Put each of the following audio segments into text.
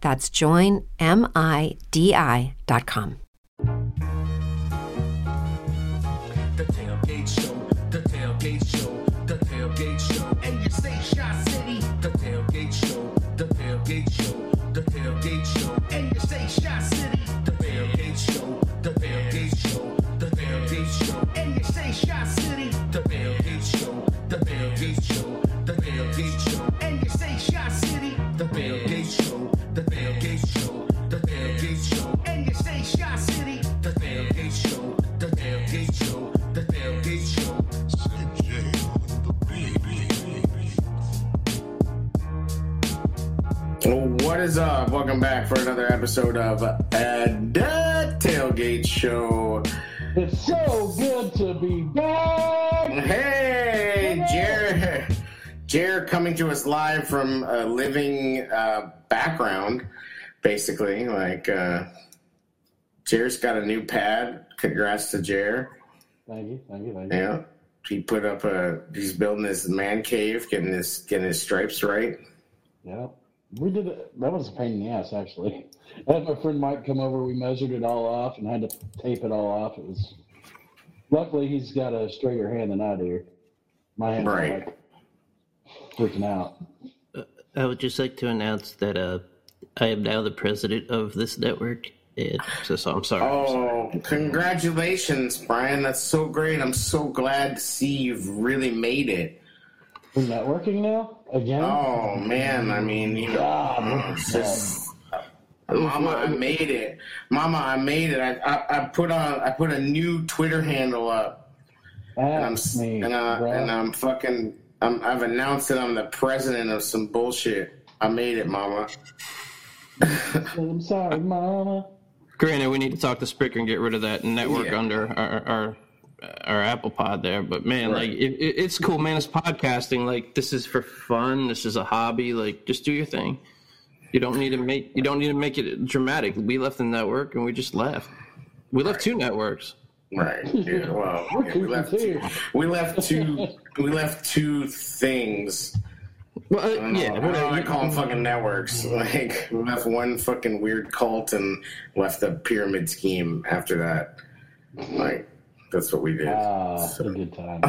That's joinmidi.com. The Tailgate Show. The Tailgate Show. The Tailgate Show. And you say Shot City. The Tailgate Show. The Tailgate Show. The Tailgate Show. And you say Shot City. The Tailgate Show. The Tailgate Show. The Tailgate Show. And you say Shot City. The Tailgate Show. The Tailgate Show. The Tailgate Show. And you say Shot City. The Tailgate Show. The Tailgate Show. The Tailgate Show. And you say Shot City. The Tailgate Show. The Tailgate Show. The Tailgate Show. What is up? Welcome back for another episode of The Tailgate Show. It's so good to be back. Hey, Jer coming to us live from a living background, basically. Like, Jer's got a new pad. Congrats to Jer. Thank you. Yeah, he put up he's building his man cave, getting his stripes right. Yeah, we did it. That was a pain in the ass, actually. I had my friend Mike come over. We measured it all off and had to tape it all off. It was luckily he's got a straighter hand than I do. My hands are like freaking out. I would just like to announce that I am now the president of this network. I'm sorry. Congratulations, Brian. That's so great. I'm so glad to see you've really made it. Is that working now? Again? Oh, man. I mean, you know, just, Mama, I made it. I put a new Twitter handle up. I've announced that I'm the president of some bullshit. I made it, Mama. I'm sorry, Mama. Granted, we need to talk to Spricker and get rid of that network under our Apple Pod there. But, man, it's cool, man. It's podcasting. Like, this is for fun. This is a hobby. Like, just do your thing. You don't need to make it dramatic. We left the network, and we just left. We left two networks. Right. Yeah, well, we left two things. Well, I call them fucking networks. Like, we left one fucking weird cult and left a pyramid scheme after that. Like, that's what we did. So. A good time.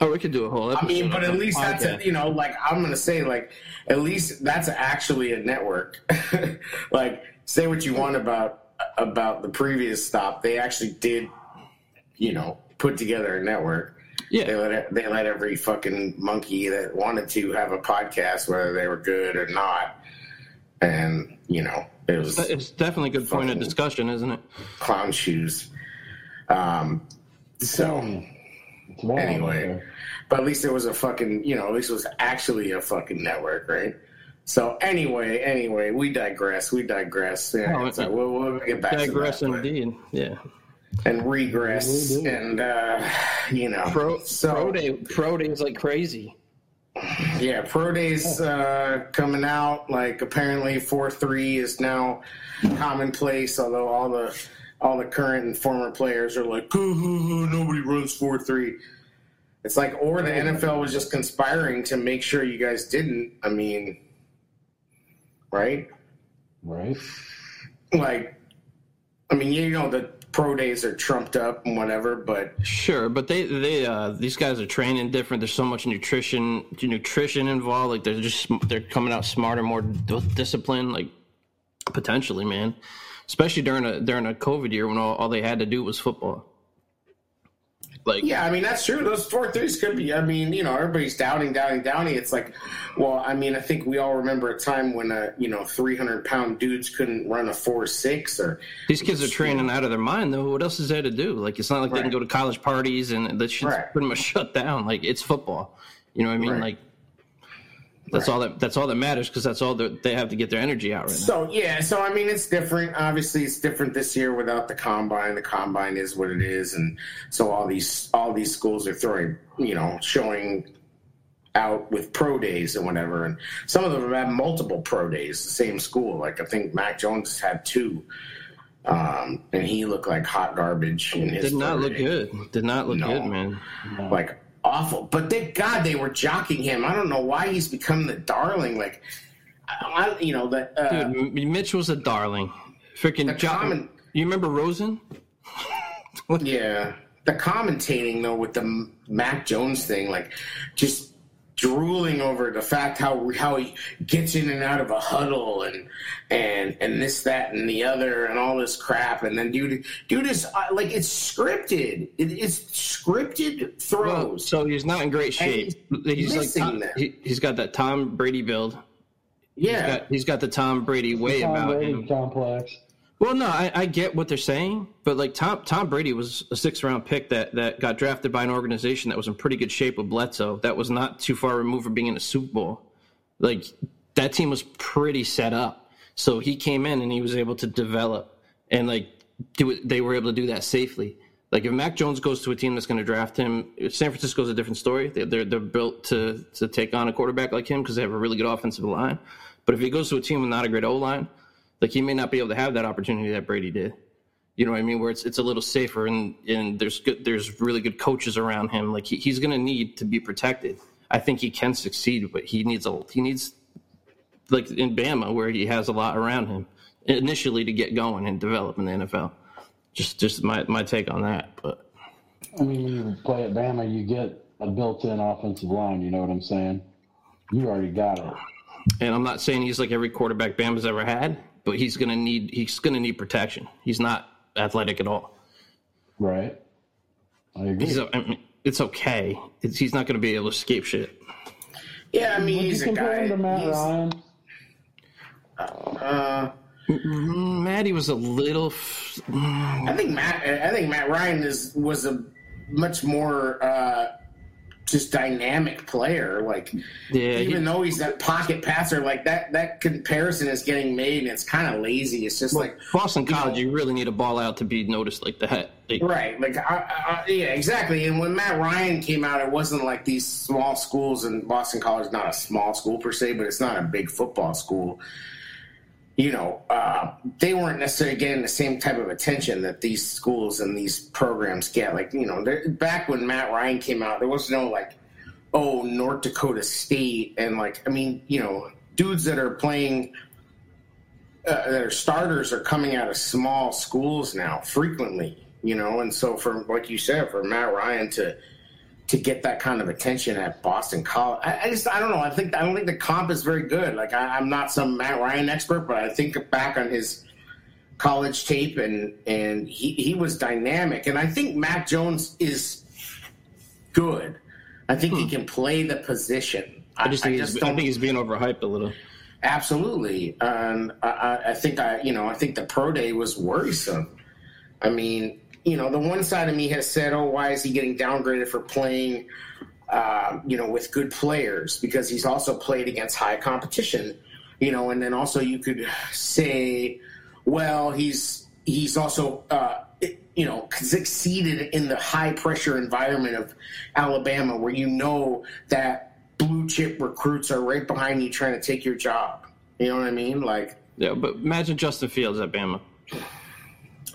Oh, we could do a whole episode. I mean, but at least that's a, I'm going to say, like, at least that's actually a network. Like, say what you want about the previous stop. They actually did, put together a network. Yeah, they let every fucking monkey that wanted to have a podcast, whether they were good or not, and It was, it's definitely a good point of discussion, isn't it? Clown shoes. Anyway, but at least it was a fucking, you know, at least it was actually a fucking network, right? So anyway, we digress. Yeah, oh, so we'll get back digress to that. Digress indeed, yeah. And regress, and, you know. Pro Day's like crazy. Yeah, Pro Day's coming out. Like, apparently 4-3 is now commonplace, although all the current and former players are like, nobody runs 4-3. It's like, or the NFL was just conspiring to make sure you guys didn't. I mean, right? Right. Like, I mean, you know, the pro days are trumped up and whatever, but sure. But they these guys are training different. There's so much nutrition involved. Like they're coming out smarter, more disciplined. Like potentially, man, especially during a COVID year when all they had to do was football. Like yeah, I mean that's true. Those 4-3s could be. I mean, you know, everybody's doubting. It's like, well, I mean, I think we all remember a time when 300-pound dudes couldn't run a 4.6 or. These kids are training out of their mind though. What else is there to do? Like it's not like they can go to college parties and that shit's pretty much shut down. Like it's football. You know what I mean? Like that's all that matters because that's all they have to get their energy out right now. So yeah, so I mean it's different. Obviously, it's different this year without the combine. The combine is what it is, and so all these schools are showing out with pro days and whatever. And some of them have had multiple pro days, the same school. Like I think Mac Jones had 2, and he looked like hot garbage in his. Did not look good, man. No. Like. Awful, but thank God they were jockeying him. I don't know why he's become the darling. Like, dude, Mitch was a darling. Freaking jockeying. You remember Rosen? Yeah, the commentating though with the Mac Jones thing, like just drooling over the fact how he gets in and out of a huddle and this that and the other and all this crap, and then dude is like it's scripted. It's scripted throws. Well, so he's not in great shape. He's got that Tom Brady build. Yeah, he's got the Tom Brady way about him. Complex. Well, no, I get what they're saying, but like Tom Brady was a 6th-round pick that got drafted by an organization that was in pretty good shape with Bledsoe. That was not too far removed from being in a Super Bowl. Like that team was pretty set up, so he came in and he was able to develop and like do it. They were able to do that safely. Like if Mac Jones goes to a team that's going to draft him, San Francisco's a different story. They're built to take on a quarterback like him because they have a really good offensive line. But if he goes to a team with not a great O-line. Like, he may not be able to have that opportunity that Brady did. You know what I mean? Where it's a little safer, and there's really good coaches around him. Like, he's going to need to be protected. I think he can succeed, but he needs like, in Bama, where he has a lot around him initially to get going and develop in the NFL. Just my take on that. But I mean, when you play at Bama, you get a built-in offensive line. You know what I'm saying? You already got it. And I'm not saying he's like every quarterback Bama's ever had. But he's gonna need protection. He's not athletic at all. Right. I agree. It's okay. He's not gonna be able to escape shit. Yeah, I mean he's a guy. Him to Matt Ryan? Matty was a little. I think Matt Ryan was a much more. Just dynamic player, like yeah, even though he's that pocket passer, like that comparison is getting made, and it's kind of lazy. It's just like Boston College, you really need a ball out to be noticed like that, right? Like, yeah, exactly. And when Matt Ryan came out, it wasn't like these small schools, and Boston College is not a small school per se, but it's not a big football school. You know, they weren't necessarily getting the same type of attention that these schools and these programs get. Like, you know, back when Matt Ryan came out, there was no, like, oh, North Dakota State. And, like, I mean, you know, dudes that are playing that are starters are coming out of small schools now frequently, you know. And so, for like you said, for Matt Ryan to get that kind of attention at Boston College. I don't know. I don't think the comp is very good. Like I'm not some Matt Ryan expert, but I think back on his college tape and he was dynamic. And I think Mac Jones is good. I think he can play the position. I just think he's being overhyped a little. Absolutely. I think the pro day was worrisome. I mean, you know, the one side of me has said, oh, why is he getting downgraded for playing, with good players? Because he's also played against high competition, you know, and then also you could say, well, he's also, succeeded in the high pressure environment of Alabama where you know that blue chip recruits are right behind you trying to take your job. You know what I mean? Like, yeah, but imagine Justin Fields at Bama.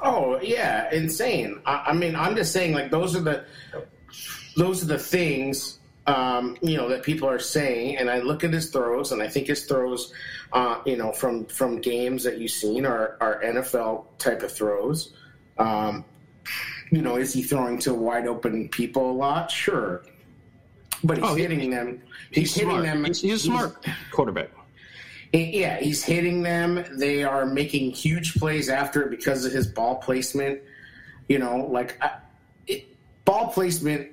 Oh yeah, insane. I mean, I'm just saying, like, those are the things that people are saying. And I look at his throws, and I think his throws, from games that you've seen are NFL type of throws. Is he throwing to wide open people a lot? Sure. But he's hitting them. He's hitting them. He's a smart quarterback. He's hitting them. They are making huge plays after it because of his ball placement. You know, like ball placement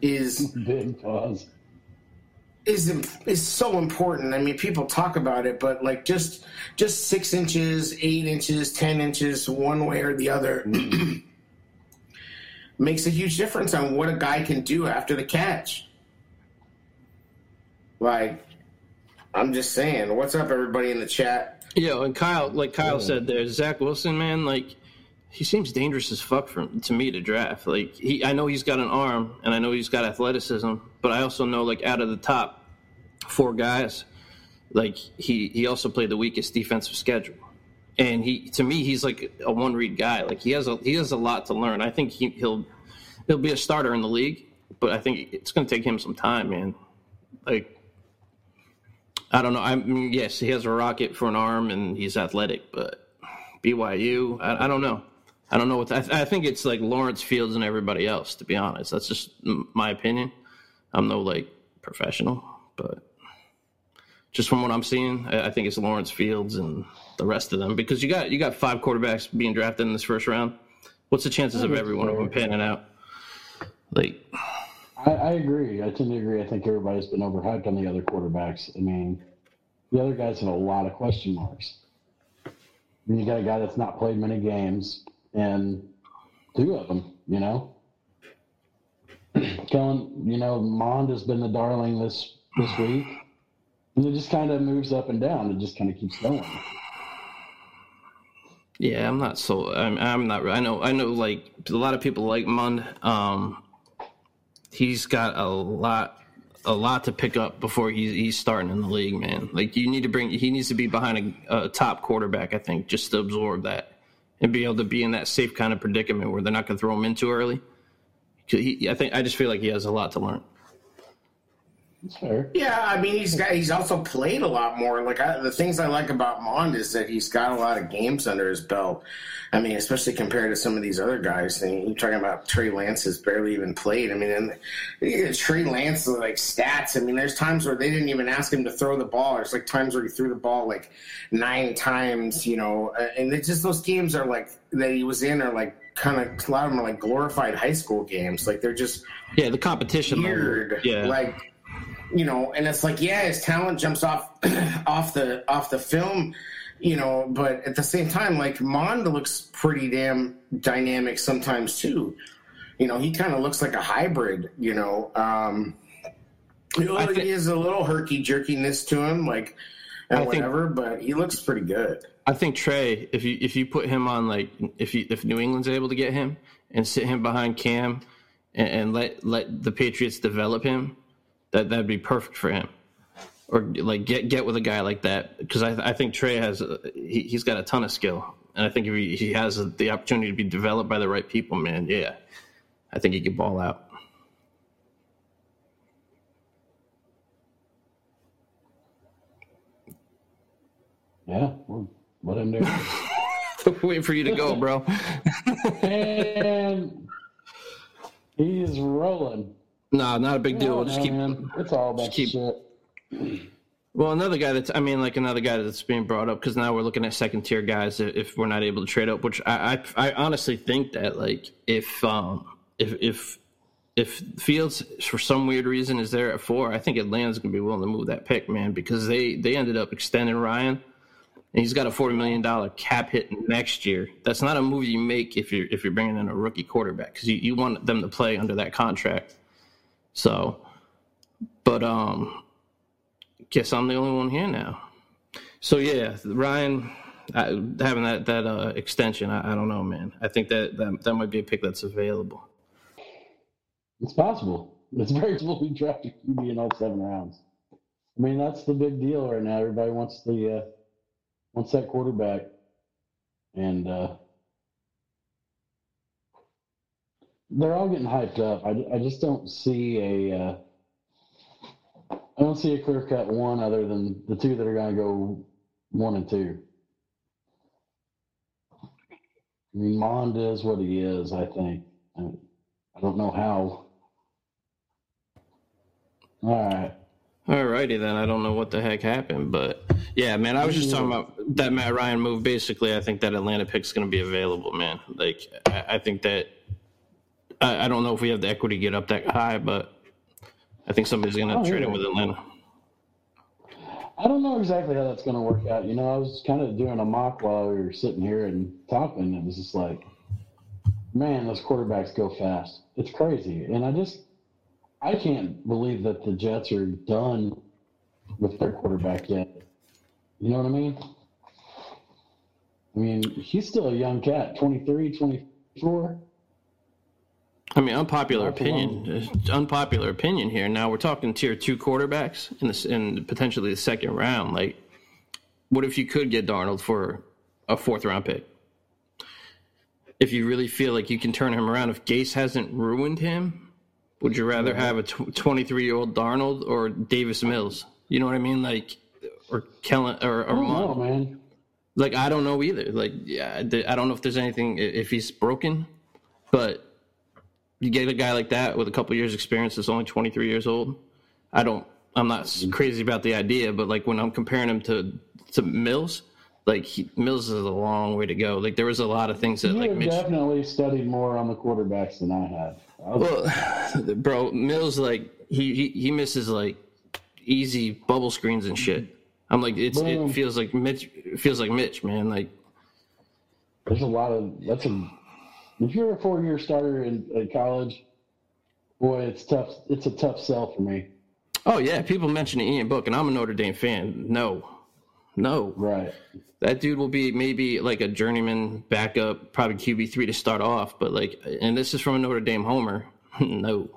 is so important. I mean, people talk about it, but like just 6 inches, 8 inches, 10 inches, one way or the other. Makes a huge difference on what a guy can do after the catch. Like, I'm just saying, what's up, everybody in the chat? Yeah, and Kyle said there, Zach Wilson, man, like, he seems dangerous as fuck to me to draft. Like, I know he's got an arm, and I know he's got athleticism, but I also know, like, out of the top four guys, like, he also played the weakest defensive schedule. And he's like a one-read guy. Like, he has a lot to learn. I think he'll be a starter in the league, but I think it's going to take him some time, man. Like, I don't know. I mean, yes, he has a rocket for an arm and he's athletic, but BYU, I don't know. I don't know what I think it's like Lawrence Fields and everybody else. To be honest, that's just my opinion. I'm no like professional, but just from what I'm seeing, I think it's Lawrence Fields and the rest of them, because you got five quarterbacks being drafted in this first round. What's the chances of every one of them panning out? Like, I agree. I tend to agree. I think everybody's been overhyped on the other quarterbacks. I mean, the other guys have a lot of question marks. You got a guy that's not played many games, and two of them, you know. Kellen, you know, Mond has been the darling this week. And it just kind of moves up and down. It just kind of keeps going. Yeah, I'm not so. I'm not. I know. Like a lot of people like Mund. He's got a lot to pick up before he's starting in the league, man. Like you need to bring. He needs to be behind a top quarterback, I think, just to absorb that and be able to be in that safe kind of predicament where they're not going to throw him in too early. I just feel like he has a lot to learn. Sure. Yeah, I mean, he's also played a lot more. Like the things I like about Mond is that he's got a lot of games under his belt. I mean, especially compared to some of these other guys. And you're talking about Trey Lance has barely even played. I mean, and Trey Lance, like, stats. I mean, there's times where they didn't even ask him to throw the ball. There's, like, times where he threw the ball, like, 9 times, you know. And it's just those games are, like, that he was in are, like, kind of, a lot of them are, like, glorified high school games. Like, they're just yeah, the competition weird. Yeah. Like, you know, and it's like, yeah, his talent jumps off the film, you know, but at the same time, like, Mond looks pretty damn dynamic sometimes too. You know, he kind of looks like a hybrid, you know. He has a little herky-jerkiness to him, like, and whatever, but he looks pretty good. I think Trey, if you put him on, like, if New England's able to get him and sit him behind Cam and let the Patriots develop him, That'd be perfect for him, or like get with a guy like that, because I think Trey has he's got a ton of skill, and I think if he has the opportunity to be developed by the right people, man, yeah, I think he could ball out. Yeah, we'll let him do. Waiting for you to go, bro. And he's rolling. No, not a big deal. We'll just keep. Man. It's all about shit. Well, another guy that's being brought up, because now we're looking at second tier guys if we're not able to trade up, which I honestly think that like if if Fields, for some weird reason, is there at 4, I think Atlanta's going to be willing to move that pick, man, because they ended up extending Ryan, and he's got a $40 million cap hit next year. That's not a move you make if you're bringing in a rookie quarterback, because you want them to play under that contract. So, but guess I'm the only one here now. So, yeah, Ryan having that extension, I don't know, man. I think that might be a pick that's available. It's possible. It's very possible we draft a QB in all 7 rounds. I mean, that's the big deal right now. Everybody wants that quarterback, and they're all getting hyped up. I just don't see a clear cut one other than the 2 that are going to go 1 and 2. I mean, Mond is what he is, I think. I don't know how. All right. All righty, then. I don't know what the heck happened, but yeah, man, I was just talking about that Matt Ryan move. Basically, I think that Atlanta pick's going to be available, man. Like, I think that I don't know if we have the equity to get up that high, but I think somebody's going to trade it with Atlanta. I don't know exactly how that's going to work out. You know, I was kind of doing a mock while we were sitting here and talking, and it was just like, man, those quarterbacks go fast. It's crazy. And I can't believe that the Jets are done with their quarterback yet. You know what I mean? I mean, he's still a young cat, 23, 24. I mean, unpopular opinion here. Now we're talking tier 2 quarterbacks in potentially the second round. Like, what if you could get Darnold for a 4th round pick? If you really feel like you can turn him around, if Gase hasn't ruined him, would you rather have a 23-year-old Darnold or Davis Mills? You know what I mean? Like, or Kellen or Armand. I don't know, man. Like, I don't know either. Like, yeah, I don't know if there's anything, if he's broken, but you get a guy like that with a couple years experience that's only 23 years old. I'm not crazy about the idea, but like when I'm comparing him to Mills, like Mills is a long way to go. Like there was a lot of things that you definitely studied more on the quarterbacks than I have. Well, bro, Mills, like he misses like easy bubble screens and shit. I'm like, it feels like Mitch. It feels like Mitch, man. Like there's a lot of if you're a 4-year starter in college, boy, it's tough. It's a tough sell for me. Oh yeah, people mention Ian Book, and I'm a Notre Dame fan. No, right. That dude will be maybe like a journeyman backup, probably QB3 to start off. But like, and this is from a Notre Dame homer. No,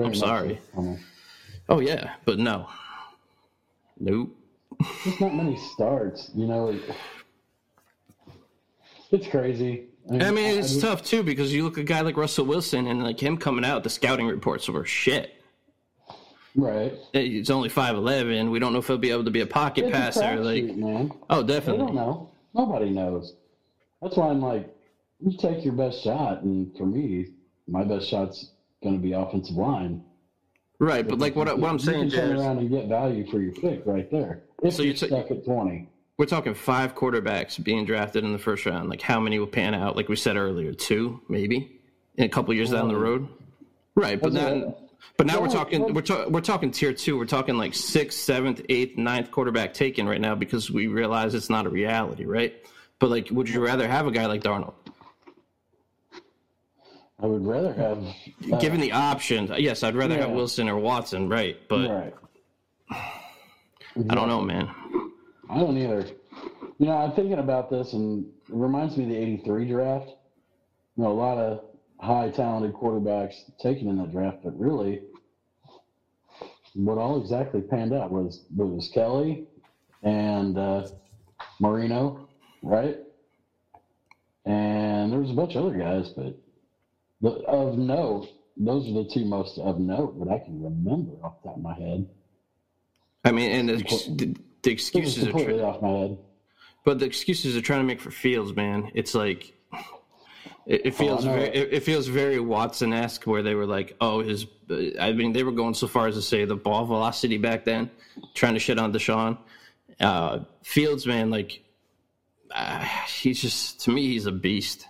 I'm sorry. Oh yeah, but no, nope. There's not many starts, you know. It's crazy. I mean, it's tough, too, because you look at a guy like Russell Wilson and, like, him coming out, the scouting reports were shit. Right. It's only 5'11". We don't know if he'll be able to be a pocket passer. Like, man. Oh, definitely. I don't know. Nobody knows. That's why I'm like, you take your best shot, and for me, my best shot's going to be offensive line. Right, but like what I'm saying is, you can turn around and get value for your pick right there. So you're stuck at 20. We're talking 5 quarterbacks being drafted in the first round. Like, how many will pan out? Like we said earlier, 2, maybe, in a couple years down the road. Right, but now we're talking tier 2. We're talking like 6th, 7th, 8th, 9th quarterback taken right now because we realize it's not a reality, right? But like, would you rather have a guy like Darnold? I would rather have, given the options, yes, I'd rather have Wilson or Watson, right? But I don't know, man. I don't either. You know, I'm thinking about this, and it reminds me of the 83 draft. You know, a lot of high, talented quarterbacks taken in that draft, but really what all exactly panned out was Kelly and Marino, right? And there was a bunch of other guys, but of note, those are the 2 most of note that I can remember off the top of my head. I mean, and the excuses are completely off my head. But the excuses are trying to make for Fields, man. It's like it feels very Watson-esque, where they were like, I mean, they were going so far as to say the ball velocity back then, trying to shit on Deshaun. Fields, man, like he's just, to me, he's a beast.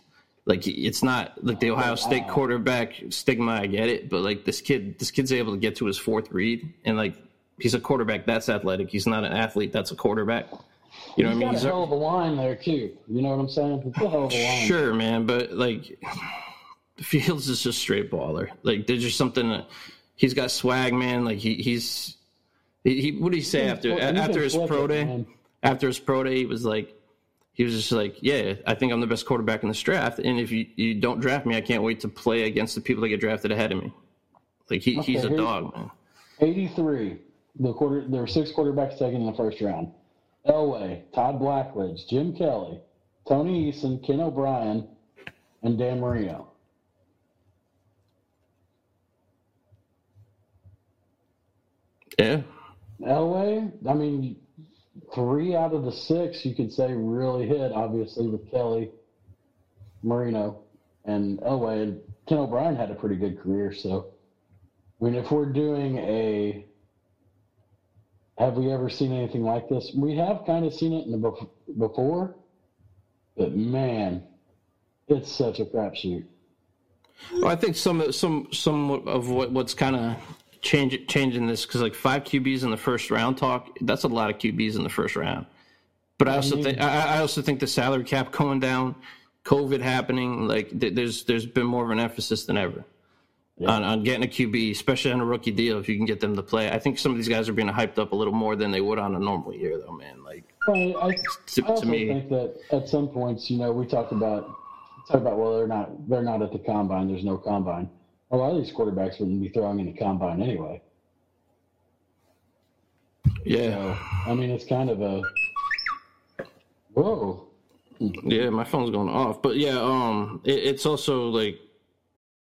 Like, it's not like the Ohio State quarterback stigma. I get it, but like this kid's able to get to his fourth read, and like he's a quarterback. That's athletic. He's not an athlete. That's a quarterback. You know what I mean? He's got a hell of a line there too. You know what I'm saying? It's a hell of a line. Sure, man, but like Fields is just straight baller. Like there's just something. He's got swag, man. Like he what did he say after his pro day? Man. After his pro day, he was like. He was just like, yeah, I think I'm the best quarterback in this draft, and if you don't draft me, I can't wait to play against the people that get drafted ahead of me. Like he's a dog, man. 83, there were six quarterbacks taken in the first round. Elway, Todd Blackledge, Jim Kelly, Tony Eason, Ken O'Brien, and Dan Marino. Yeah. Elway, I mean... 3 out of the 6 you could say really hit, obviously, with Kelly, Marino, and Elway. And Ken O'Brien had a pretty good career. So, I mean, if we're doing a have we ever seen anything like this, we have kind of seen it in the before, but, man, it's such a crapshoot. Well, I think some of what's kind of – changing this because like 5 QBs in the first round talk, that's a lot of QBs in the first round. But I also think the salary cap going down, COVID happening, like there's been more of an emphasis than ever on getting a QB, especially on a rookie deal if you can get them to play. I think some of these guys are being hyped up a little more than they would on a normal year, though, man. Like I also think that at some points, you know, we talk about well they're not at the combine. There's no combine. A lot of these quarterbacks wouldn't be throwing in the combine anyway. Yeah. So, I mean, it's kind of a... Whoa. Yeah, my phone's going off. But yeah, it's also like...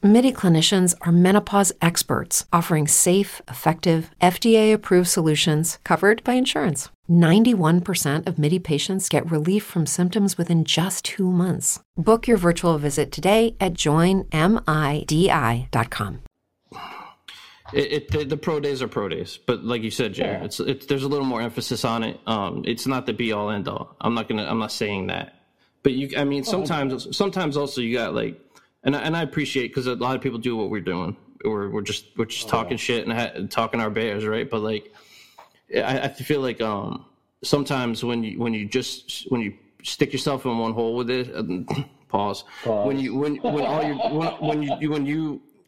Midi clinicians are menopause experts, offering safe, effective, FDA-approved solutions covered by insurance. 91% of Midi patients get relief from symptoms within just 2 months. Book your virtual visit today at joinmidi.com. The pro days are pro days, but like you said, Jared, there's a little more emphasis on it. It's not the be-all, end-all. I'm not saying that. But, I mean, sometimes also you got like, And I appreciate because a lot of people do what we're doing. We're just talking shit and talking our bears, right? But like, I feel like sometimes when you stick yourself in one hole with it, pause.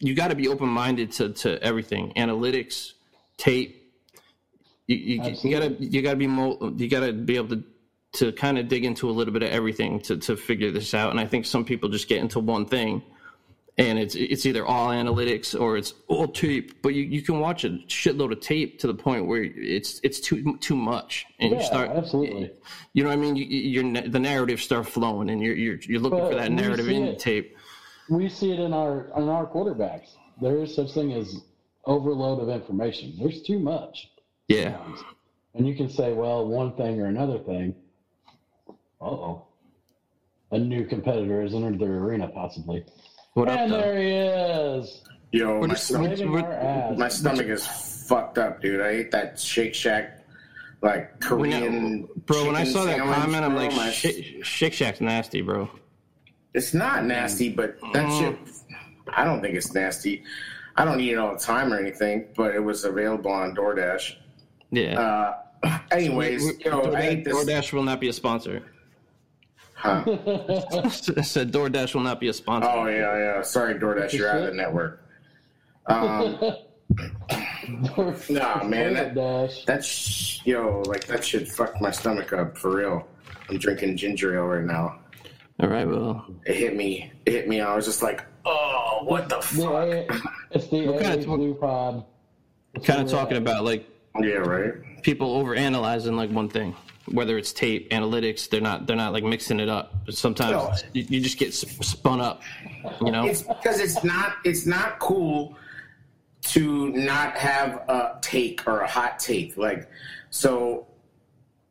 You got to be open minded to everything, analytics, tape. You gotta be able to kind of dig into a little bit of everything to figure this out. And I think some people just get into one thing and it's either all analytics or it's all tape, but you can watch a shitload of tape to the point where it's too much. And you start, absolutely. You know what I mean? The narratives start flowing and you're looking for that narrative in the tape. We see it in our quarterbacks. There is such thing as overload of information. There's too much. Yeah. Sometimes. And you can say, well, one thing or another thing. Uh-oh. A new competitor has entered the arena, possibly. What up, and there he is! Yo, my stomach is fucked up, dude. I ate that Shake Shack, like, Korean Bro, when I saw that comment, I'm like, Shake Shack's nasty, bro. It's not nasty, but that shit I don't think it's nasty. I don't eat it all the time or anything, but it was available on DoorDash. Yeah. Anyways, DoorDash, I ate this. DoorDash will not be a sponsor. Huh? I said DoorDash will not be a sponsor. Oh, yeah. Sorry, DoorDash, you're out of the network. Nah, man, that shit fucked my stomach up, for real. I'm drinking ginger ale right now. All right, well. It hit me. I was just like, oh, what the fuck? It's the Blue Pod. Kind of talking about, like, yeah, right. People overanalyzing, like, one thing. Whether it's tape, analytics, they're not like mixing it up. But sometimes you just get spun up, you know? It's because it's not cool to not have a take or a hot take. Like, so,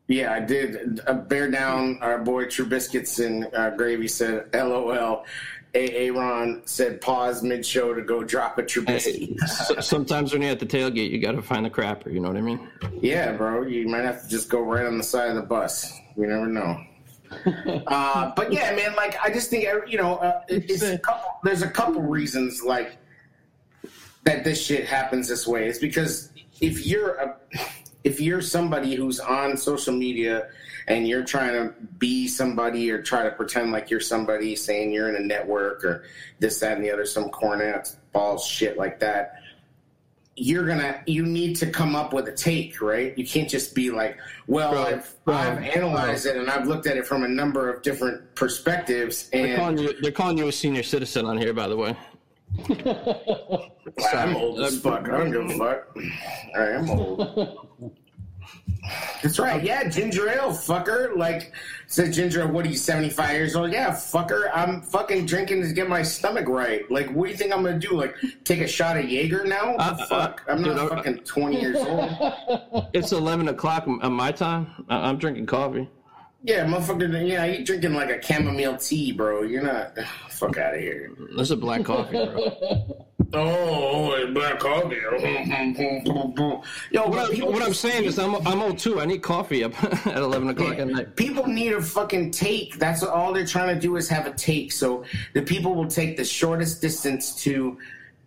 yeah, I did bear down. Our boy True Biscuits and Gravy said, LOL. Aaron said, pause mid-show to go drop a True Biscuit. Sometimes when you're at the tailgate, you got to find the crapper, you know what I mean? Yeah, bro. You might have to just go right on the side of the bus. You never know. But, yeah, man, like, I just think, there's a couple reasons, like, that this shit happens this way. It's because if you're somebody who's on social media and you're trying to be somebody or try to pretend like you're somebody, saying you're in a network or this, that, and the other, some cornet balls shit like that, you need to come up with a take, right? You can't just be like, well, I've analyzed it and I've looked at it from a number of different perspectives. And they're calling you a senior citizen on here, by the way. Wow, I'm old as fuck. I don't give a fuck. All right, I'm old. That's right. Yeah, ginger ale, fucker. Like, said ginger, what are you, 75 years old? Yeah, fucker. I'm fucking drinking to get my stomach right. Like, what do you think I'm gonna do? Like, take a shot of Jaeger now? Fuck. I'm not fucking 20 years old. It's 11 o'clock my time. I'm drinking coffee. Yeah, motherfucker. Yeah, you're drinking like a chamomile tea, bro. You're not. Fuck out of here. That's a black coffee, bro. Oh, it's black coffee. Yo, what I'm saying is, I'm old too. I need coffee up at 11 o'clock at night. People need a fucking take. That's all they're trying to do is have a take. So the people will take the shortest distance to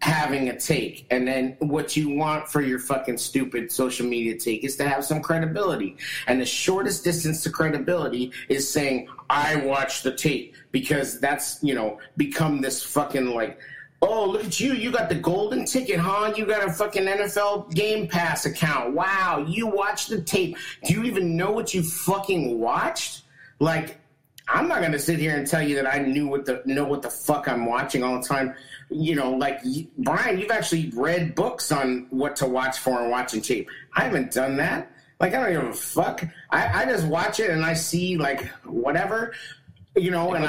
having a take, and then what you want for your fucking stupid social media take is to have some credibility. And the shortest distance to credibility is saying, I watched the tape, because that's, become this fucking like, oh, look at you. You got the golden ticket, huh? You got a fucking NFL Game Pass account. Wow, you watched the tape. Do you even know what you fucking watched? Like, I'm not going to sit here and tell you that I know what the fuck I'm watching all the time. Brian, you've actually read books on what to watch for and watching tape. I haven't done that. Like, I don't give a fuck. I just watch it and I see, like, whatever, and I'll make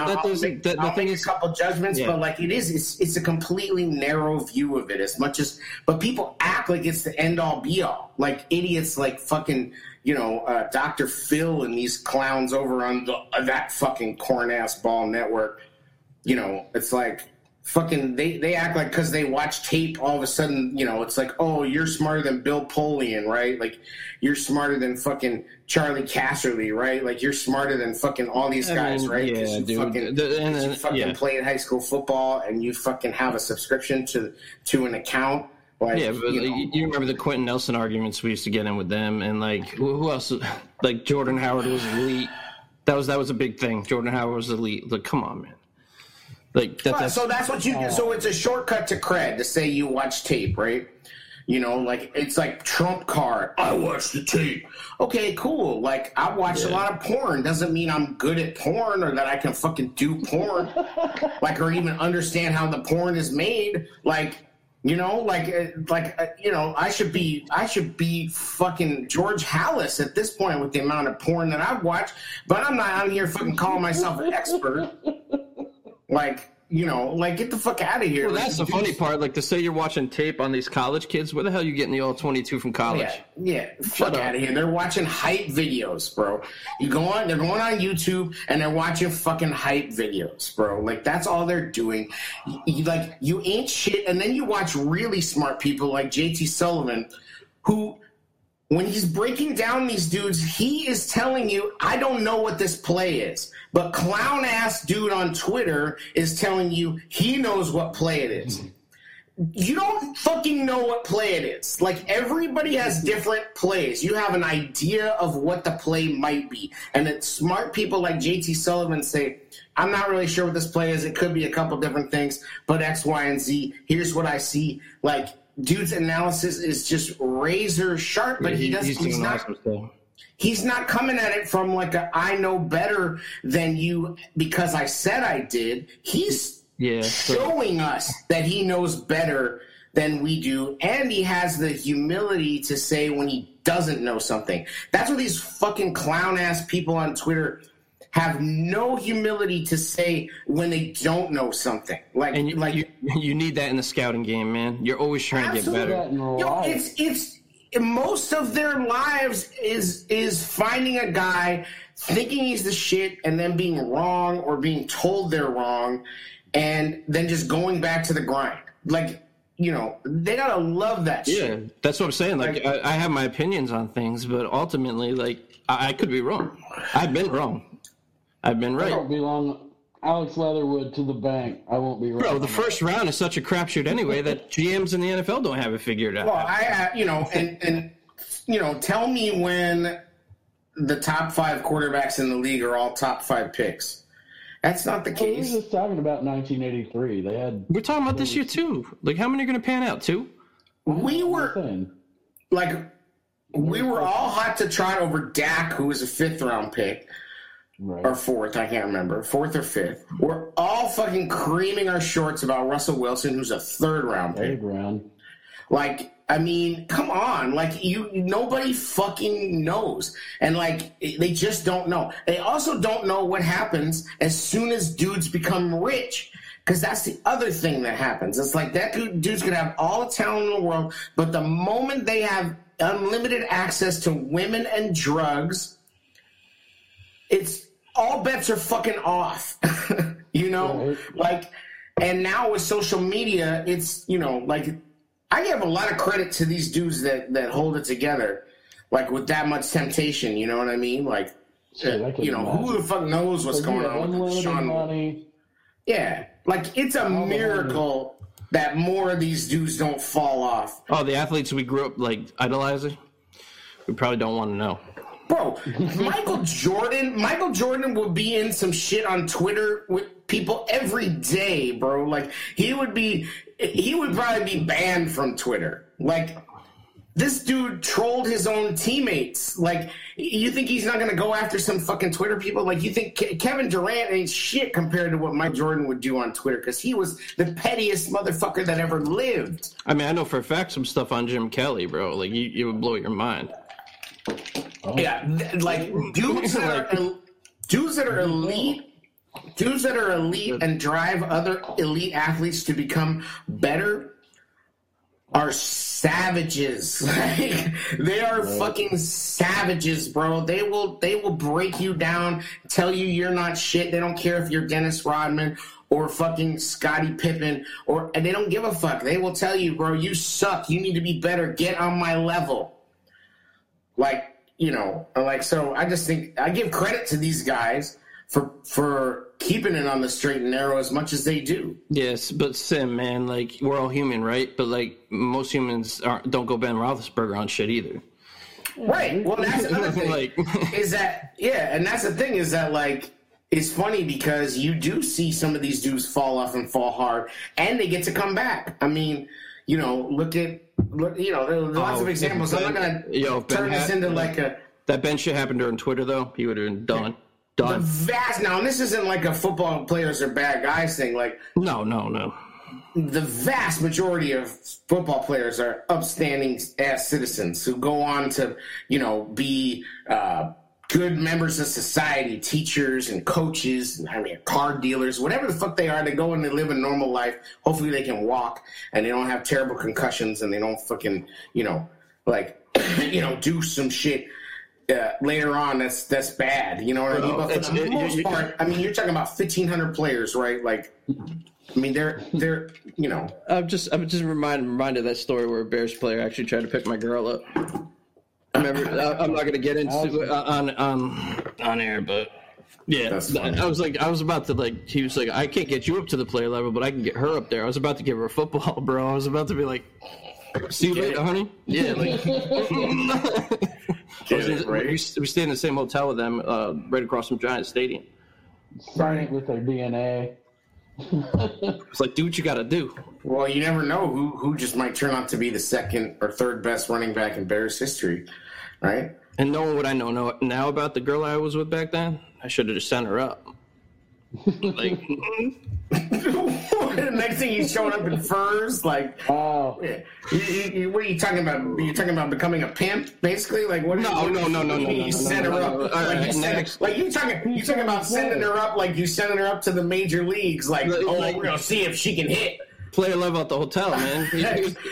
a couple judgments, yeah. But, like, it's a completely narrow view of it as much as, but people act like it's the end-all, be-all. Like, idiots like fucking... Dr. Phil and these clowns over on that fucking corn-ass ball network, it's like fucking they act like because they watch tape all of a sudden, it's like, oh, you're smarter than Bill Polian, right? Like, you're smarter than fucking Charlie Casserly, right? Like, you're smarter than fucking all these guys, right? Yeah, dude. You play in high school football and you fucking have a subscription to an account. Like, yeah, but you remember the Quentin Nelson arguments we used to get in with them, and like who else? Like Jordan Howard was elite. That was a big thing. Jordan Howard was elite. Like, come on, man. Like that's what you. So it's a shortcut to cred to say you watch tape, right? Like it's like trump card. I watch the tape. Okay, cool. Like I watch a lot of porn. Doesn't mean I'm good at porn or that I can fucking do porn, like or even understand how the porn is made, like. I should be fucking George Hallis at this point with the amount of porn that I've watched, but I'm not out here fucking calling myself an expert. Like, get the fuck out of here. Well, that's the funny part. Like, to say you're watching tape on these college kids, where the hell are you getting the all-22 from college? Yeah. Fuck out of here. They're watching hype videos, bro. They're going on YouTube, and they're watching fucking hype videos, bro. Like, that's all they're doing. Like, you ain't shit, and then you watch really smart people like J.T. Sullivan, who when he's breaking down these dudes, he is telling you, I don't know what this play is. But clown ass dude on Twitter is telling you he knows what play it is. You don't fucking know what play it is. Like, everybody has different plays. You have an idea of what the play might be. And that smart people like JT Sullivan say, I'm not really sure what this play is. It could be a couple different things, but X, Y, and Z. Here's what I see. Like, dude's analysis is just razor sharp, but he's not coming at it from like a, I know better than you because I said I did. He's showing us that he knows better than we do, and he has the humility to say when he doesn't know something. That's what these fucking clown-ass people on Twitter have no humility to say when they don't know something. Like, and you need that in the scouting game, man. You're always trying to get better. Yo, it's most of their lives is finding a guy thinking he's the shit and then being wrong or being told they're wrong and then just going back to the grind. Like, you know, they gotta love that shit. Yeah, that's what I'm saying. Like I have my opinions on things, but ultimately, like, I could be wrong. I've been wrong. I've been right. I won't be wrong. Alex Leatherwood to the bank. I won't be right. Bro, the first round is such a crapshoot anyway that GMs in the NFL don't have it figured out. Well, tell me when the top five quarterbacks in the league are all top five picks. That's not the case. We're just talking about 1983. We're talking about this year too. Like, how many are going to pan out? Two? We were all hot to trot over Dak, who was a fifth round pick. Right. Or fourth, I can't remember. Fourth or fifth. We're all fucking creaming our shorts about Russell Wilson, who's a third-round pick. Like, I mean, come on. Like, nobody fucking knows. And, like, they just don't know. They also don't know what happens as soon as dudes become rich, because that's the other thing that happens. It's like that dude's going to have all the talent in the world, but the moment they have unlimited access to women and drugs, it's all bets are fucking off, you know? Right. Like, and now with social media, it's, you know, like, I give a lot of credit to these dudes that hold it together, like, with that much temptation, you know what I mean? Like, you know, who the fuck knows what's going on with Sean? Money. Yeah, like, it's a miracle that more of these dudes don't fall off. Oh, the athletes we grew up, like, idolizing, we probably don't want to know. Bro, Michael Jordan would be in some shit on Twitter with people every day, bro. Like, he would probably be banned from Twitter. Like, this dude trolled his own teammates. Like, you think he's not going to go after some fucking Twitter people? Like, you think Kevin Durant ain't shit compared to what Michael Jordan would do on Twitter, because he was the pettiest motherfucker that ever lived. I mean, I know for a fact some stuff on Jim Kelly, bro. Like, you would blow your mind. Oh. Yeah, like dudes that are elite and drive other elite athletes to become better are savages. Like, they are fucking savages, bro. They will break you down, tell you you're not shit. They don't care if you're Dennis Rodman or fucking Scottie Pippen, and they don't give a fuck. They will tell you, bro, you suck. You need to be better. Get on my level. Like, you know, like, so I just think I give credit to these guys for keeping it on the straight and narrow as much as they do. Yes, but Sim, man, like, we're all human, right? But, like, most humans don't go Ben Roethlisberger on shit either. Right. Well, that's another thing. That's the thing, it's funny because you do see some of these dudes fall off and fall hard, and they get to come back. I mean, you know, there's lots of examples. Ben, I'm not going to turn this into like a... That Ben shit happened during Twitter, though. He would have been done. Done. Now, and this isn't like a football players are bad guys thing. Like, No. The vast majority of football players are upstanding-ass citizens who go on to, you know, be good members of society, teachers and coaches, and, I mean, car dealers, whatever the fuck they are. They go and they live a normal life. Hopefully they can walk and they don't have terrible concussions and they don't fucking, you know, like, you know, do some shit later on that's bad. You know what I mean? But for the most part, I mean, you're talking about 1,500 players, right? Like, I mean, they're you know. I'm just reminded of that story where a Bears player actually tried to pick my girl up. Remember, I'm not going to get into it on air, but yeah, he was like, I can't get you up to the player level, but I can get her up there. I was about to give her a football, bro. I was about to be like, see you later, honey. Yeah, like. We stayed in the same hotel with them, right across from Giants Stadium. Signing with their DNA. It's like, do what you got to do. Well, you never know who just might turn out to be the second or third best running back in Bears history, right? And knowing what I know now about the girl I was with back then, I should have just sent her up. Like, the next thing he's showing up in furs, like, oh, what are you talking about? Are you talking about becoming a pimp, basically? Like, what? No. You set her up, like you talking about sending her up, like you sending her up to the major leagues, like, we're gonna see if she can hit. Player level at the hotel, man.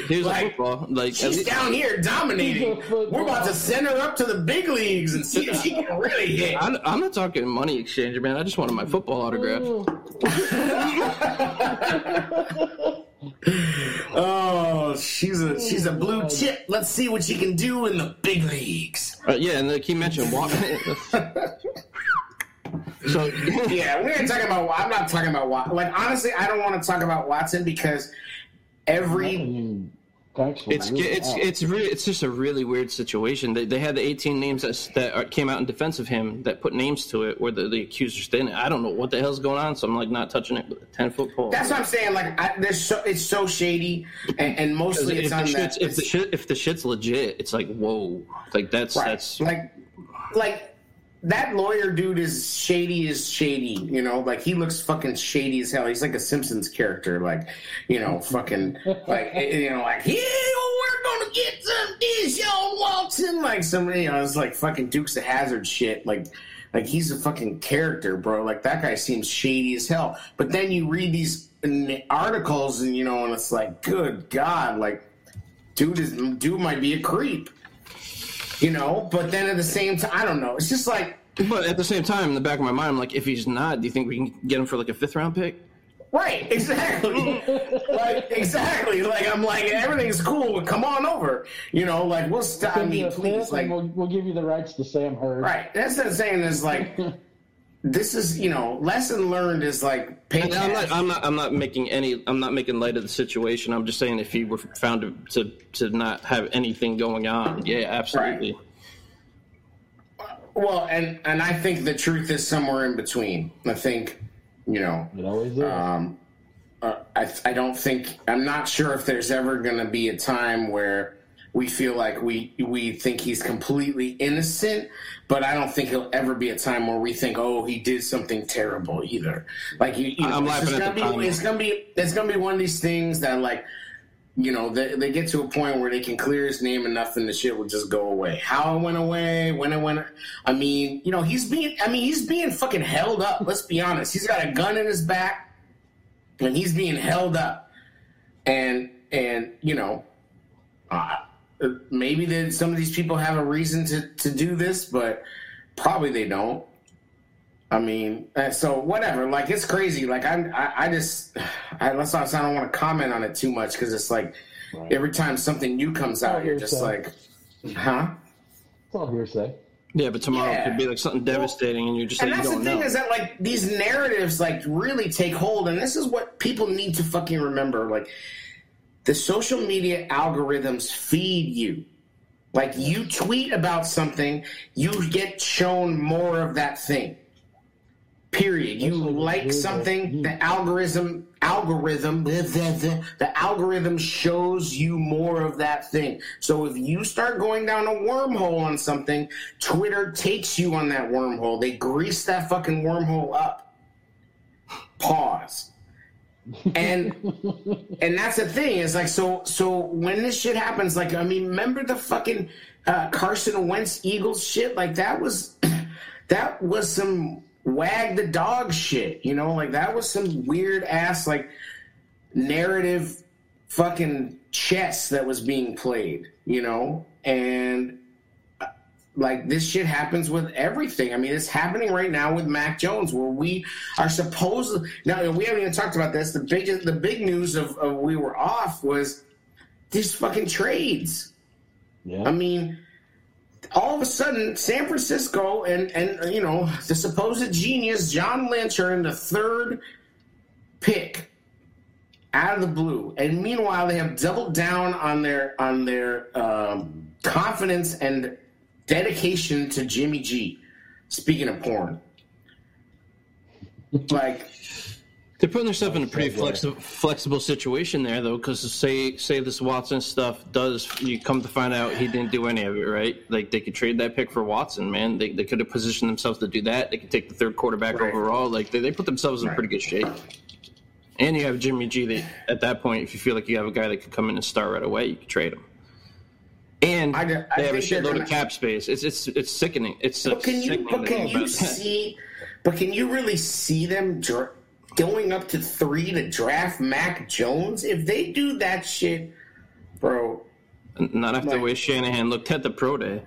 Here's like, a football. Like, she's down here dominating. We're about to send her up to the big leagues and see if she can really hit. I'm not talking money exchanger, man. I just wanted my football autograph. Oh, she's a blue chip. Let's see what she can do in the big leagues. Yeah, and like he mentioned, walking. So yeah, we ain't talking about. I'm not talking about Watson. Like honestly, I don't want to talk about Watson because it's just a really weird situation. They had the 18 names that came out in defense of him that put names to it where the accusers didn't. I don't know what the hell's going on, so I'm like not touching it with a 10-foot pole. That's what I'm saying. Like it's so shady, and mostly it's on that. If the shit's legit, it's like whoa, like that's right. That's like. That lawyer dude is shady as shady, you know? Like, he looks fucking shady as hell. He's like a Simpsons character, like, you know, fucking, like, you know, like, yeah, we're gonna get some dish, y'all, Watson. Like, somebody, you know, it's like fucking Dukes of Hazzard shit. Like, he's a fucking character, bro. Like, that guy seems shady as hell. But then you read these articles and, you know, and it's like, good God, like, dude might be a creep. You know, but then at the same time, I don't know. It's just like... But at the same time, in the back of my mind, I'm like, if he's not, do you think we can get him for, like, a fifth-round pick? Right, exactly. Like, exactly. Like, I'm like, everything's cool, but come on over. You know, like, we'll stop me, please. Like, we'll give you the rights to Sam Hurd. Right. That's what I'm saying is, like... This is, you know, lesson learned is like. I'm not making light of the situation. I'm just saying if he were found to not have anything going on, yeah, absolutely. Right. Well, and I think the truth is somewhere in between. I think, you know, it always is. I don't think I'm not sure if there's ever going to be a time where. We feel like we think he's completely innocent, but I don't think he'll ever be a time where we think, oh, he did something terrible either. Like it's gonna be one of these things that like, you know, they get to a point where they can clear his name enough and the shit will just go away. How it went away, when it went. I mean, you know, he's being fucking held up. Let's be honest. He's got a gun in his back, and he's being held up, and you know. Maybe that some of these people have a reason to do this, but probably they don't. I mean, so whatever. Like, it's crazy. Like, I don't want to comment on it too much because it's like every time something new comes out, you're just like, huh? It's all hearsay. Yeah, but tomorrow it could be like something devastating, and you're just like, you don't know. And that's the thing is that like these narratives like really take hold, and this is what people need to fucking remember, like. The social media algorithms feed you. Like, you tweet about something, you get shown more of that thing. Period. You like something, the algorithm shows you more of that thing. So if you start going down a wormhole on something, Twitter takes you on that wormhole. They grease that fucking wormhole up. Pause. And that's the thing. It's like, so when this shit happens, like, I mean, remember the fucking Carson Wentz Eagles shit? Like, that was some wag the dog shit, you know? Like, that was some weird ass, like, narrative fucking chess that was being played, you know? And, like, this shit happens with everything. I mean, it's happening right now with Mac Jones, where we are supposed – now, we haven't even talked about this. The big news of we were off was these fucking trades. Yeah. I mean, all of a sudden, San Francisco and you know, the supposed genius John Lynch are in the third pick out of the blue. And meanwhile, they have doubled down on their confidence and dedication to Jimmy G. Speaking of porn, like they're putting themselves in a pretty flexible situation there, though, because say this Watson stuff does, you come to find out he didn't do any of it, right? Like they could trade that pick for Watson, man. They could have positioned themselves to do that. They could take the third quarterback overall. Like they put themselves in pretty good shape. And you have Jimmy G. That at that point, if you feel like you have a guy that could come in and start right away, you could trade him. And they have a shitload of cap space. It's sickening. It's But can you really see them going up to 3 to draft Mac Jones? If they do that shit, bro. Not after the way Shanahan looked at the pro day.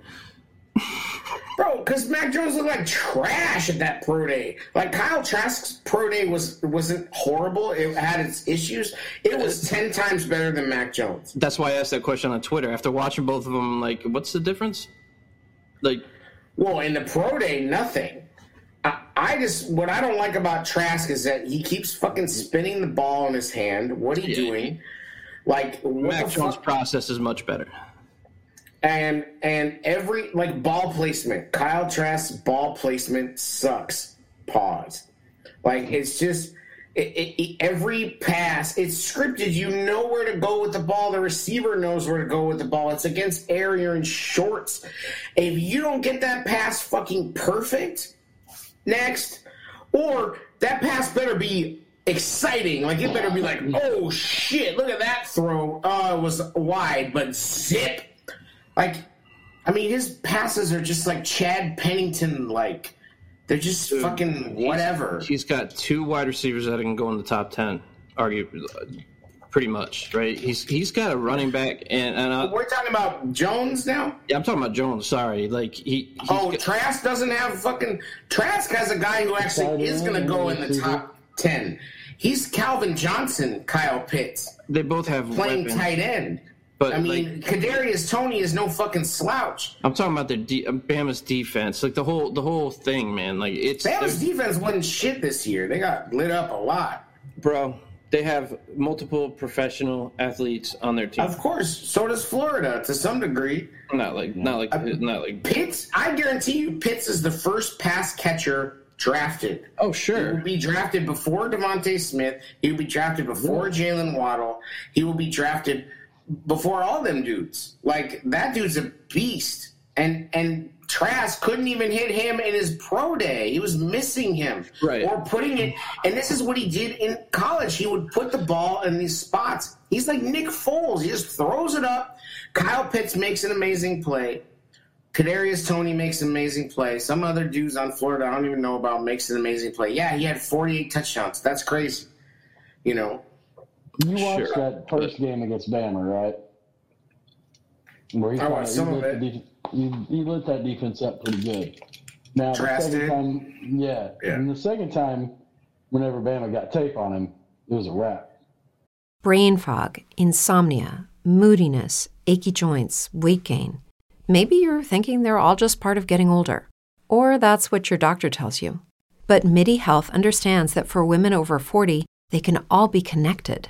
Bro, because Mac Jones looked like trash at that pro day. Like, Kyle Trask's pro day wasn't horrible. It had its issues. It was 10 times better than Mac Jones. That's why I asked that question on Twitter. After watching both of them, I'm like, what's the difference? Like, well, in the pro day, nothing. What I don't like about Trask is that he keeps fucking spinning the ball in his hand. What are you doing? Like, Mac Jones' process is much better. And every, like, ball placement. Kyle Trask's ball placement sucks. Pause. Like, it's just, every pass, it's scripted. You know where to go with the ball. The receiver knows where to go with the ball. It's against air. You're in shorts. If you don't get that pass fucking perfect, next. Or that pass better be exciting. Like, it better be like, oh, shit, look at that throw. It was wide, but zip. Like, I mean, his passes are just like Chad Pennington, like, they're just fucking whatever. He's got 2 wide receivers that can go in the top 10, arguably, pretty much, right? He's got a running back, and we're talking about Jones now? Yeah, I'm talking about Jones, sorry. Like Trask doesn't have fucking – Trask has a guy who actually is going to go in the top 10. He's Calvin Johnson, Kyle Pitts. They both have playing weapons. Tight end. But I mean, like, Kadarius Toney is no fucking slouch. I'm talking about Bama's defense, like the whole thing, man. Like Bama's defense wasn't shit this year. They got lit up a lot, bro. They have multiple professional athletes on their team. Of course, so does Florida to some degree. Not like Pitts. I guarantee you, Pitts is the first pass catcher drafted. Oh, sure. He will be drafted before Devontae Smith. He will be drafted before Jalen Waddle. He will be drafted before all them dudes. Like, that dude's a beast. And Trask couldn't even hit him in his pro day. He was missing him. Right. Or putting it, and this is what he did in college. He would put the ball in these spots. He's like Nick Foles. He just throws it up. Kyle Pitts makes an amazing play. Kadarius Toney makes an amazing play. Some other dudes on Florida I don't even know about makes an amazing play. Yeah, he had 48 touchdowns. That's crazy. You know? You watched that first game against Bama, right? Where he watched some of it. He lit that defense up pretty good. Now, and the second time, whenever Bama got tape on him, it was a wrap. Brain fog, insomnia, moodiness, achy joints, weight gain. Maybe you're thinking they're all just part of getting older, or that's what your doctor tells you. But Midi Health understands that for women over 40, they can all be connected.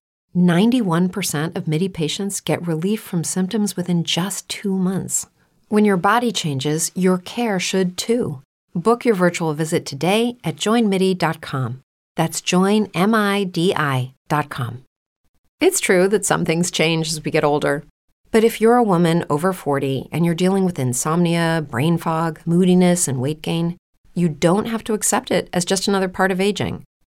91% of Midi patients get relief from symptoms within just 2 months. When your body changes, your care should too. Book your virtual visit today at joinmidi.com. That's joinmidi.com. It's true that some things change as we get older. But if you're a woman over 40 and you're dealing with insomnia, brain fog, moodiness, and weight gain, you don't have to accept it as just another part of aging.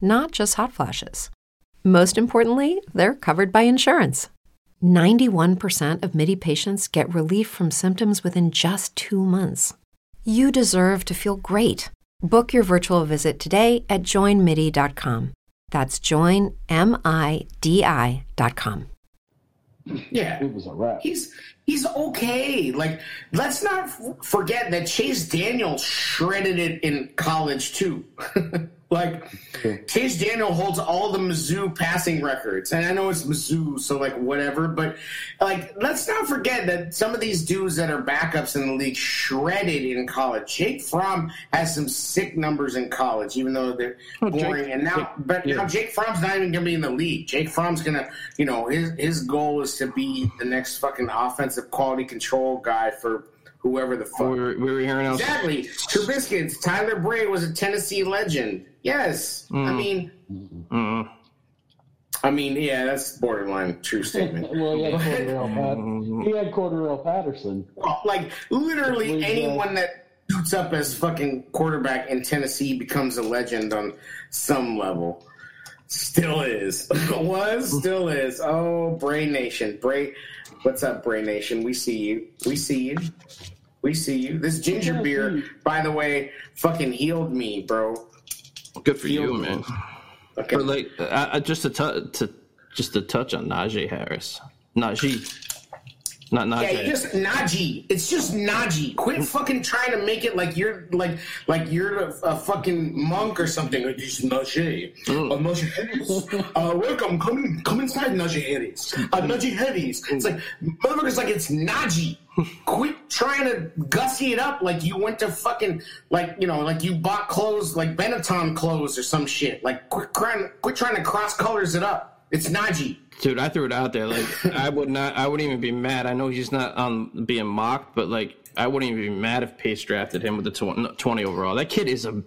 not just hot flashes. Most importantly, they're covered by insurance. 91% of MIDI patients get relief from symptoms within just 2 months. You deserve to feel great. Book your virtual visit today at joinmidi.com. That's joinmidi.com. Yeah, it was a wrap. He's okay. Like, let's not forget that Chase Daniel shredded it in college too. Chase Daniel holds all the Mizzou passing records, and I know it's Mizzou, so whatever. But let's not forget that some of these dudes that are backups in the league shredded in college. Jake Fromm has some sick numbers in college, even though they're boring. Now Jake Fromm's not even gonna be in the league. Jake Fromm's gonna, his goal is to be the next fucking offensive quality control guy for whoever the fuck. We were hearing else. Exactly. Trubisky. Tyler Bray was a Tennessee legend. Yes. I mean, that's borderline true statement. Well, he had Cordarrelle Patterson. Well, literally anyone that shoots up as fucking quarterback in Tennessee becomes a legend on some level. Still is. Still is. Oh, Bray Nation. Bray, what's up, Bray Nation? We see you. This ginger beer, by the way, fucking healed me, bro. Good for you, man. Okay. But just to touch on Najee Harris, not Najee. Yeah, just Najee. It's just Najee. Quit fucking trying to make it like you're a fucking monk or something. It's Najee. Najee Harris. Welcome. Come inside, Najee Harris. Najee Harris. It's motherfuckers. It's Najee. Quit trying to gussy it up like you went to fucking you bought clothes Benetton clothes or some shit. Quit trying to cross colors it up. It's Najee. Dude, I threw it out there. I wouldn't even be mad. I know he's not being mocked, but I wouldn't even be mad if Pace drafted him with the 20 overall. That kid is a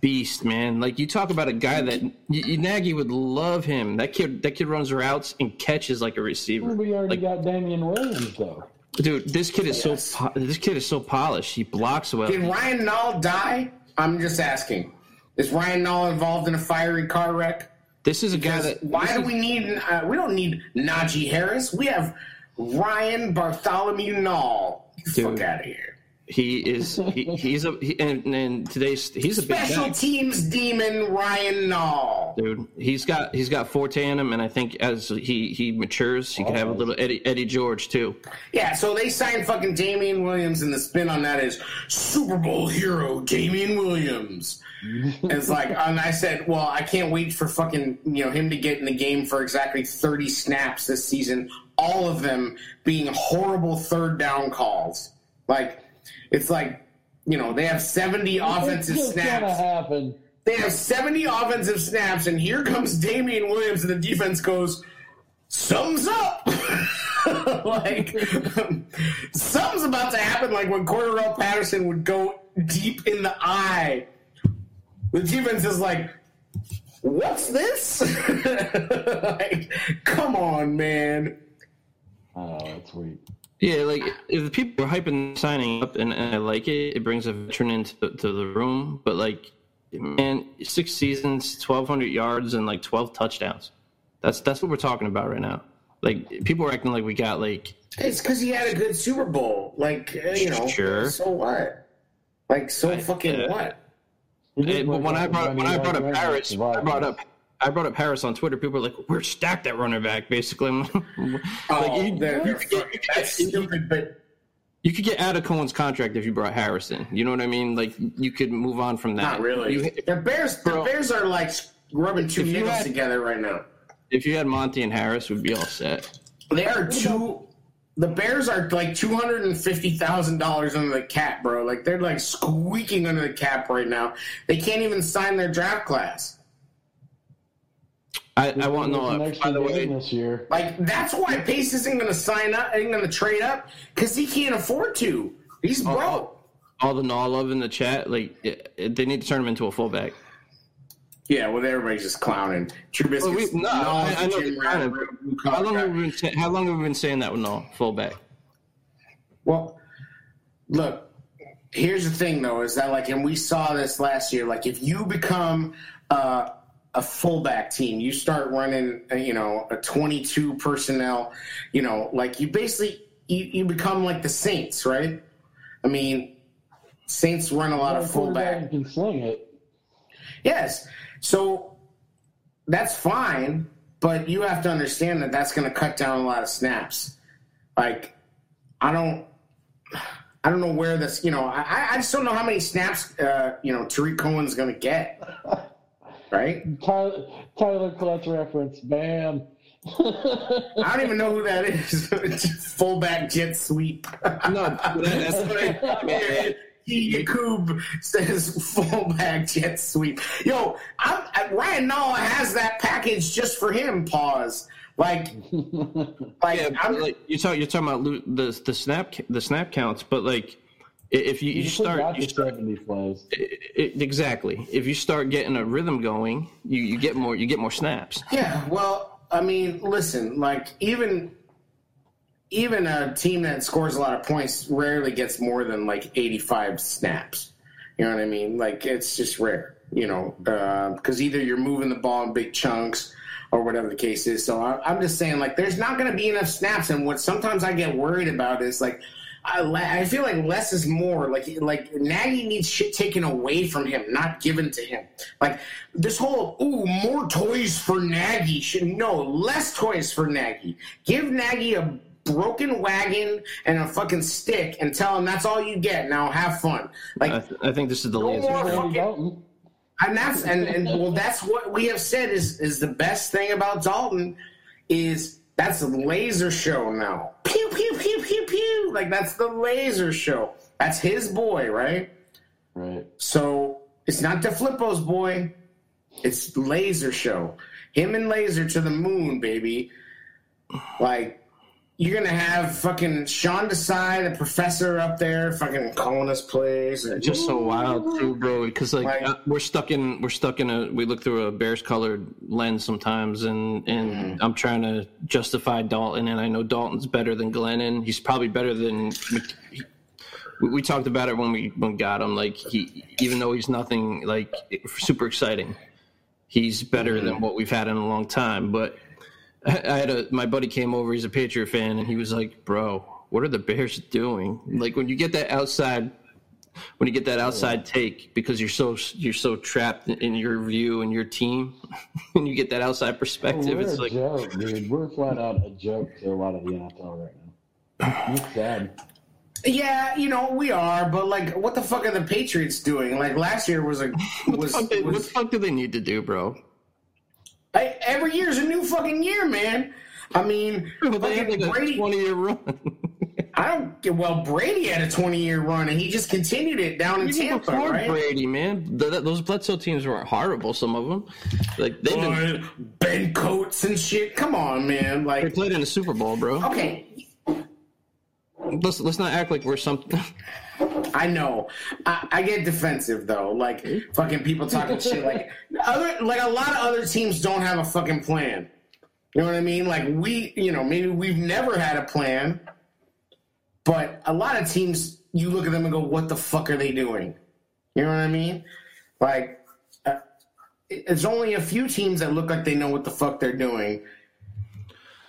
beast, man. You talk about a guy that Nagy would love him. That kid runs routes and catches like a receiver. We already got Damian Williams though. Dude, this kid is so polished. He blocks well. Did Ryan Nall die? I'm just asking. Is Ryan Nall involved in a fiery car wreck? This is a guy that. We don't need Najee Harris. We have Ryan Bartholomew Nall. Fuck out of here. He's a big guy. Special teams demon Ryan Nall. Dude, he's got forte in him, and I think as he matures, he could have a little Eddie George too. Yeah, so they signed fucking Damian Williams, and the spin on that is Super Bowl hero Damian Williams. And and I said, well, I can't wait for fucking him to get in the game for exactly 30 snaps this season, all of them being horrible third down calls. They have 70 offensive snaps. Happen. They have 70 offensive snaps, and here comes Damian Williams, and the defense goes, "Sums up." Something's about to happen. When Cordarrelle Patterson would go deep in the eye, the defense is like, "What's this?" Come on, man. Oh, that's weird. Yeah, if the people are hyping signing up, and I like it, it brings a veteran into the room. But, 6 seasons, 1,200 yards, and, 12 touchdowns. That's what we're talking about right now. People are acting like we got, It's because he had a good Super Bowl. Sure. So what? What? But when I brought up Harris on Twitter, people were like, "We're stacked at running back," basically. You could get out of Cohen's contract if you brought Harris in. You know what I mean? You could move on from that. Not really. The Bears are rubbing two nickels together right now. If you had Monty and Harris, we'd be all set. They are two. The Bears are $250,000 under the cap, bro. They're squeaking under the cap right now. They can't even sign their draft class. I want to know. By the way, this year, like that's why Pace isn't going to sign up, isn't going to trade up, because he can't afford to. He's broke. All the gnaw love in the chat, like they need to turn him into a fullback. Yeah, well, everybody's just clowning. Trubisky. Well, I know. How long have we been saying that with Noll fullback? Well, look. Here's the thing, though, is that like, and we saw this last year. Like, if you become a fullback team, you start running, a 22 personnel. Like you basically you become like the Saints, right? I mean, Saints run a lot of fullback. You can sling it. Yes. So that's fine, but you have to understand that that's going to cut down a lot of snaps. Like, I don't know where this, I just don't know how many snaps, Tariq Cohen's going to get, right? Tyler Clutch reference, bam. I don't even know who that is. Fullback jet sweep. No, that's what I Yakub says fullback jet sweep. Yo, Ryan Nall has that package just for him. Pause. You're talking about the snap counts, but like if you start 70 plays. Exactly. If you start getting a rhythm going, you get more snaps. Yeah. Well, I mean, listen, like even a team that scores a lot of points rarely gets more than like 85 snaps. You know what I mean? Like it's just rare, because either you're moving the ball in big chunks or whatever the case is. So I'm just saying, like, there's not going to be enough snaps. And what sometimes I get worried about is like, I feel like less is more. Like Nagy needs shit taken away from him, not given to him. Like this whole more toys for Nagy. Less toys for Nagy. Give Nagy a broken wagon and a fucking stick and tell him that's all you get. Now have fun. Like I think this is the last one. And that's what we have said is the best thing about Dalton is that's a laser show now. Pew pew pew pew pew. Like that's the laser show. That's his boy, right? Right. So it's not DeFlippo's boy. It's laser show. Him and laser to the moon, baby. Like you're going to have fucking Sean Desai, the professor up there, fucking calling us plays. It's just so wild, too, bro, because, we look through a Bears-colored lens sometimes, and I'm trying to justify Dalton, and I know Dalton's better than Glennon. He's probably better than we talked about it when we got him. Like, he, even though he's nothing, like, super exciting, he's better than what we've had in a long time, but I had my buddy came over. He's a Patriot fan, and he was like, "Bro, what are the Bears doing? Like when you get that outside take, because you're so trapped in your view and your team, when you get that outside perspective, it's like joke, dude. We're flat out a joke to a lot of the NFL right now. It's sad. Yeah, we are, but like, what the fuck are the Patriots doing? Like last year what the fuck do they need to do, bro? Every year's a new fucking year, man. I mean, they had Brady, a 20-year run. Brady had a 20-year run, and he just continued it down in Tampa, right? Brady, man. Those Bledsoe teams weren't horrible, some of them. Like, they've been Ben Coates and shit. Come on, man. Like, they played in the Super Bowl, bro. Okay. Let's not act like we're something. I know. I get defensive though. Like fucking people talking shit. Like a lot of other teams don't have a fucking plan. You know what I mean? Like we, maybe we've never had a plan. But a lot of teams, you look at them and go, "What the fuck are they doing?" You know what I mean? Like it's only a few teams that look like they know what the fuck they're doing.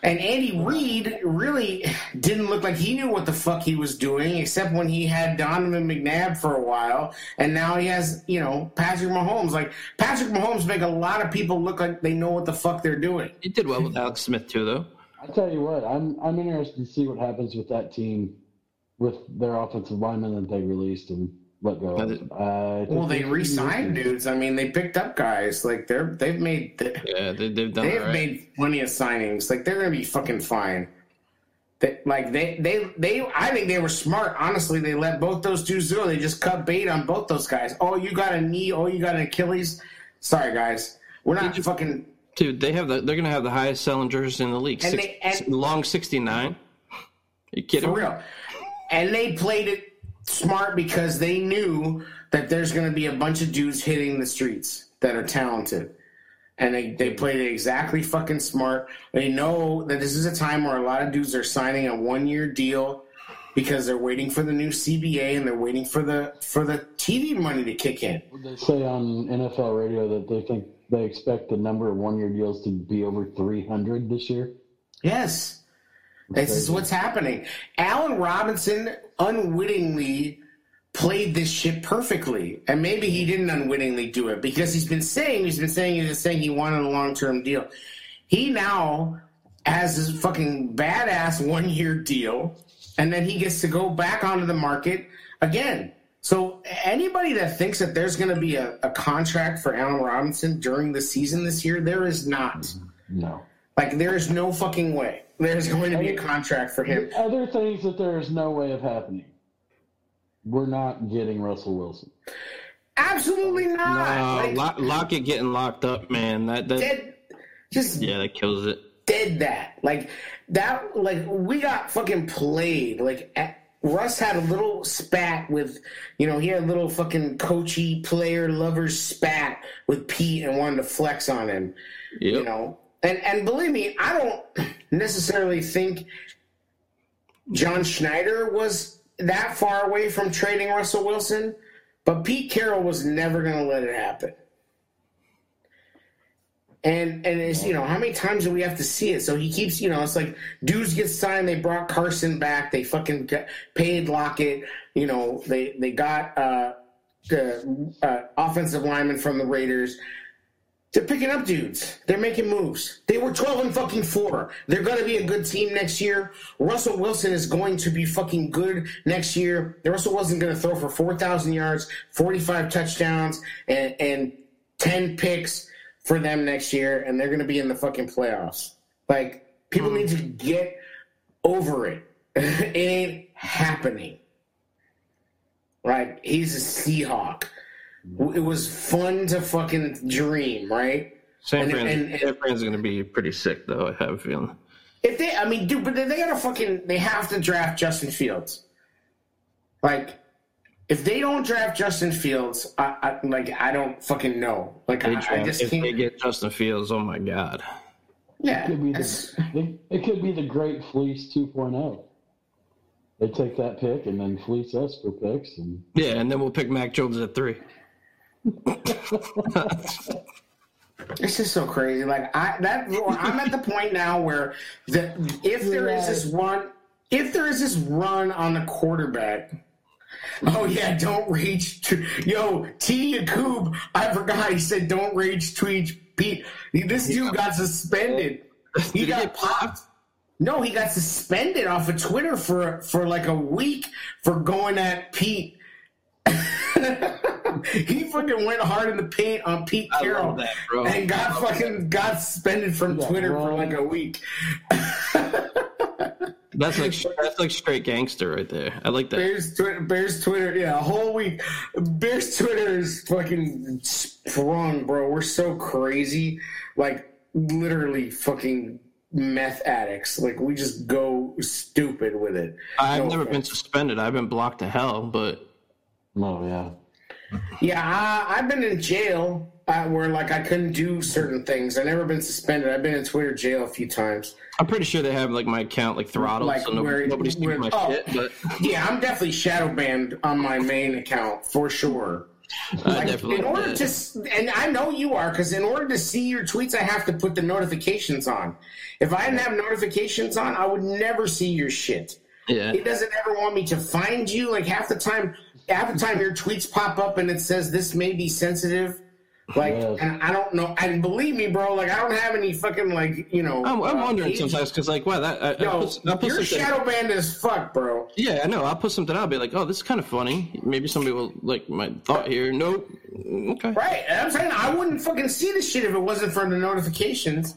And Andy Reid really didn't look like he knew what the fuck he was doing, except when he had Donovan McNabb for a while, and now he has, Patrick Mahomes. Like, Patrick Mahomes make a lot of people look like they know what the fuck they're doing. He did well with Alex Smith, too, though. I tell you what, I'm interested to see what happens with that team with their offensive linemen that they released and let go. They re-signed dudes. I mean, they picked up guys. Like they've made plenty of signings. Like they're gonna be fucking fine. I think they were smart. Honestly, they let both those dudes go. They just cut bait on both those guys. Oh, you got a knee. Oh, you got an Achilles. Sorry, guys. We're not fucking. Dude, they're going to have the highest selling jerseys in the league. Long 69. Are you kidding? For real. And they played it smart because they knew that there's going to be a bunch of dudes hitting the streets that are talented. And they played it exactly fucking smart. They know that this is a time where a lot of dudes are signing a one-year deal because they're waiting for the new CBA and they're waiting for the TV money to kick in. They say on NFL radio that they think they expect the number of one-year deals to be over 300 this year. Yes. This is what's happening. Allen Robinson unwittingly played this shit perfectly. And maybe he didn't unwittingly do it because he's been saying he wanted a long-term deal. He now has this fucking badass one-year deal, and then he gets to go back onto the market again. So anybody that thinks that there's going to be a contract for Allen Robinson during the season this year, there is not. No. Like, there is no fucking way. There's going to be a contract for him. Other things that there is no way of happening. We're not getting Russell Wilson. Absolutely not. No, like, Lockett getting locked up, man. That kills it. Did that. We got fucking played. Russ had a little spat with, he had a little fucking coachy player lover spat with Pete and wanted to flex on him. Yep. And believe me, I don't necessarily think John Schneider was that far away from trading Russell Wilson, but Pete Carroll was never going to let it happen. And it's, how many times do we have to see it? So he keeps, it's like dudes get signed. They brought Carson back. They fucking paid Lockett. They got the offensive lineman from the Raiders. They're picking up dudes. They're making moves. They were 12-4. They're going to be a good team next year. Russell Wilson is going to be fucking good next year. Russell Wilson going to throw for 4,000 yards, 45 touchdowns, and 10 picks for them next year, and they're going to be in the fucking playoffs. Like, people need to get over it. It ain't happening. Right? He's a Seahawk. It was fun to fucking dream, right? San Fran's going to be pretty sick, though, I have a feeling. They have to draft Justin Fields. Like, if they don't draft Justin Fields, I don't fucking know. If they get Justin Fields, oh my God. Yeah. It could be the Great Fleece 2.0. They take that pick and then fleece us for picks. And then we'll pick Mac Jones at 3. This is so crazy. I'm at the point now where if there is this run on the quarterback. Oh yeah, don't rage. T. Yakub, I forgot he said don't rage. Tweet Pete. This dude got suspended. He got popped. No, he got suspended off of Twitter for like a week for going at Pete. He fucking went hard in the paint on Pete Carroll and got suspended from Twitter for like a week. That's like straight gangster right there. I like that. Bears Twitter, yeah, a whole week. Bears Twitter is fucking sprung, bro. We're so crazy, like literally fucking meth addicts. Like we just go stupid with it. I've never been suspended. I've been blocked to hell, but oh yeah. Yeah, I've been in jail where, I couldn't do certain things. I've never been suspended. I've been in Twitter jail a few times. I'm pretty sure they have, my account, throttled, so nobody's doing my shit. But. Yeah, I'm definitely shadow banned on my main account, for sure. And I know you are, because in order to see your tweets, I have to put the notifications on. If I didn't have notifications on, I would never see your shit. Yeah. It doesn't ever want me to find you. Half the time your tweets pop up and it says this may be sensitive. And I don't know. And believe me, bro, I don't have any fucking, I'm wondering sometimes because, wow, that... I'll put your shadow banned as fuck, bro. Yeah, I know. I'll put something out. I'll be like, oh, this is kind of funny. Maybe somebody will like my thought here. Nope. Okay. Right. And I'm saying I wouldn't fucking see this shit if it wasn't for the notifications.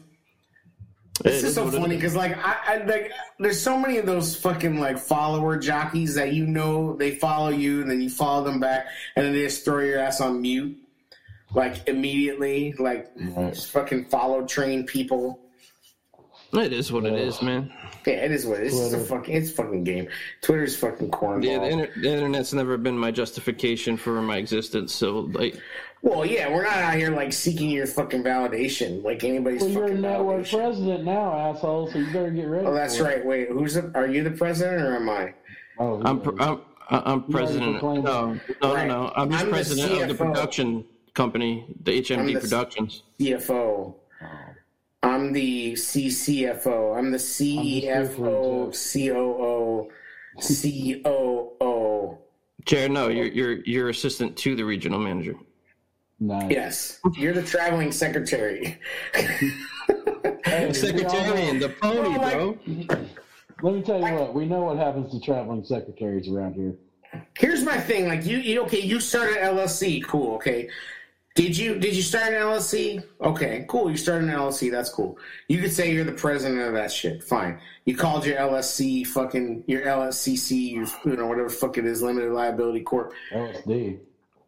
This is so funny because, there's so many of those fucking, follower jockeys that they follow you, and then you follow them back, and then they just throw your ass on mute. like immediately, like just fucking follow train people. It is what it is, man. Yeah, it is what it is. It's a fucking game. Twitter's fucking cornball. Yeah, the internet's never been my justification for my existence. So, like, well, yeah, we're not out here like seeking your fucking validation, like anybody's fucking. Well, you're a network president now, asshole. So you better get ready. Oh, that's right. Wait, are you the president or am I? Oh, I'm president. No. I'm just president of the production company, the HMD Productions. CFO. I'm the CCFO. I'm the CEFO, COO, COO. Jared, no, you're assistant to the regional manager. Nice. Yes, you're the traveling secretary. Secretary and the pony, bro. Let me tell you what. We know what happens to traveling secretaries around here. Here's my thing. Like you started LLC. Cool. Okay. Did you start an LLC? Okay, cool. You started an LLC. That's cool. You could say you're the president of that shit. Fine. You called your LLC fucking your LLCC, your, whatever fuck it is, limited liability corp. LSD.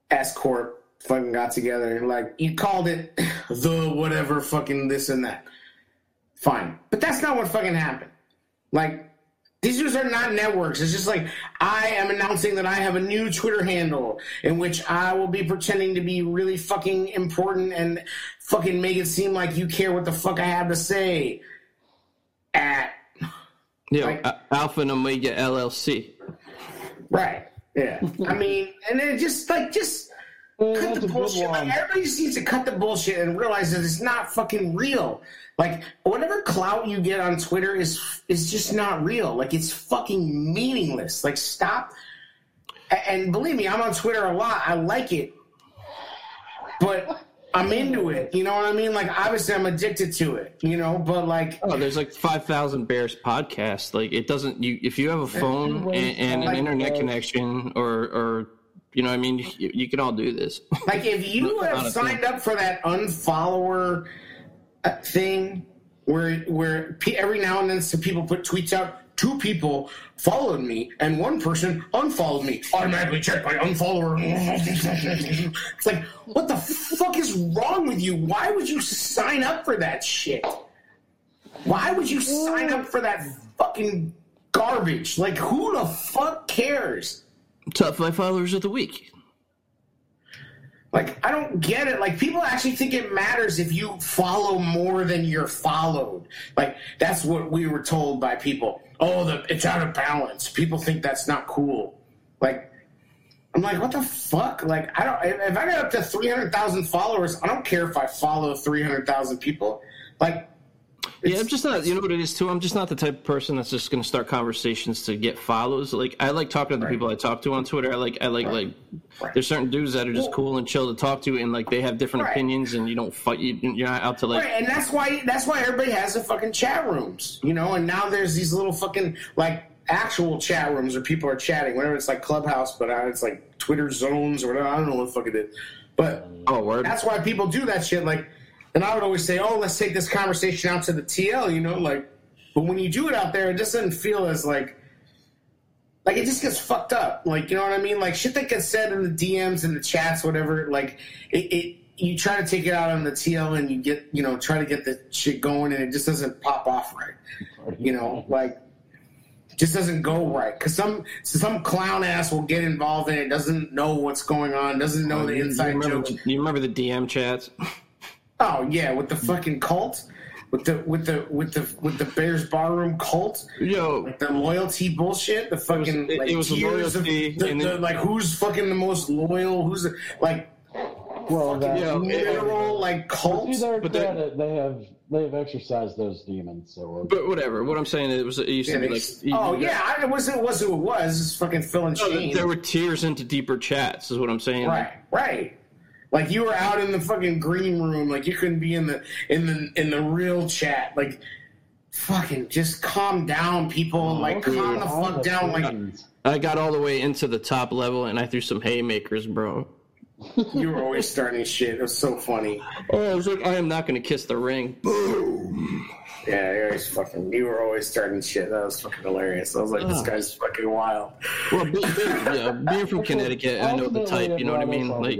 S corp. Fucking got together. Like you called it the whatever fucking this and that. Fine. But that's not what fucking happened. Like these dudes are not networks. It's just like I am announcing that I have a new Twitter handle in which I will be pretending to be really fucking important and fucking make it seem like you care what the fuck I have to say. Alpha and Omega LLC. Right. Yeah. I mean, and then just cut the bullshit. Like, everybody just needs to cut the bullshit and realize that it's not fucking real. Like, whatever clout you get on Twitter is just not real. Like, it's fucking meaningless. Like, stop. And believe me, I'm on Twitter a lot. I like it. But I'm into it. You know what I mean? Like, obviously, I'm addicted to it. You know? But, like... Oh, there's, like, 5,000 Bears podcasts. Like, it doesn't... If you have a phone and an internet connection or you know what I mean? You can all do this. Like, if you have signed up for that unfollower... thing where every now and then some people put tweets out, 2 people followed me and 1 person unfollowed me. Automatically check my unfollower. It's like, what the fuck is wrong with you? Why would you sign up for that shit? Why would you sign up for that fucking garbage? Like, who the fuck cares? Top 5 followers of the week. Like, I don't get it. Like, people actually think it matters if you follow more than you're followed. Like, that's what we were told by people. Oh, it's out of balance. People think that's not cool. Like, I'm like, what the fuck? Like, I don't. If I got up to 300,000 followers, I don't care if I follow 300,000 people. Like, yeah, I'm just not. You know what it is too. I'm just not the type of person that's just going to start conversations to get follows. Like I like talking to the people I talk to on Twitter. I like there's certain dudes that are just cool and chill to talk to, and like they have different opinions, and you don't fight. You're not out to like. Right, and that's why everybody has the fucking chat rooms, you know. And now there's these little fucking like actual chat rooms where people are chatting. Whenever it's like Clubhouse, but it's like Twitter zones or whatever. I don't know what the fuck it is, but that's why people do that shit. Like. And I would always say, oh, let's take this conversation out to the TL, you know, like, but when you do it out there, it just doesn't feel as like it just gets fucked up. Like, you know what I mean? Like shit that gets said in the DMs and the chats, whatever, like you try to take it out on the TL and you get, you know, try to get the shit going and it just doesn't pop off right. You know, like just doesn't go right. Cause some clown ass will get involved in it. Doesn't know what's going on. Doesn't know the inside jokes. You remember the DM chats? Oh yeah, with the fucking cult, with the Bears barroom cult, yo, like the loyalty bullshit, the fucking it was loyalty, like who's fucking the most loyal, who's like, well, literal like cult. To their credit, they have exercised those demons. So, but whatever. What I'm saying is, it used to be like. Oh yeah, it wasn't what it was. It's fucking Phil and Shane. There were tears into deeper chats. Is what I'm saying. Right. Like you were out in the fucking green room, like you couldn't be in the real chat. Like, fucking, just calm down, people. Like, calm the fuck down. Like, I got all the way into the top level, and I threw some haymakers, bro. You were always starting shit. It was so funny. Oh, I was like, I am not gonna kiss the ring. Boom. Yeah, you were always starting shit. That was fucking hilarious. I was like, this guy's fucking wild. Well, being from Connecticut, I know the type. You know what I mean? Like.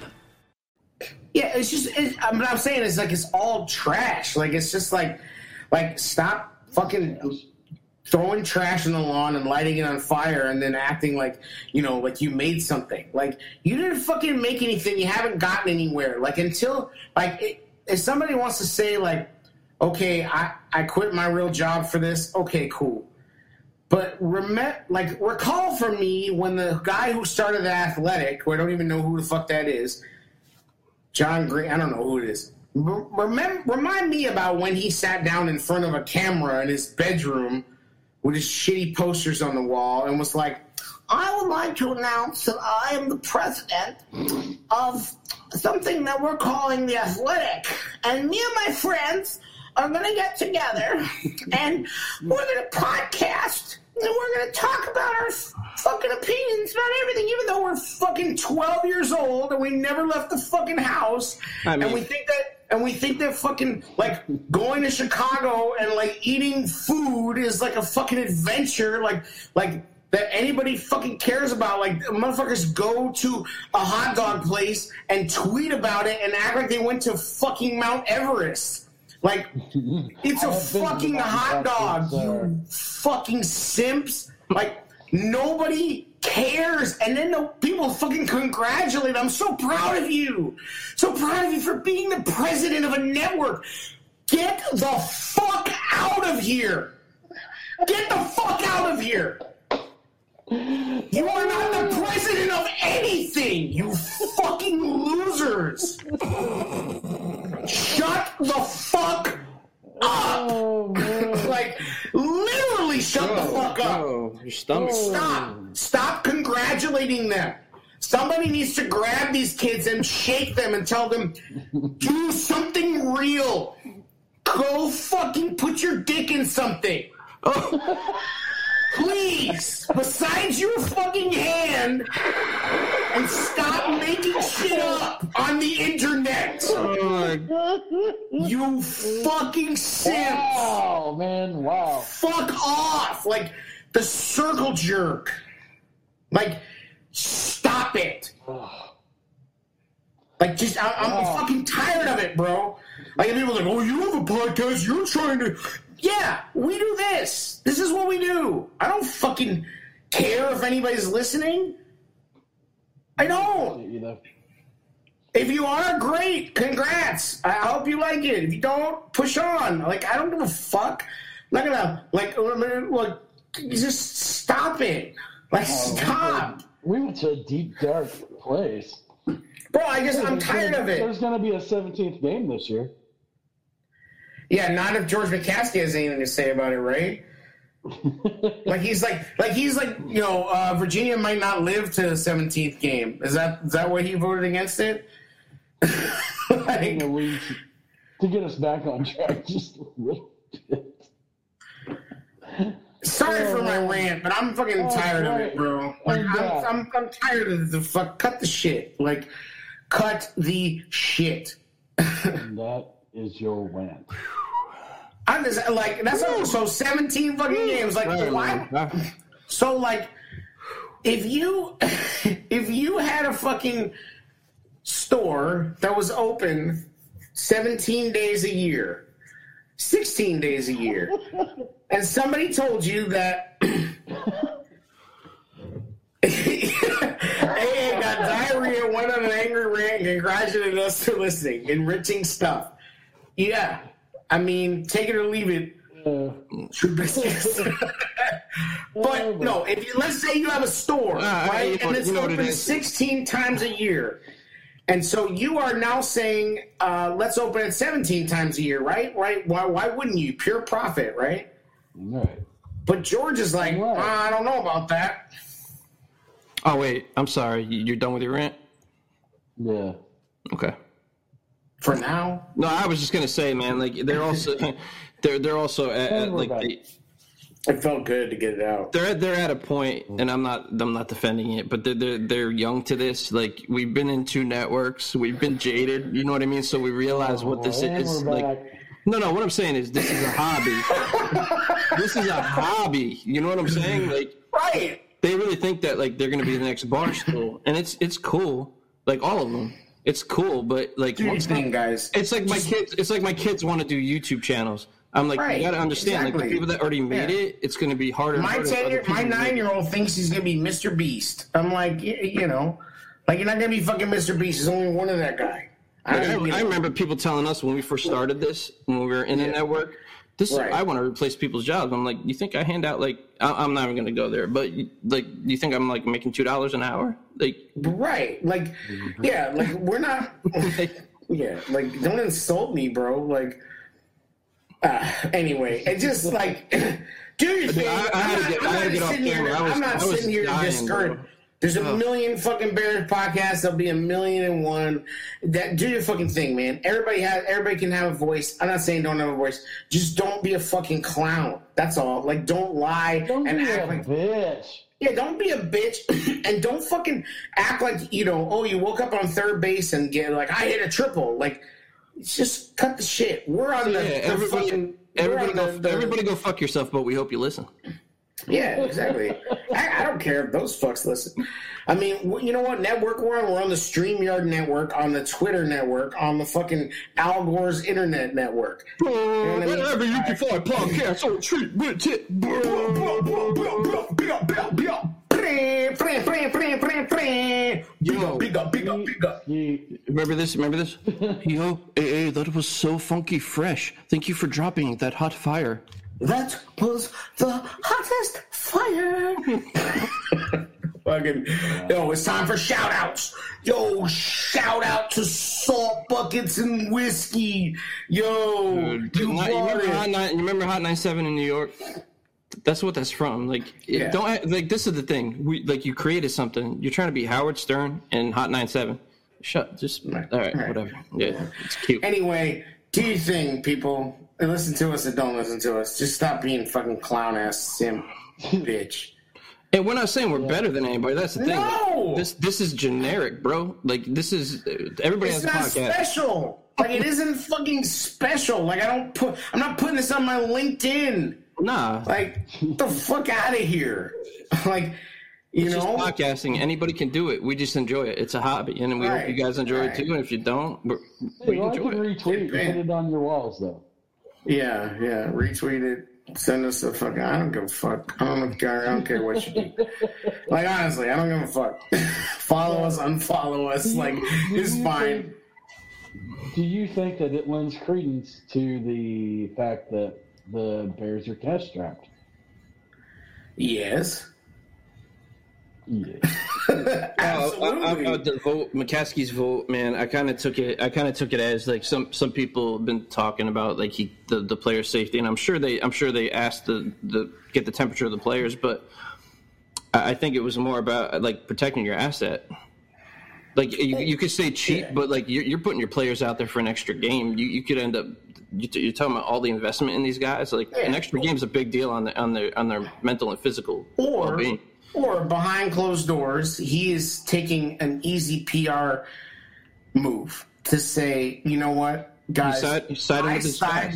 Yeah, it's just, I'm saying it's like, it's all trash. Like, it's just like stop fucking throwing trash on the lawn and lighting it on fire and then acting like, you know, like you made something. Like, you didn't fucking make anything. You haven't gotten anywhere. Like, until, like, if somebody wants to say, like, okay, I quit my real job for this. Okay, cool. But recall for me when the guy who started The Athletic, who I don't even know who the fuck that is, John Gray, I don't know who it is. Remind me about when he sat down in front of a camera in his bedroom with his shitty posters on the wall and was like, I would like to announce that I am the president of something that we're calling The Athletic. And me and my friends are going to get together and we're going to podcast and we're going to talk about our fucking opinions about everything, even though we're fucking 12 years old and we never left the fucking house. I mean, and we think that fucking, like, going to Chicago and, like, eating food is like a fucking adventure, like that anybody fucking cares about. Like, motherfuckers go to a hot dog place and tweet about it and act like they went to fucking Mount Everest. Like, it's a fucking hot dog, you fucking simps. Like, nobody cares. And then the people fucking congratulate. I'm so proud of you. So proud of you for being the president of a network. Get the fuck out of here. Get the fuck out of here. You are not the president of anything, you fucking losers. Shut the fuck up. Oh, like, literally shut the fuck up. Your stomach. Stop congratulating them. Somebody needs to grab these kids and shake them and tell them, do something real. Go fucking put your dick in something. Please, besides your fucking hand, and stop making shit up on the internet. Oh, you fucking simps. Wow, man, wow. Fuck off. Like, the circle jerk. Like, stop it. Like, just, I'm fucking tired of it, bro. Like, people are like, oh, you have a podcast, you're trying to... Yeah, we do this. This is what we do. I don't fucking care if anybody's listening. I don't. If you are, great. Congrats. I hope you like it. If you don't, push on. Like, I don't give a fuck. I'm not gonna, like, just stop it. Like, stop. We went to a deep, dark place. Bro, I guess I'm tired of it. There's going to be a 17th game this year. Yeah, not if George McCaskey has anything to say about it, right? He's like, you know, Virginia might not live to the 17th game. Is that why he voted against it? Like, to get us back on track just a little bit. Sorry for my rant, but I'm fucking tired of it, bro. Like, I'm tired of the fuck. Cut the shit. Like, Cut the shit. And that is your rant. I'm just like, that's all. So 17 fucking games. Like, why? So like, if you had a fucking store that was open 17 days a year, 16 days a year, and somebody told you that AA got diarrhea, went on an angry rant, and congratulated us for listening. Enriching stuff. Yeah. I mean, take it or leave it. True business. But no, if you, let's say you have a store, right? And it's open 16 times a year. And so you are now saying, let's open it 17 times a year, right? Right? Why wouldn't you? Pure profit, right? Right. But George is like, right. I don't know about that. Oh, wait. I'm sorry. You're done with your rant? Yeah. Okay. For now? No, I was just going to say, man, like, they're also it felt good to get it out. They're at a point, and I'm not defending it, but they're young to this. Like, we've been in two networks, we've been jaded, you know what I mean? So we realize what this is like. No, what I'm saying is this is a hobby. This is a hobby. You know what I'm saying? Like, right. They really think that like they're going to be the next Barstool, and it's cool. Like all of them. It's cool, but like guys, it's like my kids. It's like my kids want to do YouTube channels. I'm like, right, you gotta understand, exactly. Like the people that already made it, it's gonna be harder. My 9-year-old thinks he's gonna be Mr. Beast. I'm like, you know, like you're not gonna be fucking Mr. Beast. There's only one of that guy. I remember people telling us when we first started this, when we were in a network, this is, I want to replace people's jobs. I'm like, you think I hand out like I'm not even gonna go there, but like you think I'm like making $2 an hour? Like right, like yeah, like we're not. Yeah, like don't insult me, bro. Like. Anyway, it just like do your thing. I'm not sitting here to discourage. There's a million fucking Bears podcasts. There'll be a million and one. That do your fucking thing, man. Everybody can have a voice. I'm not saying don't have a voice. Just don't be a fucking clown. That's all. Like don't lie and act like a bitch. Yeah, don't be a bitch and don't fucking act like you know. Oh, you woke up on third base and get like I hit a triple. Like. Just cut the shit. We're on the everybody. Fucking, everybody go fuck yourself. But we hope you listen. Yeah, exactly. I don't care if those fucks listen. I mean, you know what network we're on? We're on the StreamYard network, on the Twitter network, on the fucking Al Gore's internet network. Whenever you can find podcasts on Treat with It. Yo, big up. Remember this? Yo, AA, that was so funky fresh. Thank you for dropping that hot fire. That was the hottest fire. Fucking, yo, it's time for shout outs. Yo, shout out to Salt Buckets and Whiskey. Yo, dude, you remember Hot 97 in New York? That's what that's from. Like, don't like. This is the thing. You created something. You're trying to be Howard Stern and Hot 97. All right, whatever. Yeah, it's cute. Anyway, do your thing, people. And listen to us and don't listen to us. Just stop being fucking clown ass sim bitch. And we're not saying we're better than anybody. That's the thing. No, this is generic, bro. Like this is everybody has a podcast. It's not special. Like it isn't fucking special. Like I'm not putting this on my LinkedIn. Nah. Like, get the fuck out of here. Like, you know. It's just podcasting. Anybody can do it. We just enjoy it. It's a hobby. And we hope you guys enjoy it, too. And if you don't, we enjoy it. Retweet it. Put it on your walls, though. Yeah. Retweet it. Send us a fucking... I don't give a fuck. I don't care what you do. Like, honestly, I don't give a fuck. Follow us, unfollow us. Like, it's fine. Do you think that it lends credence to the fact that the Bears are cash-strapped? Yes. Yeah. Absolutely. The vote, McCaskey's vote, man. I kind of took it as like some people have been talking about like the player safety, and I'm sure they asked the get the temperature of the players, but I think it was more about like protecting your asset. Like you could say cheap, but like you're putting your players out there for an extra game. You could end up. You're talking about all the investment in these guys. Like an extra game is a big deal on their mental and physical well-being. Or behind closed doors, he is taking an easy PR move to say, you know what, guys, I side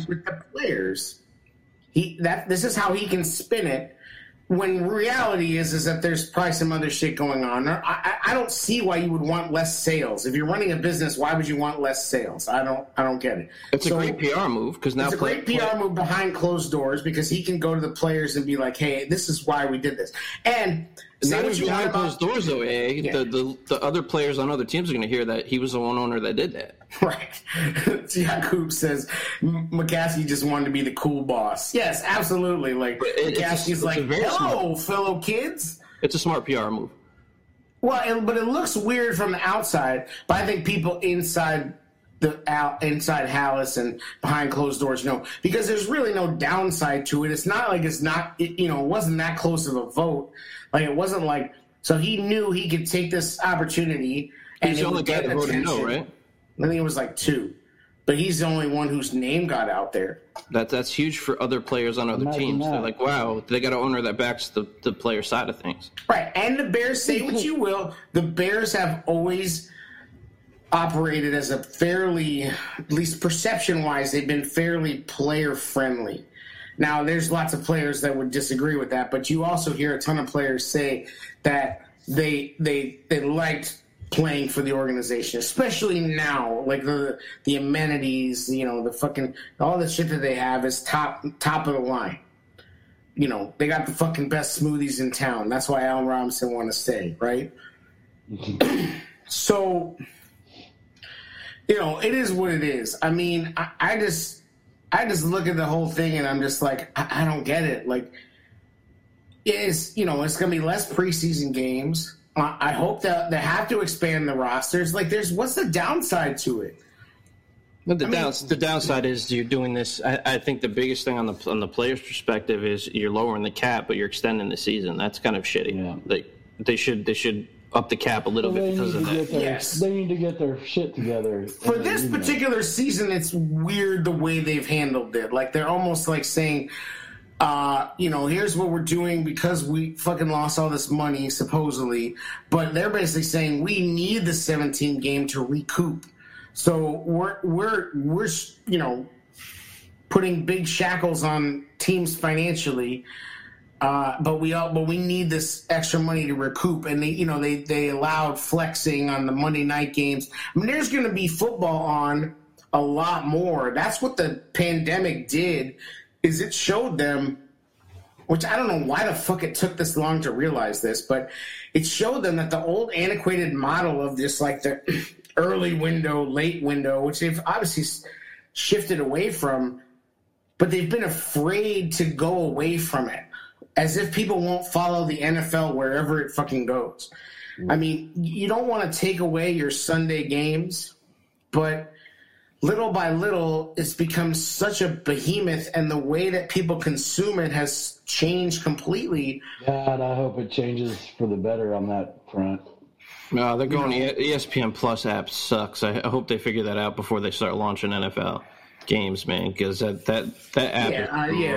with the players. This is how he can spin it. When reality is that there's probably some other shit going on. I don't see why you would want less sales. If you're running a business, why would you want less sales? I don't get it. It's a great PR move because now it's a great PR move behind closed doors because he can go to the players and be like, "Hey, this is why we did this." And not even behind closed doors, though. Yeah. The other players on other teams are going to hear that he was the one owner that did that. Right. Jakub says McCaskey just wanted to be the cool boss. Yes, absolutely. Like McCaskey's like, "Hello, fellow kids." It's a smart PR move. Well, but it looks weird from the outside. But I think people inside Hallis and behind closed doors know, because there's really no downside to it. It's not like it wasn't that close of a vote. Like it wasn't like, so he knew he could take this opportunity. And he's the only guy that voted no, right? I think it was like 2, but he's the only one whose name got out there. That's huge for other players on other teams. They're like, wow, they got an owner that backs the player side of things. Right, and the Bears, say what you will, the Bears have always operated as a fairly, at least perception-wise, they've been fairly player-friendly. Now, there's lots of players that would disagree with that, but you also hear a ton of players say that they liked playing for the organization, especially now, like the amenities, you know, the fucking, all the shit that they have is top of the line. You know, they got the fucking best smoothies in town. That's why Allen Robinson want to stay, right? So, you know, it is what it is. I mean, I just look at the whole thing and I'm just like, I don't get it. Like, it's, you know, it's going to be less preseason games. I hope that they have to expand the rosters. Like, what's the downside to it? The downside is you're doing this. I think the biggest thing on the players' perspective is you're lowering the cap, but you're extending the season. That's kind of shitty. Yeah. Like they should up the cap a little bit because of that. They need to get their shit together. For this particular season, it's weird the way they've handled it. Like they're almost like saying, you know, here's what we're doing because we fucking lost all this money, supposedly. But they're basically saying we need the 17 game to recoup. So we're you know, putting big shackles on teams financially. But we need this extra money to recoup, and they allowed flexing on the Monday night games. I mean, there's going to be football on a lot more. That's what the pandemic did. Is it showed them, which I don't know why the fuck it took this long to realize this, but it showed them that the old antiquated model of just like the early window, late window, which they've obviously shifted away from, but they've been afraid to go away from it, as if people won't follow the NFL wherever it fucking goes. I mean, you don't want to take away your Sunday games, but little by little, it's become such a behemoth, and the way that people consume it has changed completely. God, I hope it changes for the better on that front. No, they're going to ESPN Plus app sucks. I hope they figure that out before they start launching NFL games, man, because that app is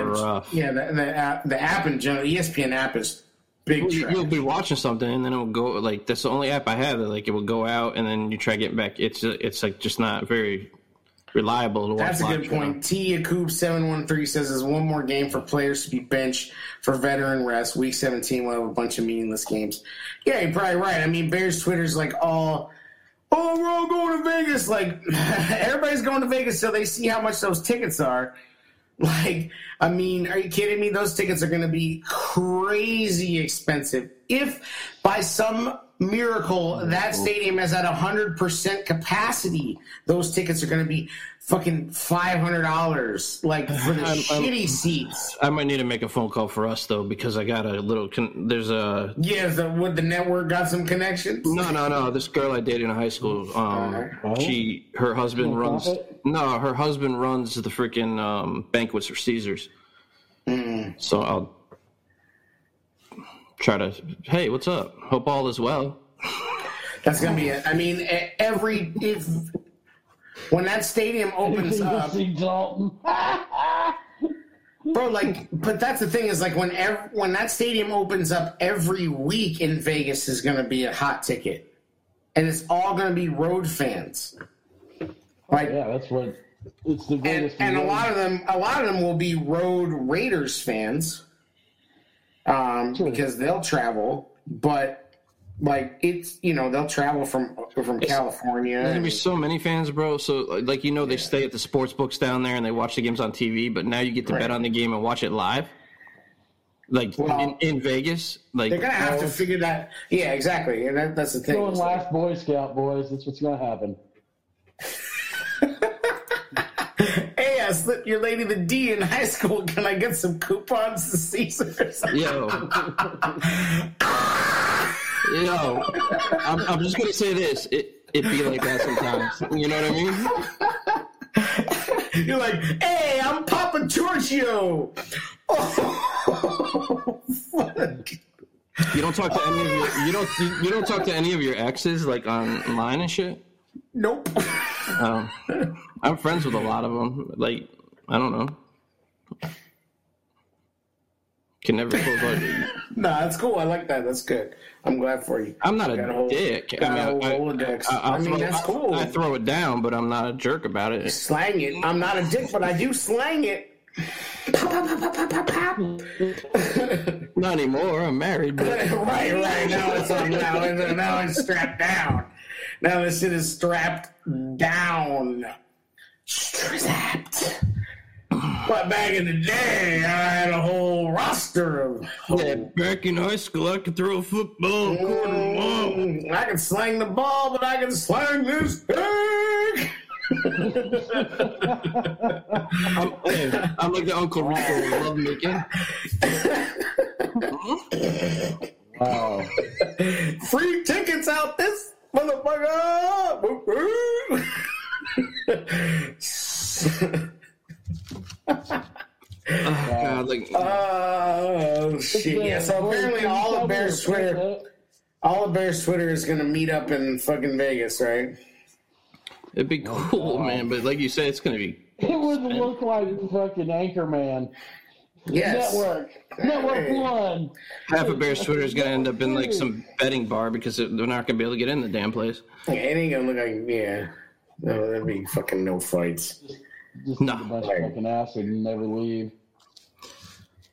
rough. Yeah, the app in general, ESPN app is big. You'll be watching something, and then it'll go, like, that's the only app I have that, like, it will go out, and then you try getting back. It's like, just not very reliable to watch. That's a good point. T. Yakub 713 says there's one more game for players to be benched for veteran rest. Week 17 will have a bunch of meaningless games. Yeah, you're probably right. I mean, Bears Twitter's like all, oh, we're all going to Vegas. Like, everybody's going to Vegas so they see how much those tickets are. Like, I mean, are you kidding me? Those tickets are going to be crazy expensive. If by some miracle that stadium is at 100% capacity, those tickets are going to be fucking $500, like, for the shitty seats. I might need to make a phone call for us, though, because I got a little the network got some connections? No. This girl I dated in high school, her husband runs the freaking banquets for Caesars. Mm. So I'll try to, hey, what's up? Hope all is well. That's going to be it. I mean, when that stadium opens up, bro, like, but that's the thing is, like, when that stadium opens up every week in Vegas is going to be a hot ticket. and it's all going to be road fans. Like, yeah, that's what it's the greatest. And a lot of them will be road Raiders fans, because they'll travel. But like it's, you know, they'll travel from California. There's gonna be so many fans, bro. So like, you know, they stay at the sports books down there and they watch the games on TV. But now you get to bet on the game and watch it live. Like, in Vegas, like they're gonna have to figure that. Yeah, exactly, and that's the thing. Going last Boy Scout, boys. That's what's gonna happen. Hey, I slipped your lady the D in high school. Can I get some coupons to Caesars? Yo, I'm just gonna say this. It be like that sometimes. You know what I mean? You're like, hey, I'm Papa Giorgio. Oh, fuck. You don't talk to any of your you don't talk to any of your exes like online and shit? Nope. I'm friends with a lot of them. Like, I don't know. Can never close like it. Nah, that's cool. I like that. That's good. I'm glad for you. I'm not a dick. I mean, that's cool. I throw it down, but I'm not a jerk about it. Slang it. I'm not a dick, but I do slang it. Not anymore. I'm married. But... right. Now it's strapped down. Now this shit is strapped down. Strapped. But back in the day, I had a whole roster of. Back in high school, I could throw a football. I could sling the ball, but I could sling this dick. I'm like the Uncle Rico in Love Making. Wow. Free tickets out this motherfucker. God, like, oh shit. Yeah, so apparently all of Bear's Twitter is gonna meet up in fucking Vegas, right? It'd be cool, man, but like you said, it's going to be... It would look like fucking Anchorman. Yes. Network 1. Half of Bear's Twitter is going to end up in like some betting bar because they're not going to be able to get in the damn place. Yeah, it ain't going to look like... Yeah. No, there'd be fucking no fights. Just a bunch of fucking acid and never leave.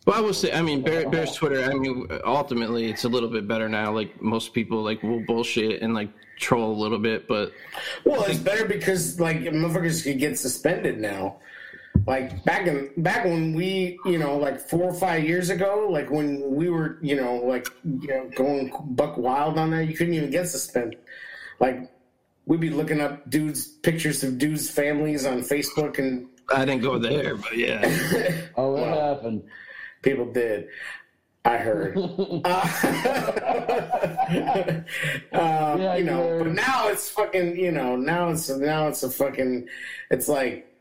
Well, I will say, I mean, Bear's Twitter, I mean, ultimately, it's a little bit better now. Like, most people, like, will bullshit and, like, troll a little bit, but... Well, it's better because, like, motherfuckers could get suspended now. Like, back when we, you know, like, 4 or 5 years ago, like, when we were, you know, going buck wild on that, you couldn't even get suspended. Like, we'd be looking up pictures of dudes' families on Facebook and... I didn't go there, but yeah. Oh, what happened? People did. I heard. You know, but now it's fucking, you know, now it's a fucking, it's like.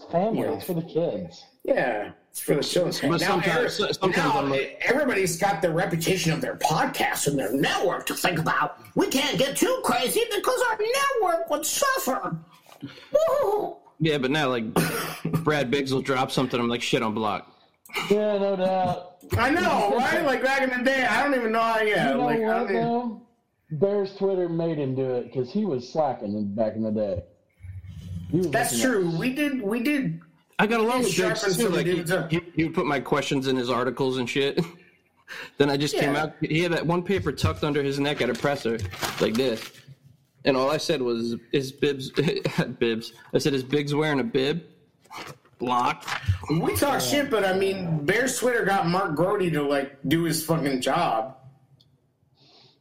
It's family. You know, it's for the kids. Yeah. It's for the show. But now, sometimes I'm like, everybody's got the reputation of their podcast and their network to think about. We can't get too crazy because our network would suffer. Woo-hoo. Yeah, but now, like, Brad Biggs will drop something. I'm like, shit on block. Yeah, no doubt. I know, right? Like, back in the day, I don't even know how, yeah. You know, like, what, though? Bear's Twitter made him do it because he was slacking back in the day. That's true. We did. I got along with Biggs, too. Like, he would put my questions in his articles and shit. Then I just came out. He had that one paper tucked under his neck at a presser, like this. And all I said was, I said, is Biggs wearing a bib? Blocked. We talk shit, but I mean, Bear's Twitter got Mark Grody to like do his fucking job.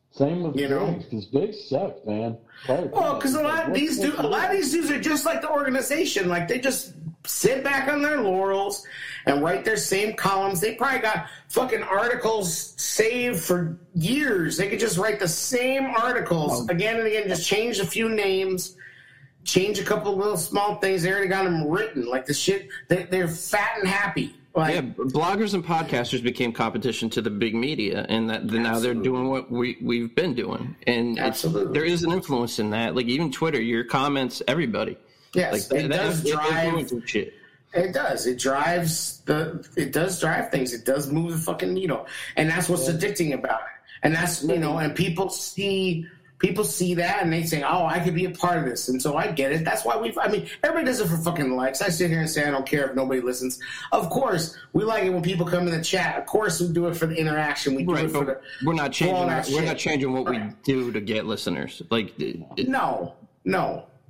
Same with Biggs, because Biggs sucked, man. Well, because a lot of these dudes are just like the organization. Like they just sit back on their laurels and write their same columns. They probably got fucking articles saved for years. They could just write the same articles again and again, just change a few names. Change a couple little small things. They already got them written. Like the shit, they're fat and happy. Like, yeah, bloggers and podcasters became competition to the big media, and now they're doing what we've been doing. And there is an influence in that. Like even Twitter, your comments, everybody. Yes, like, it does drive shit. It does. It does drive things. It does move the fucking needle, and that's what's addicting about it. And that's, you know, and people see. people see that and they say, oh, I could be a part of this. And so I get it. That's why I mean, everybody does it for fucking likes. I sit here and say, I don't care if nobody listens. Of course, we like it when people come in the chat. Of course, we do it for the interaction. We do it for the. We're not changing what we do to get listeners. Like, No.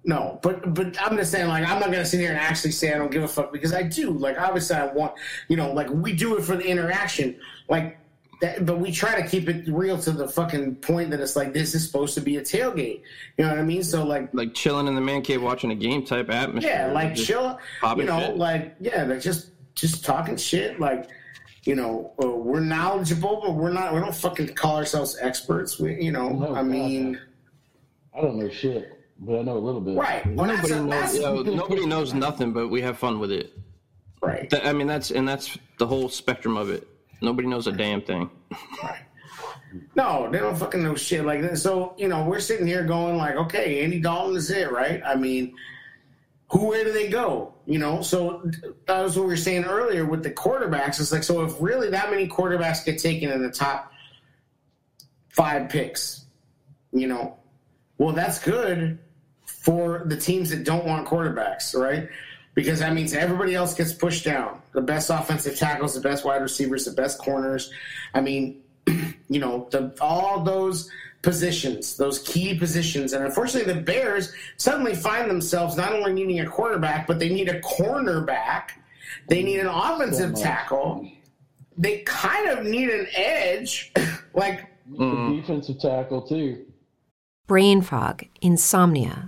But I'm just saying, like, I'm not going to sit here and actually say I don't give a fuck, because I do. Like, obviously I want, you know, like, we do it for the interaction. Like, that, but we try to keep it real to the fucking point that it's like, this is supposed to be a tailgate. You know what I mean? So, like chilling in the man cave watching a game type atmosphere. Yeah, like, chill, you know, shit. Like, yeah, like, just talking shit, like, you know, we're knowledgeable, but we don't fucking call ourselves experts. We, you know, no, I mean. I don't know shit. But I know a little bit. Right. Well, nobody knows nothing, but we have fun with it. Right. That's the whole spectrum of it. Nobody knows a damn thing. Right. No, they don't fucking know shit like that. So, you know, we're sitting here going like, okay, Andy Dalton is it, right? I mean, where do they go? You know, so that was what we were saying earlier with the quarterbacks. It's like, so if really that many quarterbacks get taken in the top 5 picks, you know, well, that's good for the teams that don't want quarterbacks, right? Because that means everybody else gets pushed down. The best offensive tackles, the best wide receivers, the best corners. I mean, you know, all those positions, those key positions. And unfortunately, the Bears suddenly find themselves not only needing a quarterback, but they need a cornerback. They need an offensive tackle. They kind of need an edge. Like the defensive tackle, too. Brain fog, insomnia,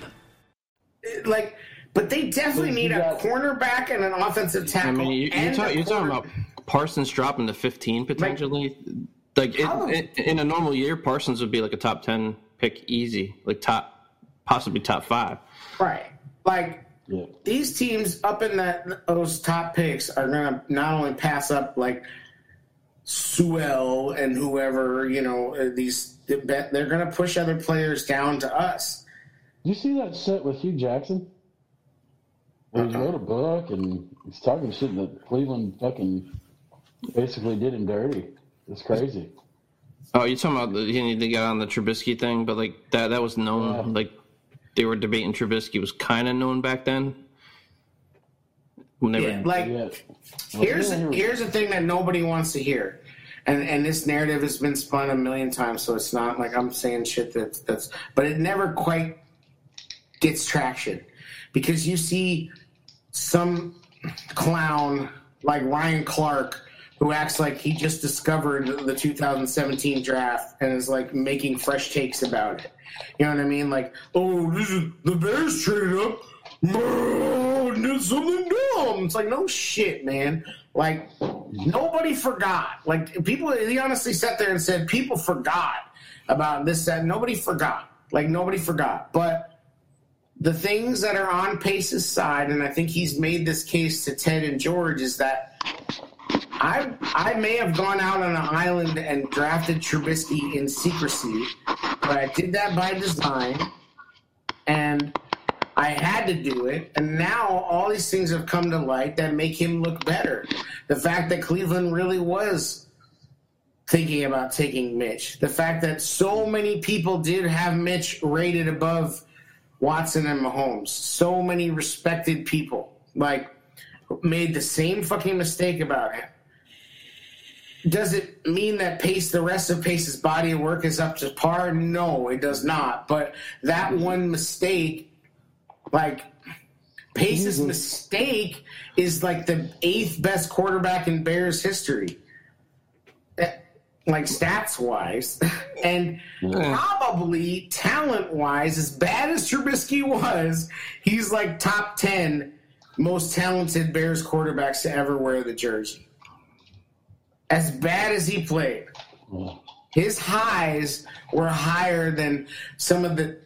Like, but they definitely need a cornerback and an offensive tackle. I mean, you're talking about Parsons dropping to 15 potentially. In a normal year, Parsons would be like a top 10 pick easy, like possibly top 5. Right. Like, yeah. These teams up in those top picks are going to not only pass up like Sewell and whoever, you know, they're going to push other players down to us. Did you see that set with Hugh Jackson? Where he wrote a book and he's talking shit that Cleveland fucking basically did him dirty. It's crazy. Oh, you're talking about they got on the Trubisky thing, but like that was known. Yeah. Like they were debating Trubisky was kind of known back then. Here's the thing that nobody wants to hear. And this narrative has been spun a million times, so it's not like I'm saying shit that's but it never quite gets traction, because you see some clown like Ryan Clark who acts like he just discovered the 2017 draft and is like making fresh takes about it. You know what I mean? Like, oh, this is the Bears traded up. Did something dumb. It's like, no shit, man. Like, nobody forgot. Like, people, he honestly sat there and said, people forgot about this, that. Nobody forgot. Like, nobody forgot. But the things that are on Pace's side, and I think he's made this case to Ted and George, is that I may have gone out on an island and drafted Trubisky in secrecy, but I did that by design, and I had to do it, and now all these things have come to light that make him look better. The fact that Cleveland really was thinking about taking Mitch. The fact that so many people did have Mitch rated above Watson and Mahomes. So many respected people, like, made the same fucking mistake about him. Does it mean that Pace, the rest of Pace's body of work is up to par? No, it does not. But that one mistake, like, Pace's mistake is like the 8th best quarterback in Bears history, like stats-wise. And probably talent-wise, as bad as Trubisky was, he's like top 10 most talented Bears quarterbacks to ever wear the jersey. As bad as he played, his highs were higher than some of the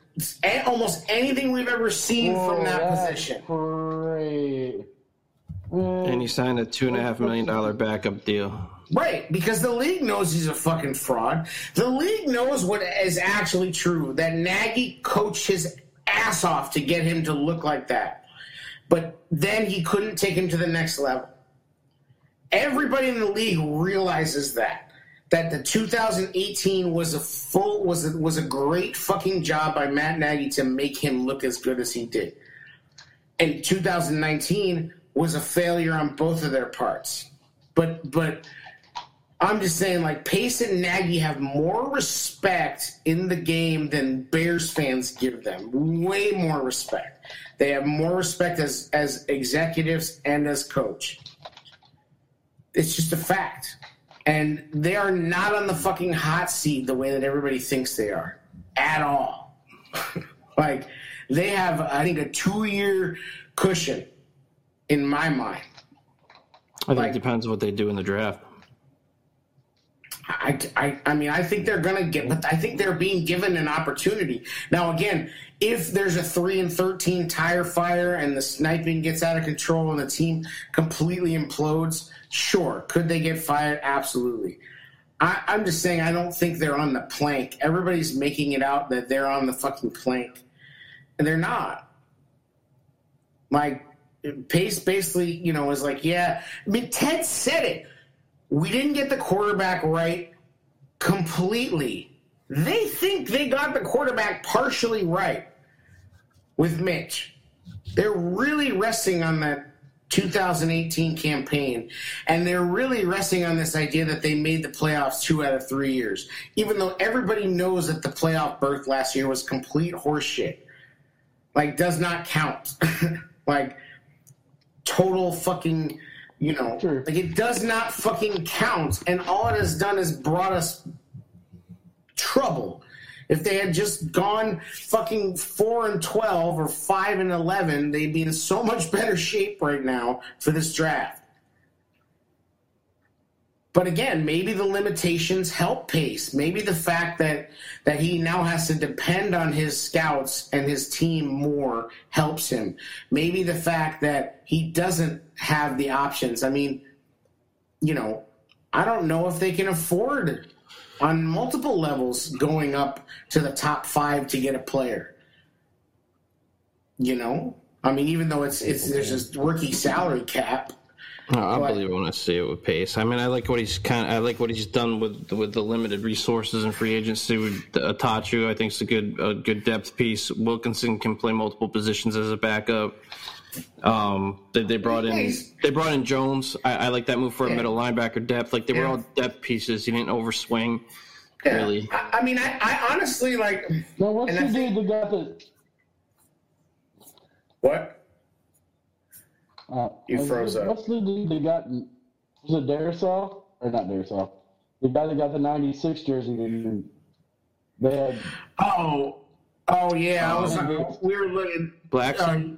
almost anything we've ever seen from that position. Great. And he signed a $2.5 million backup deal. Right, because the league knows he's a fucking fraud. The league knows what is actually true, that Nagy coached his ass off to get him to look like that. But then he couldn't take him to the next level. Everybody in the league realizes that the 2018 was a great fucking job by Matt Nagy to make him look as good as he did. And 2019 was a failure on both of their parts. But I'm just saying, like, Pace and Nagy have more respect in the game than Bears fans give them. Way more respect. They have more respect as executives and as coach. It's just a fact. And they are not on the fucking hot seat the way that everybody thinks they are at all. Like, they have, I think, a 2-year cushion in my mind. I think, like, it depends what they do in the draft. I mean, I think they're going to get, but I think they're being given an opportunity. Now, again, if there's a 3-13 tire fire and the sniping gets out of control and the team completely implodes, sure. Could they get fired? Absolutely. I'm just saying, I don't think they're on the plank. Everybody's making it out that they're on the fucking plank, and they're not. Like, Pace basically, you know, is like, yeah. I mean, Ted said it. We didn't get the quarterback right completely. They think they got the quarterback partially right with Mitch. They're really resting on that 2018 campaign, and they're really resting on this idea that they made the playoffs 2 out of 3 years, even though everybody knows that the playoff berth last year was complete horseshit. Like, does not count. Like, total fucking... You know, like, it does not fucking count, and all it has done is brought us trouble. If they had just gone fucking 4-12 or 5-11, they'd be in so much better shape right now for this draft. But again, maybe the limitations help Pace. Maybe the fact that he now has to depend on his scouts and his team more helps him. Maybe the fact that he doesn't have the options. I mean, you know, I don't know if they can afford on multiple levels going up to the top 5 to get a player. You know? I mean, even though it's there's this rookie salary cap. No, I believe it when I see it with Pace. I mean, I like what he's done with the limited resources and free agency. With Atatu, I think, is a good depth piece. Wilkinson can play multiple positions as a backup. They brought in Jones. I like that move for a middle linebacker depth. Like, they were all depth pieces. He didn't overswing. Yeah. Really. I mean, I honestly like. Now, what's the dude that got the? What? You froze up. What's the dude they got? Was it Darisaw? Or not Darisaw? The guy that got the 96 jersey. And they had. Oh yeah. I was like, we were looking. Blackson.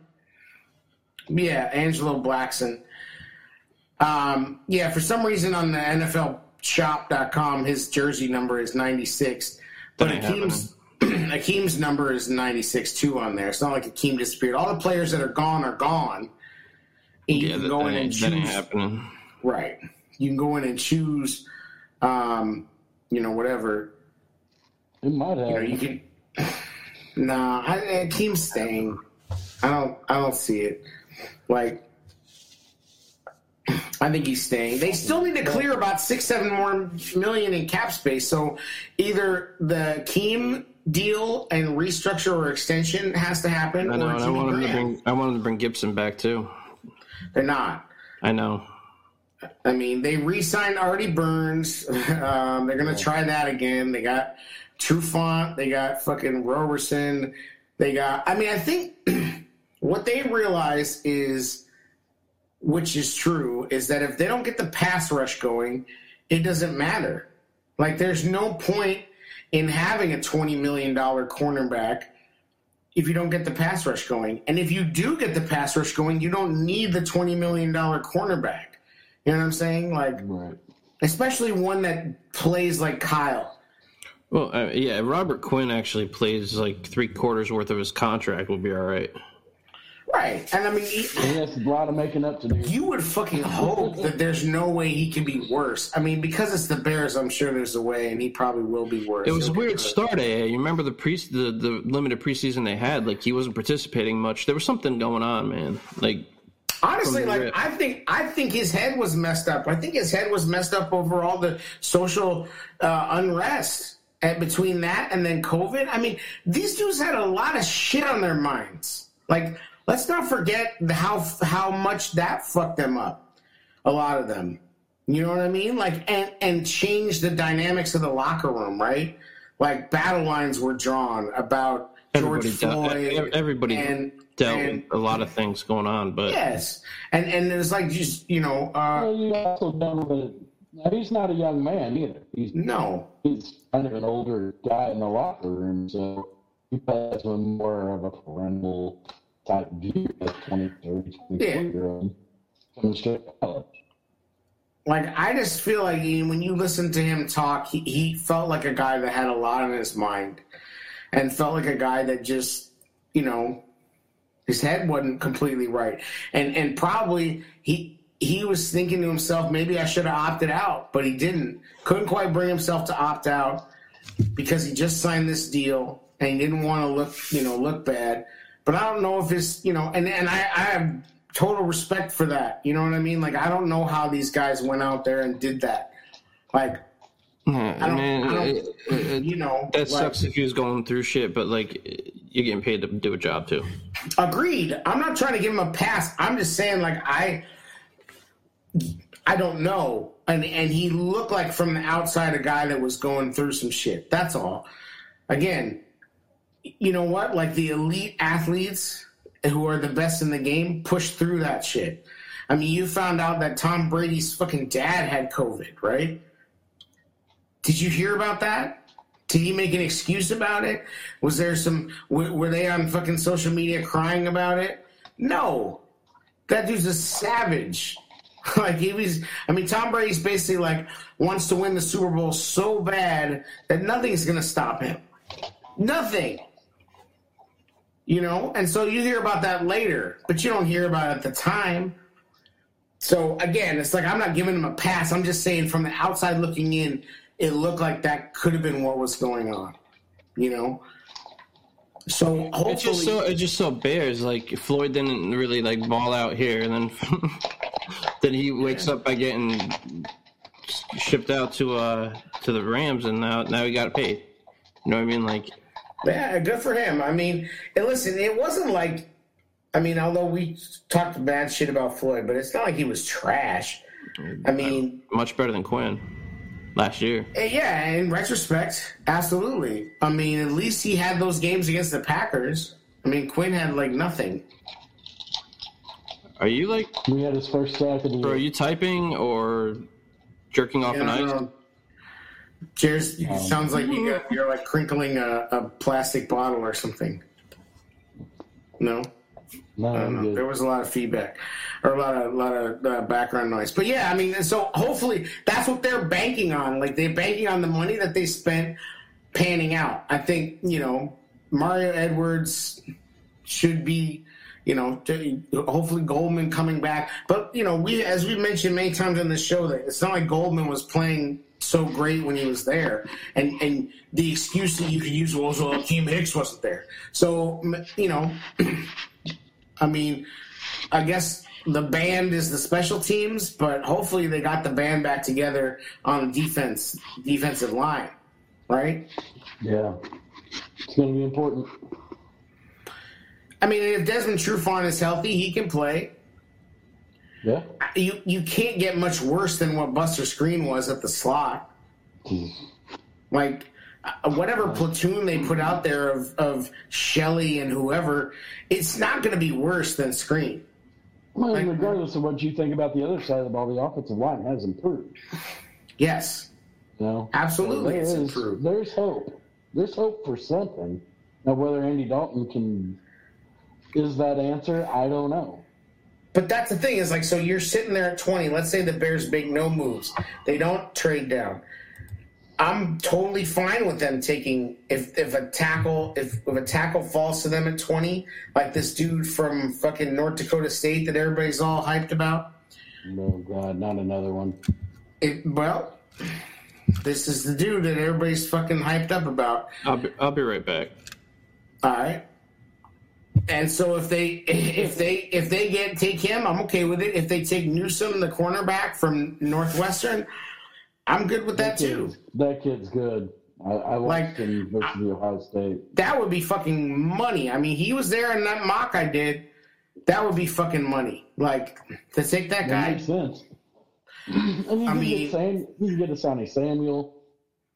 Yeah, Angelo Blackson. Yeah, for some reason on the NFLShop.com, his jersey number is 96. But Akeem's number is 96 too on there. It's not like Akeem disappeared. All the players that are gone are gone. And you can go in and choose. That ain't happening. Right. You can go in and choose, you know, whatever. It might have. You know, you can, nah, Akeem's staying. I don't see it. Like, I think he's staying. They still need to clear about 6-7 more million in cap space. So either the Keem deal and restructure or extension has to happen. I know. And I wanted to bring Gibson back too. They're not. I know. I mean, they re-signed Artie Burns. They're going to try that again. They got Trufant. They got fucking Roberson. They got – I mean, I think what they realize is, which is true, is that if they don't get the pass rush going, it doesn't matter. Like, there's no point in having a $20 million cornerback if you don't get the pass rush going. And if you do get the pass rush going, you don't need the $20 million cornerback. You know what I'm saying? Like, right. Especially one that plays like Kyle. Well, yeah, Robert Quinn actually plays like 3/4 worth of his contract. Will be all right. Right, and I mean, he has a lot of making up to do. You would fucking hope that there's no way he can be worse. I mean, because it's the Bears, I'm sure there's a way, and he probably will be worse. It was a weird start. You remember the limited preseason they had? Like, he wasn't participating much. There was something going on, man. Like. Honestly, like, I think his head was messed up. I think his head was messed up over all the social unrest between that and then COVID. I mean, these dudes had a lot of shit on their minds. Like, let's not forget how much that fucked them up, a lot of them. You know what I mean? Like, and changed the dynamics of the locker room, right? Like, battle lines were drawn about George Floyd, everybody dealt with a lot of things going on, but yes, and it's like, just, you know, he's not a young man either. He's kind of an older guy in the locker room, so he has a more of a parental type view of 20, 30, 24-year-old coming straight to college. Like, I just feel like when you listen to him talk, he felt like a guy that had a lot on his mind. And felt like a guy that just, you know, his head wasn't completely right. And probably he was thinking to himself, maybe I should have opted out. But he didn't. Couldn't quite bring himself to opt out because he just signed this deal and he didn't want to look bad. But I don't know if it's, you know, and I have total respect for that. You know what I mean? Like, I don't know how these guys went out there and did that. Like, I don't, you know. That sucks if he was going through shit, but, like, you're getting paid to do a job, too. Agreed. I'm not trying to give him a pass. I'm just saying, like, I don't know. And he looked like, from the outside, a guy that was going through some shit. That's all. Again, you know what? Like, the elite athletes who are the best in the game push through that shit. I mean, you found out that Tom Brady's fucking dad had COVID, right? Did you hear about that? Did he make an excuse about it? Was there some? Were they on fucking social media crying about it? No, that dude's a savage. Like, he was. I mean, Tom Brady's basically like wants to win the Super Bowl so bad that nothing's gonna stop him. Nothing. You know, and so you hear about that later, but you don't hear about it at the time. So again, it's like, I'm not giving him a pass. I'm just saying, from the outside looking in, it looked like that could have been what was going on, you know? So hopefully... I just saw Bears, like, Floyd didn't really, like, ball out here, and then he wakes up by getting shipped out to the Rams, and now he got paid. You know what I mean? Like... Yeah, good for him. I mean, and listen, it wasn't like... I mean, although we talked bad shit about Floyd, but it's not like he was trash. I mean... Much better than Quinn. Last year. Yeah, in retrospect, absolutely. I mean, at least he had those games against the Packers. I mean, Quinn had, like, nothing. Are you, like... We had his first sack of the year. Bro, are you typing or jerking off an ice? Cheers. Sounds like you're, like, crinkling a plastic bottle or something. No? No, I don't know. There was a lot of feedback or a lot of background noise. But, yeah, I mean, so hopefully that's what they're banking on. Like, they're banking on the money that they spent panning out. I think, you know, Mario Edwards should be, you know, hopefully Goldman coming back. But, you know, as we mentioned many times on the show, that it's not like Goldman was playing so great when he was there. And the excuse that you could use was, well, Akeem Hicks wasn't there. So, you know – I mean, I guess the band is the special teams, but hopefully they got the band back together on defensive line, right? Yeah. It's going to be important. I mean, if Desmond Trufant is healthy, he can play. Yeah. You can't get much worse than what Buster Screen was at the slot. Like, whatever platoon they put out there of Shelley and whoever, it's not going to be worse than Screen. Well, like, regardless of what you think about the other side of the ball, the offensive line has improved. Yes. You know? Absolutely, it's improved. There's hope. There's hope for something. Now, whether Andy Dalton is that answer, I don't know. But that's the thing, is like, so you're sitting there at 20. Let's say the Bears make no moves. They don't trade down. I'm totally fine with them taking if a tackle falls to them at 20, like this dude from fucking North Dakota State that everybody's all hyped about. Oh God, not another one. Well, this is the dude that everybody's fucking hyped up about. I'll be right back. All right. And so if they take him, I'm okay with it. If they take Newsome, the cornerback from Northwestern, I'm good with that too. That kid's good. I liked him versus the Ohio State. That would be fucking money. I mean, he was there in that mock I did. That would be fucking money. Like, to take that guy. That makes sense. You can get a Sonny Samuel.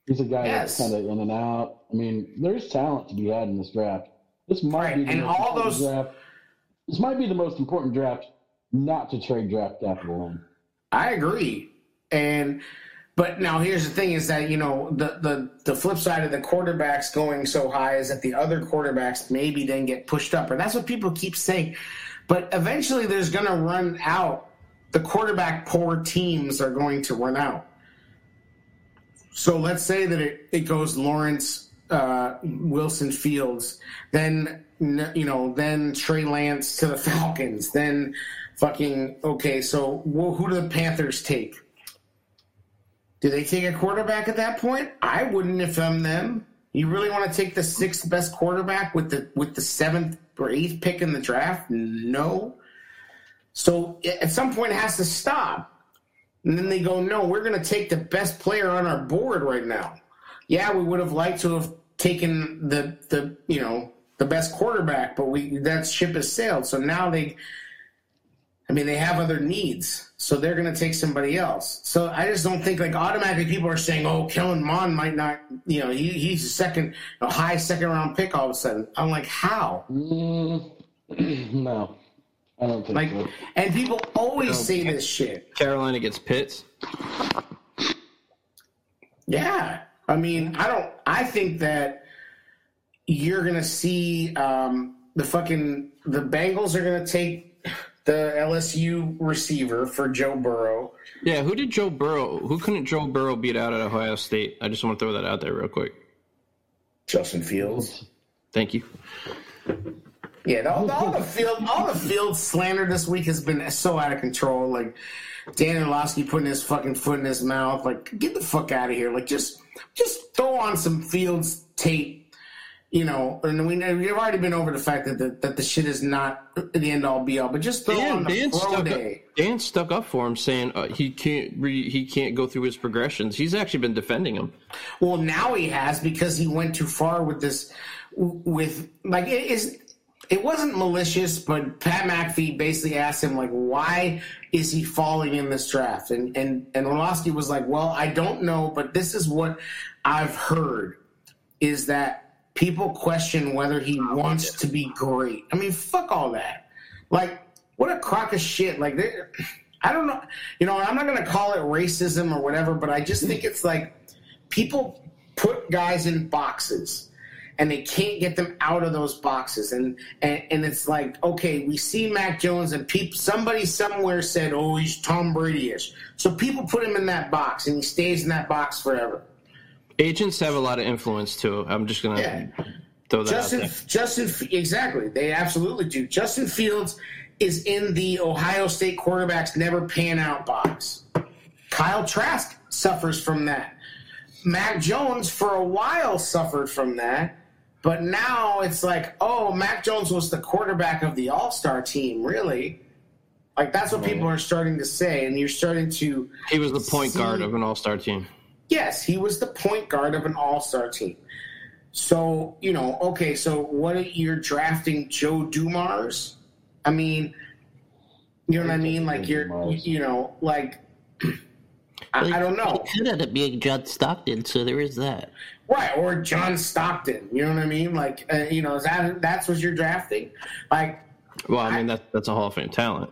He's a guy that's kind of in and out. I mean, there's talent to be had in this draft. This might be the most important draft, not to trade draft capital on. I agree. But now here's the thing, is that, you know, the flip side of the quarterbacks going so high is that the other quarterbacks maybe then get pushed up. And that's what people keep saying. But eventually there's going to run out. The quarterback poor teams are going to run out. So let's say that it goes Lawrence, Wilson Fields, then Trey Lance to the Falcons, then fucking, okay, so who do the Panthers take? Do they take a quarterback at that point? I wouldn't if I'm them. You really want to take the sixth best quarterback with the seventh or eighth pick in the draft? No. So at some point it has to stop. And then they go, no, we're going to take the best player on our board right now. Yeah, we would have liked to have taken the best quarterback, but that ship has sailed. So now they have other needs, so they're going to take somebody else. So I just don't think, like, automatically people are saying, oh, Kellen Mond might not, he's a high second-round pick all of a sudden. I'm like, how? No, I don't think so. And people always say this shit. Carolina gets Pitts. Yeah. I mean, I think that you're going to see the Bengals are going to take the LSU receiver for Joe Burrow. Yeah, who couldn't Joe Burrow beat out at Ohio State? I just want to throw that out there real quick. Justin Fields. Thank you. Yeah, all the Fields slander this week has been so out of control. Like, Dan Orlovsky putting his fucking foot in his mouth. Like, get the fuck out of here. Like, just throw on some Fields tape, you know. And we've already been over the fact that the shit is not the end all be all. But just throw on the pro day. Dan stuck up for him, saying he can't go through his progressions. He's actually been defending him. Well, now he has, because he went too far with this. It wasn't malicious, but Pat McAfee basically asked him, like, why is he falling in this draft? And Orlovsky was like, well, I don't know, but this is what I've heard, is that people question whether he wants to be great. I mean, fuck all that. Like, what a crock of shit. Like, I don't know. You know, I'm not going to call it racism or whatever, but I just think it's like people put guys in boxes, and they can't get them out of those boxes. And it's like, okay, we see Mac Jones, and somebody somewhere said, oh, he's Tom Brady-ish. So people put him in that box, and he stays in that box forever. Agents have a lot of influence, too. I'm just going to throw that out there. Exactly. They absolutely do. Justin Fields is in the Ohio State quarterbacks never pan out box. Kyle Trask suffers from that. Mac Jones for a while suffered from that. But now it's like, oh, Mac Jones was the quarterback of the All-Star team, really. Like, that's what people are starting to say, and you're starting to... He was the point guard of an All-Star team. Yes, he was the point guard of an All-Star team. So, you know, okay, so what, you're drafting Joe Dumars? I mean, you know what I mean? Like, you're, you know, like... I don't know. It ended up being John Stockton, so there is that. Right, or John Stockton. You know what I mean? Like, you know, is that's what you're drafting? Like, well, I mean, that's a Hall of Fame talent.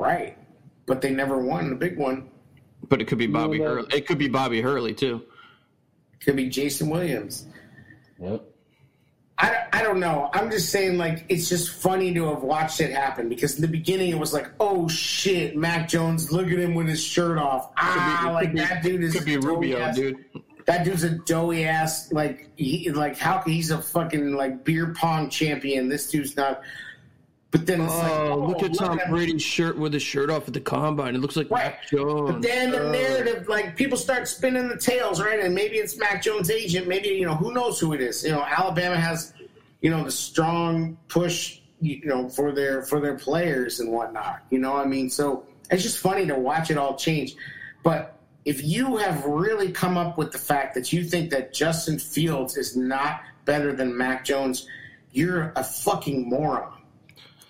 Right, but they never won the big one. But it could be Bobby Hurley. It could be Bobby Hurley too. It could be Jason Williams. Yep. I don't know. I'm just saying, like, it's just funny to have watched it happen because in the beginning it was like, oh shit, Mac Jones, look at him with his shirt off. That dude is could be Rubio, dude. That dude's a doughy ass. He's a fucking like beer pong champion. This dude's not. But then it's look at Tom Brady's shirt with his shirt off at the combine. It looks like Mac Jones. But then the narrative, like, people start spinning the tails, right? And maybe it's Mac Jones' agent. Maybe, you know, who knows who it is? You know, Alabama has, you know, the strong push, you know, for their players and whatnot. You know what I mean? So it's just funny to watch it all change. But if you have really come up with the fact that you think that Justin Fields is not better than Mac Jones, you're a fucking moron.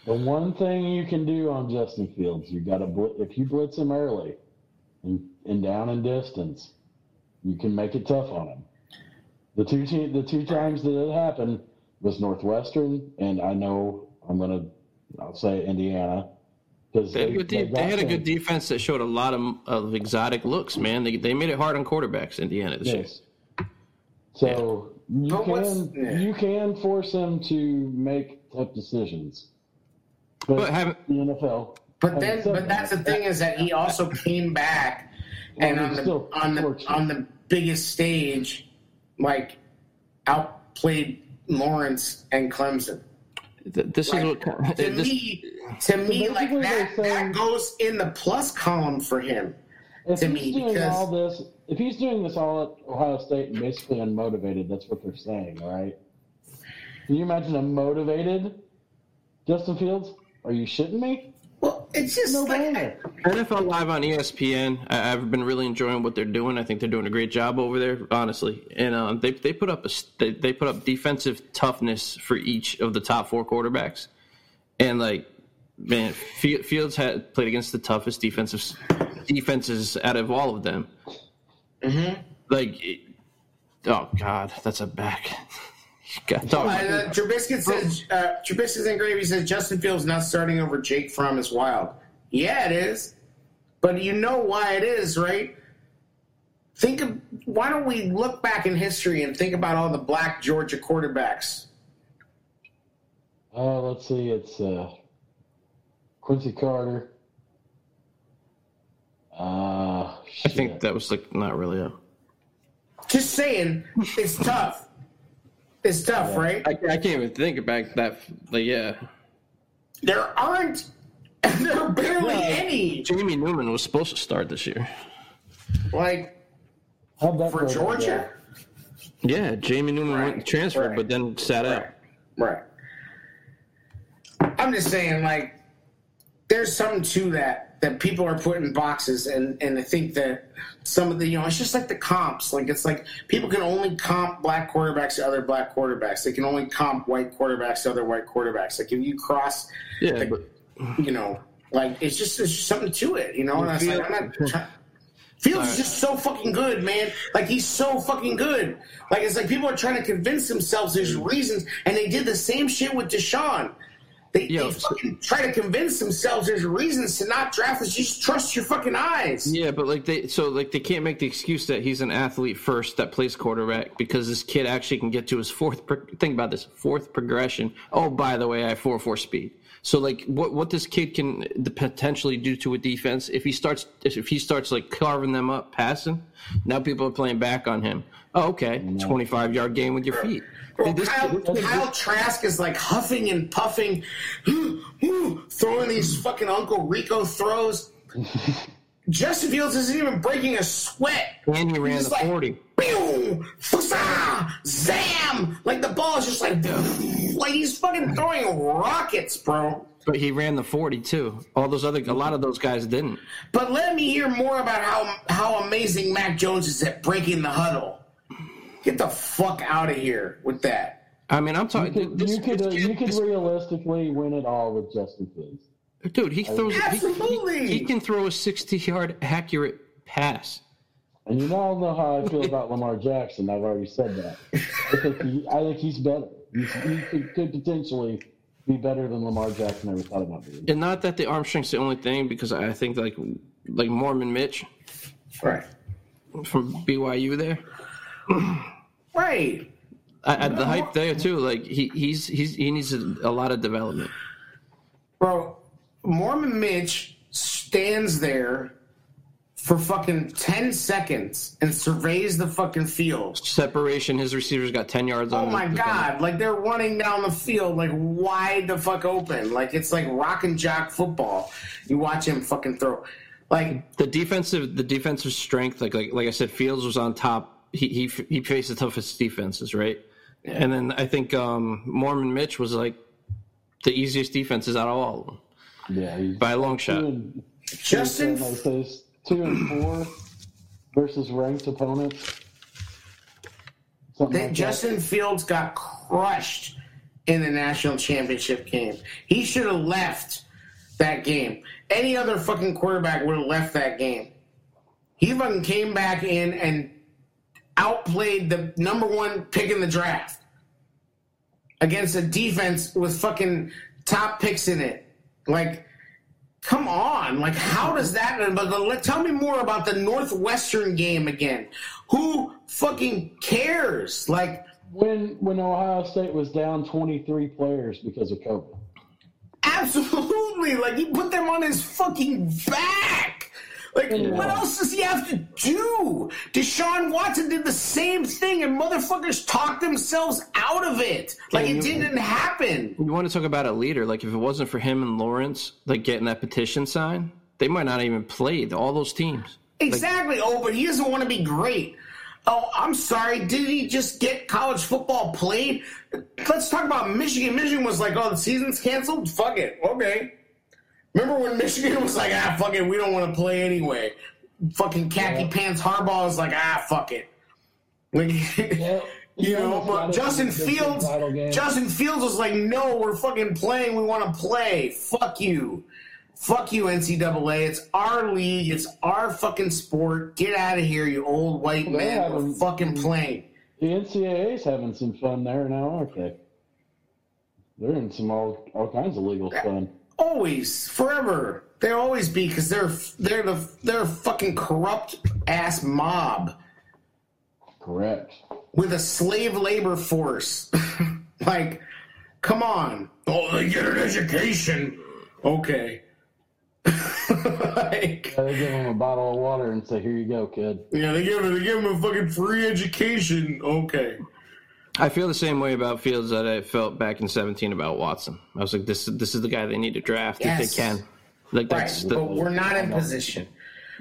The one thing you can do on Justin Fields, you got to if you blitz him early and down in distance, you can make it tough on him. The two times that it happened was Northwestern, and I know I'll say Indiana, because they had a good defense that showed a lot of exotic looks. Man, they made it hard on quarterbacks. Indiana this year. So you can force them to make tough decisions. But that's the thing is that he also came back and on the biggest stage, like, outplayed Lawrence and Clemson. This is what that goes in the plus column for him. If he's doing this all at Ohio State and basically unmotivated, that's what they're saying, right? Can you imagine a motivated Justin Fields? Are you shitting me? Well, it's just NFL Live on ESPN. I've been really enjoying what they're doing. I think they're doing a great job over there, honestly. And they put up defensive toughness for each of the top four quarterbacks. And like, man, Fields had played against the toughest defenses out of all of them. Mm-hmm. Like, oh god, that's a back. Trubisky's and Gravy says Justin Fields not starting over Jake Fromm is wild. Yeah, it is. But you know why it is, right? Why don't we look back in history and think about all the black Georgia quarterbacks? Let's see. It's Quincy Carter. I think that was like not really a. Just saying, it's tough. It's tough, right? I can't even think about that. Like, yeah. There are barely any. Jamie Newman was supposed to start this year. Like, for Georgia? Yeah, Jamie Newman transferred, but then sat out. Right. I'm just saying, like, there's something to that. that people are put in boxes, and I think that some of the, you know, it's just like the comps. Like, it's like people can only comp black quarterbacks to other black quarterbacks. They can only comp white quarterbacks to other white quarterbacks. Like, if you cross, you know, like, it's just something to it, you know? And I was like, I'm not trying. Fields is just so fucking good, man. Like, he's so fucking good. Like, it's like people are trying to convince themselves there's reasons, and they did the same shit with Deshaun. They fucking try to convince themselves there's reasons to not draft us. Just trust your fucking eyes. Yeah, but like they can't make the excuse that he's an athlete first that plays quarterback because this kid actually can get to his fourth progression. Oh, by the way, I have 4.4 speed. So like what this kid can potentially do to a defense if he starts like carving them up passing. Now people are playing back on him. Oh, okay, 25-yard game with your feet. Bro, Kyle Trask is like huffing and puffing, throwing these fucking Uncle Rico throws. Justin Fields isn't even breaking a sweat. And he ran the 40. Pew, fusa, zam! Like the ball is just like he's fucking throwing rockets, bro. But he ran the 40 too. A lot of those guys didn't. But let me hear more about how amazing Mac Jones is at breaking the huddle. Get the fuck out of here with that. I mean, I'm talking. You could realistically win it all with Justin Fields. Dude, he can throw a 60-yard accurate pass. And you all know how I feel about Lamar Jackson. I've already said that. I think he's better. He could potentially be better than Lamar Jackson ever thought about being. And not that the arm strength's the only thing, because I think like Mormon Mitch, right, from BYU there. Right. The hype there too. Like he needs a lot of development. Bro, Mormon Mitch stands there for fucking 10 seconds and surveys the fucking field. Separation. His receivers got 10 yards. Oh my god! Like they're running down the field like wide the fuck open. Like it's like rock and jock football. You watch him fucking throw. Like the defensive strength. Like I said, Fields was on top. He faced the toughest defenses, right? Yeah. And then I think Mormon Mitch was like the easiest defenses out of all of them. Yeah, by a long shot. Justin, 2 and 4 versus ranked opponents. Justin Fields got crushed in the national championship game. He should have left that game. Any other fucking quarterback would have left that game. He fucking came back in and outplayed the number one pick in the draft against a defense with fucking top picks in it. Like, come on. Like, how does that... But tell me more about the Northwestern game again. Who fucking cares? Like... When Ohio State was down 23 players because of COVID. Absolutely. Like, he put them on his fucking back. Like, what else does he have to do? Deshaun Watson did the same thing, and motherfuckers talked themselves out of it. Like, it didn't happen. You want to talk about a leader. Like, if it wasn't for him and Lawrence, like, getting that petition signed, they might not even played all those teams. Exactly. Like, but he doesn't want to be great. Oh, I'm sorry. Did he just get college football played? Let's talk about Michigan. Michigan was like, oh, the season's canceled? Fuck it. Okay. Remember when Michigan was like, fuck it, we don't want to play anyway. Fucking khaki pants Harbaugh was like, fuck it. Like, but Justin Fields was like, no, we're fucking playing. We want to play. Fuck you. Fuck you, NCAA. It's our league. It's our fucking sport. Get out of here, you old white man. We're fucking playing. The NCAA's having some fun there now, aren't they? They're in some all kinds of legal fun. Always, forever. They'll always be because they're a fucking corrupt ass mob. Correct. With a slave labor force. Like, come on. Oh, they get an education. Okay. They give them a bottle of water and say, "Here you go, kid." Yeah, they give them a fucking free education. Okay. I feel the same way about Fields that I felt back in 2017 about Watson. I was like, this is the guy they need to draft if they can. Like, that's right, but we're not in position.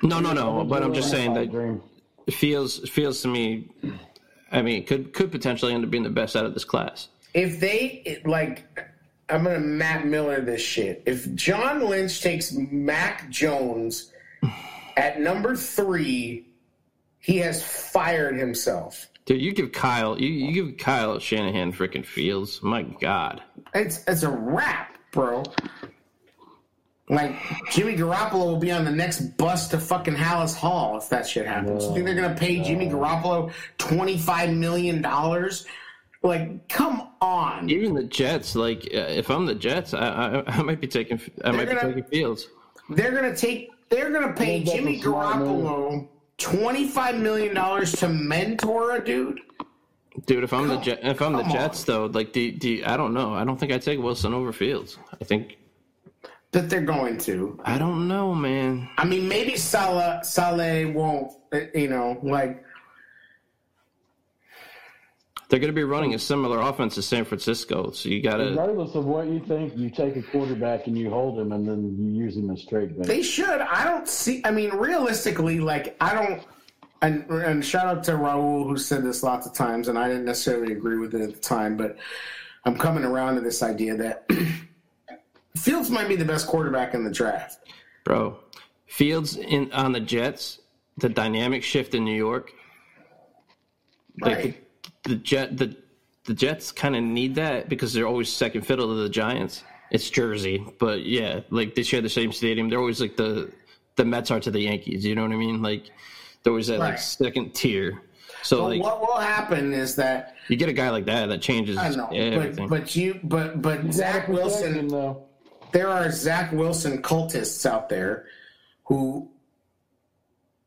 No. But I'm just saying that Fields to me, I mean, could potentially end up being the best out of this class. If they, like, I'm going to Matt Miller this shit. If John Lynch takes Mac Jones at number 3, he has fired himself. Dude, you give Kyle, you give Kyle Shanahan freaking Fields. My God, it's a wrap, bro. Like Jimmy Garoppolo will be on the next bus to fucking Hallis Hall if that shit happens. No, you think they're gonna pay Jimmy Garoppolo $25 million? Like, come on. Even the Jets. Like, if I'm the Jets, I might be taking Fields. They're gonna pay Jimmy Garoppolo $25 million to mentor a dude. Dude, if I'm the Jets, though, like I don't know. I don't think I take Wilson over Fields. I think that they're going to. I don't know, man. I mean, maybe Saleh won't. You know, like they're going to be running a similar offense as San Francisco. So you got to, regardless of what you think, you take a quarterback and you hold him, and then you use him as straight back. They should. I don't see. I mean, realistically, like I don't. And shout out to Raul, who said this lots of times, and I didn't necessarily agree with it at the time, but I'm coming around to this idea that Fields might be the best quarterback in the draft. Bro, Fields on the Jets, the dynamic shift in New York. Right. Like the Jets kind of need that because they're always second fiddle to the Giants. It's Jersey, but yeah, like they share the same stadium. They're always like the Mets are to the Yankees. You know what I mean? Like, there was that like second tier. So well, like, what will happen is that you get a guy like that changes. I know, everything. But Zach Wilson. There are Zach Wilson cultists out there who,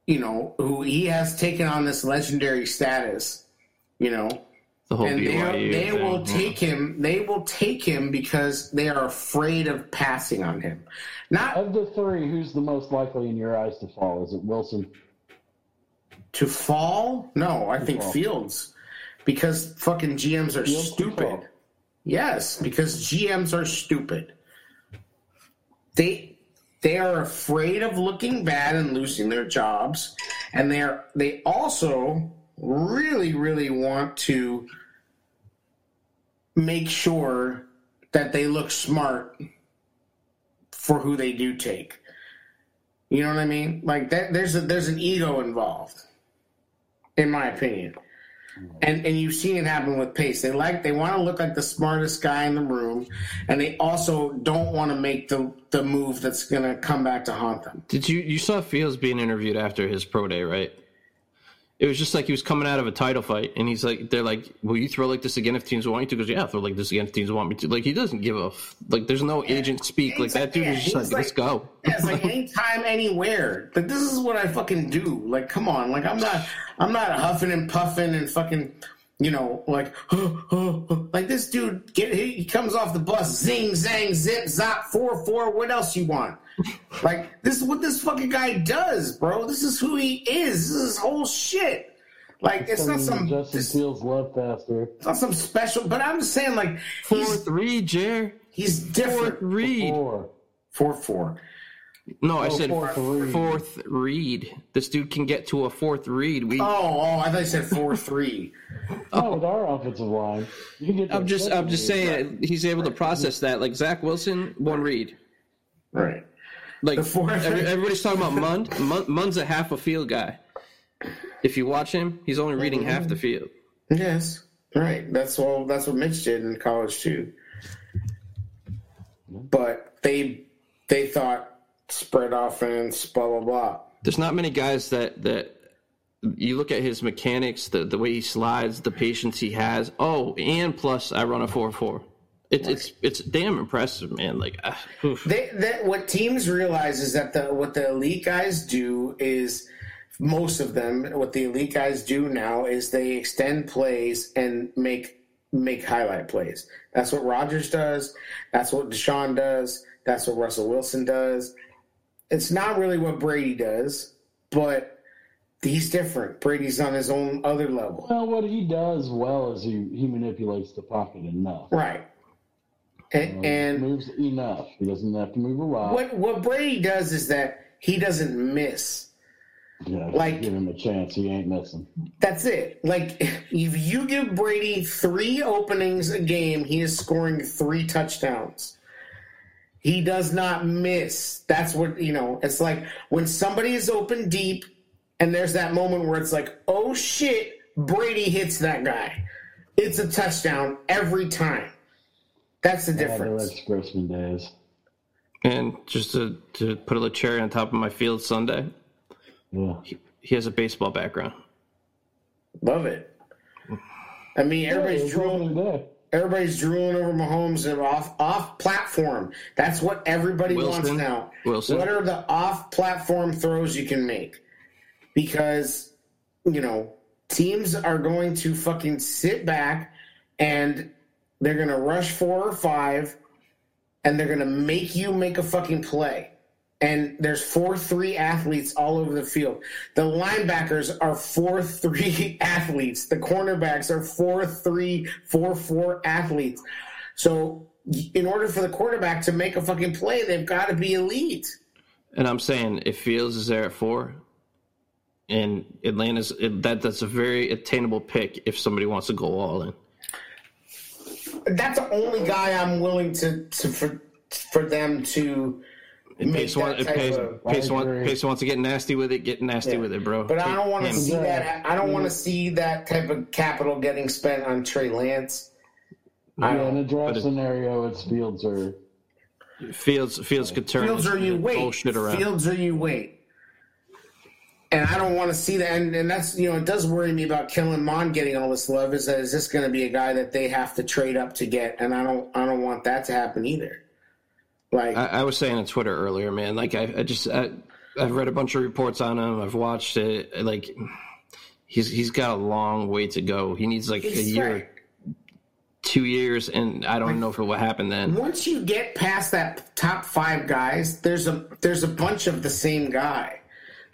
you know, who he has taken on this legendary status. You know, the whole and they will take him. They will take him because they are afraid of passing on him. Not of the three, who's the most likely in your eyes to fall? Is it Wilson? To fall? No, I think Fields. Because fucking GMs are stupid. Yes, because GMs are stupid. They are afraid of looking bad and losing their jobs. And they also really, really want to make sure that they look smart for who they do take. You know what I mean? Like that there's an ego involved. In my opinion. And you've seen it happen with Pace. They want to look like the smartest guy in the room, and they also don't want to make the move that's going to come back to haunt them. Did you saw Fields being interviewed after his pro day, right? It was just like he was coming out of a title fight, and he's like, they're like, will you throw like this again if teams want you to? Because yeah, I'll throw like this again if teams want me to. Like, he doesn't give a like. There's no agent speak. Like that dude was just like, let's go. Yeah, it's like anytime, anywhere. But this is what I fucking do. Like, come on. Like, I'm not huffing and puffing and fucking, you know, like, like this dude. He comes off the bus, zing, zang, zip, zop, 4-4. What else you want? Like, this is what this fucking guy does, bro. This is who he is. This is his whole shit. Like, it's not some Justin Fields love faster. It's not some special. But I'm just saying, like, 4-3, Jer. He's different. 4-3. 4-4. No, I said 4th read. This dude can get to a 4th read. I thought you said 4-3. Oh, with our offensive line, you can get. I'm just saying he's able to process that. Like Zach Wilson, one read. Right. Like everybody's talking about Mund. Mund's a half a field guy. If you watch him, he's only reading half the field. Yes, right. That's what Mitch did in college too. But they thought spread offense, blah blah blah. There's not many guys that you look at his mechanics, the way he slides, the patience he has. Oh, and plus I run a 4-4. It's damn impressive, man. Like what teams realize is that what the elite guys do is most of them. What the elite guys do now is they extend plays and make highlight plays. That's what Rodgers does. That's what Deshaun does. That's what Russell Wilson does. It's not really what Brady does, but he's different. Brady's on his own other level. Well, what he does well is he manipulates the pocket enough, right? And moves enough. He doesn't have to move a lot. What Brady does is that he doesn't miss. Yeah, like, give him a chance. He ain't missing. That's it. Like, if you give Brady three openings a game, he is scoring three touchdowns. He does not miss. That's what, you know, it's like when somebody is open deep and there's that moment where it's like, oh, shit, Brady hits that guy. It's a touchdown every time. That's the difference. That's Grossman days. And just to put a little cherry on top of my field Sunday, yeah. He has a baseball background. Love it. I mean, everybody's drooling over Mahomes and off platform. That's what everybody wants now. What are the off platform throws you can make? Because, you know, teams are going to fucking sit back and they're going to rush 4 or 5 and they're going to make you make a fucking play. And there's 4-3 athletes all over the field. The linebackers are 4-3 athletes. The cornerbacks are 4-3, 4-4 athletes. So in order for the quarterback to make a fucking play, they've got to be elite. And I'm saying if Fields is there at 4 and Atlanta's that's a very attainable pick if somebody wants to go all in. That's the only guy I'm willing to for them to. Pace wants to get nasty with it. Get nasty with it, bro. But I don't want to see that. I don't want to see that type of capital getting spent on Trey Lance. In a draft scenario, it's Fields or Fields could turn. Fields or you wait. Fields or you wait. And I don't want to see that. And that's, you know, it does worry me about Kellen Mond getting all this love. Is this going to be a guy that they have to trade up to get? And I don't want that to happen either. Like I was saying on Twitter earlier, man. Like I've read a bunch of reports on him. I've watched it. Like he's got a long way to go. He needs like a year, 2 years, and I don't know for what happened then. Once you get past that top 5 guys, there's a bunch of the same guy.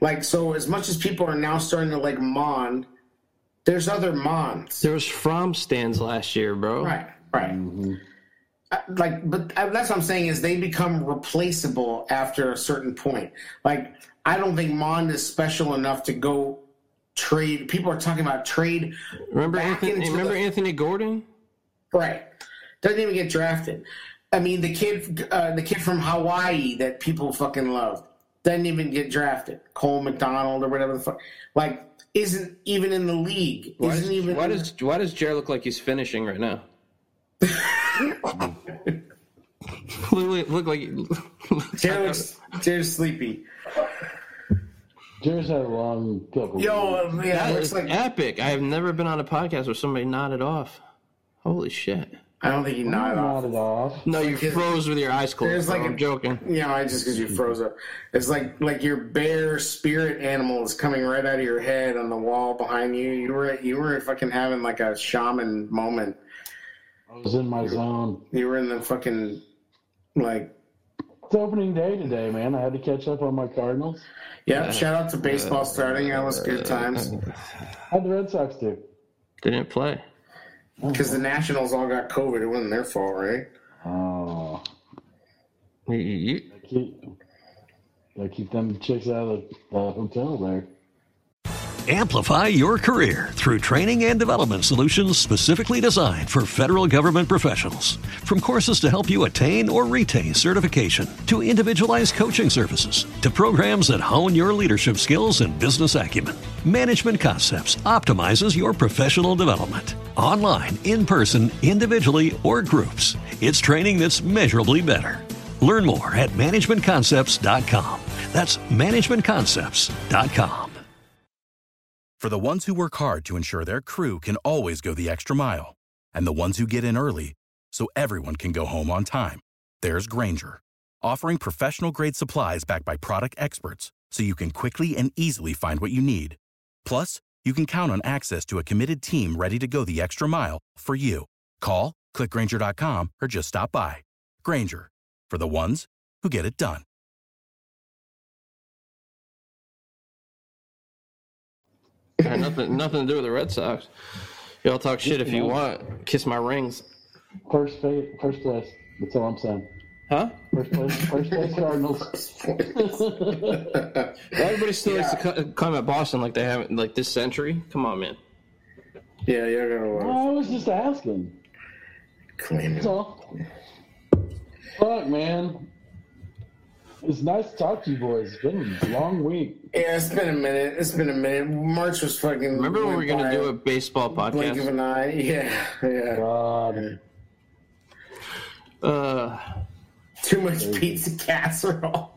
Like, so as much as people are now starting to like Mond, there's other Monds. There was Fromm stands last year, bro. Right. Mm-hmm. That's what I'm saying is they become replaceable after a certain point. Like, I don't think Mond is special enough to go trade. People are talking about trade. Remember Anthony Gordon? Right. Doesn't even get drafted. I mean, the kid from Hawaii that people fucking love. Doesn't even get drafted. Cole McDonald or whatever the fuck, like, isn't even in the league. Why does Jared look like he's finishing right now? look like Jared's sleepy. Jared's had a long couple. Yo, man, that looks like epic. I have never been on a podcast where somebody nodded off. Holy shit. I don't think you nodded off. No, you froze with your eyes closed. I'm joking. Yeah, just because you froze up. It's like your bear spirit animal is coming right out of your head on the wall behind you. You were fucking having like a shaman moment. I was in my zone. You were in the fucking like. It's opening day today, man. I had to catch up on my Cardinals. Yeah, shout out to baseball starting. That was good times. How'd the Red Sox do? They didn't play. Because the Nationals all got COVID. It wasn't their fault, right? Oh. They keep them chicks out of the hotel there. Amplify your career through training and development solutions specifically designed for federal government professionals. From courses to help you attain or retain certification, to individualized coaching services, to programs that hone your leadership skills and business acumen, Management Concepts optimizes your professional development. Online, in person, individually, or groups, it's training that's measurably better. Learn more at managementconcepts.com. That's managementconcepts.com. For the ones who work hard to ensure their crew can always go the extra mile, and the ones who get in early so everyone can go home on time, there's Grainger, offering professional-grade supplies backed by product experts so you can quickly and easily find what you need. Plus, you can count on access to a committed team ready to go the extra mile for you. Call, click Grainger.com, or just stop by. Grainger, for the ones who get it done. Nothing to do with the Red Sox. Y'all talk shit if you want. Kiss my rings. First place. That's all I'm saying. Huh? First place Cardinals. Everybody still likes to come at Boston like they haven't, like this century. Come on, man. Yeah, you're gonna work. I was just asking. Clean. Fuck, man. It's nice to talk to you boys. It's been a long week. Yeah, it's been a minute. March was fucking... Remember when we were going to do a baseball podcast? Blink of an eye. Yeah. God. Too much pizza casserole.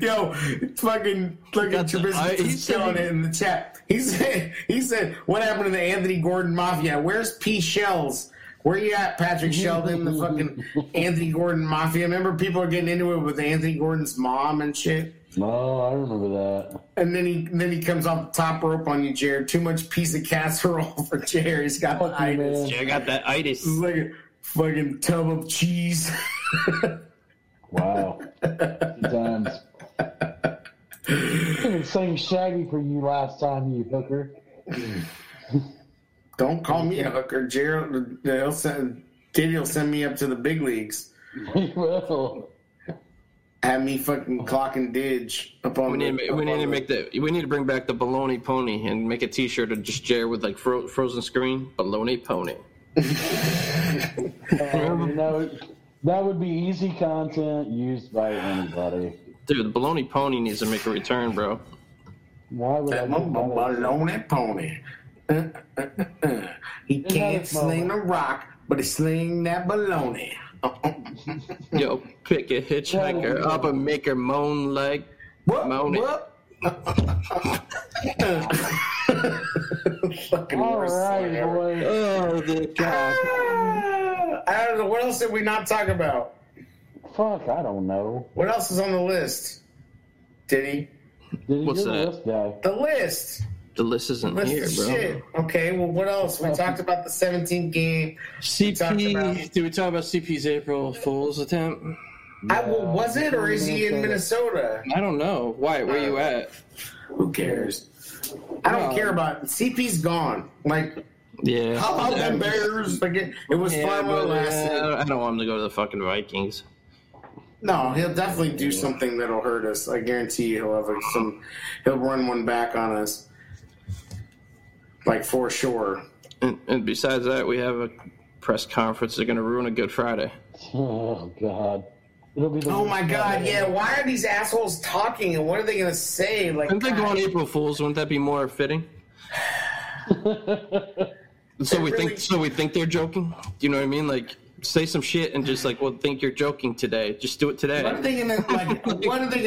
Yo, fucking Trubisky is showing it in the chat. He said, what happened to the Anthony Gordon Mafia? Where's P. Shells? Where you at, Patrick Sheldon, the fucking Anthony Gordon Mafia? Remember people are getting into it with Anthony Gordon's mom and shit? Oh, I remember that. And then he comes off the top rope on you, Jared. Too much piece of casserole for Jared. He's got the itis. Jared got that itis. It's like a fucking tub of cheese. Wow. Times. I sang Shaggy for you last time, you hooker. Don't call me a hooker, Gerald. Diddy will send me up to the big leagues. He will. Have me fucking clocking Didge up on We need to bring back the Baloney Pony and make a T-shirt of just Jared with like frozen screen Baloney Pony. That would be easy content used by anybody. Dude, the Baloney Pony needs to make a return, bro. Why would that I? Baloney Pony. He can't sling a rock, but he sling that baloney. Yo, pick a hitchhiker up and make her moan like moaning. All right, boy. Oh, the God. I don't know. What else did we not talk about? Fuck, I don't know. What else is on the list? Did he? What's that? The list. The list isn't here, bro. Shit. Okay, well, what else? We talked about the 17th game. Did we talk about CP's April Fool's attempt? No. Was it, or is he in Minnesota? I don't know. Why? Where you at? Who cares? I don't care about it. CP's gone. Like, yeah. How about them Bears? It was fun while it lasted. I don't want him to go to the fucking Vikings. No, he'll definitely do something that'll hurt us. I guarantee you he'll run one back on us. Like, for sure. And besides that, we have a press conference. They're going to ruin a Good Friday. Oh, God. Oh, my God, yeah. Why are these assholes talking, and what are they going to say? Like, if they go on April Fools, wouldn't that be more fitting? So we think they're joking? Do you know what I mean? Like, say some shit and just, like, we'll think you're joking today. Just do it today. What are they going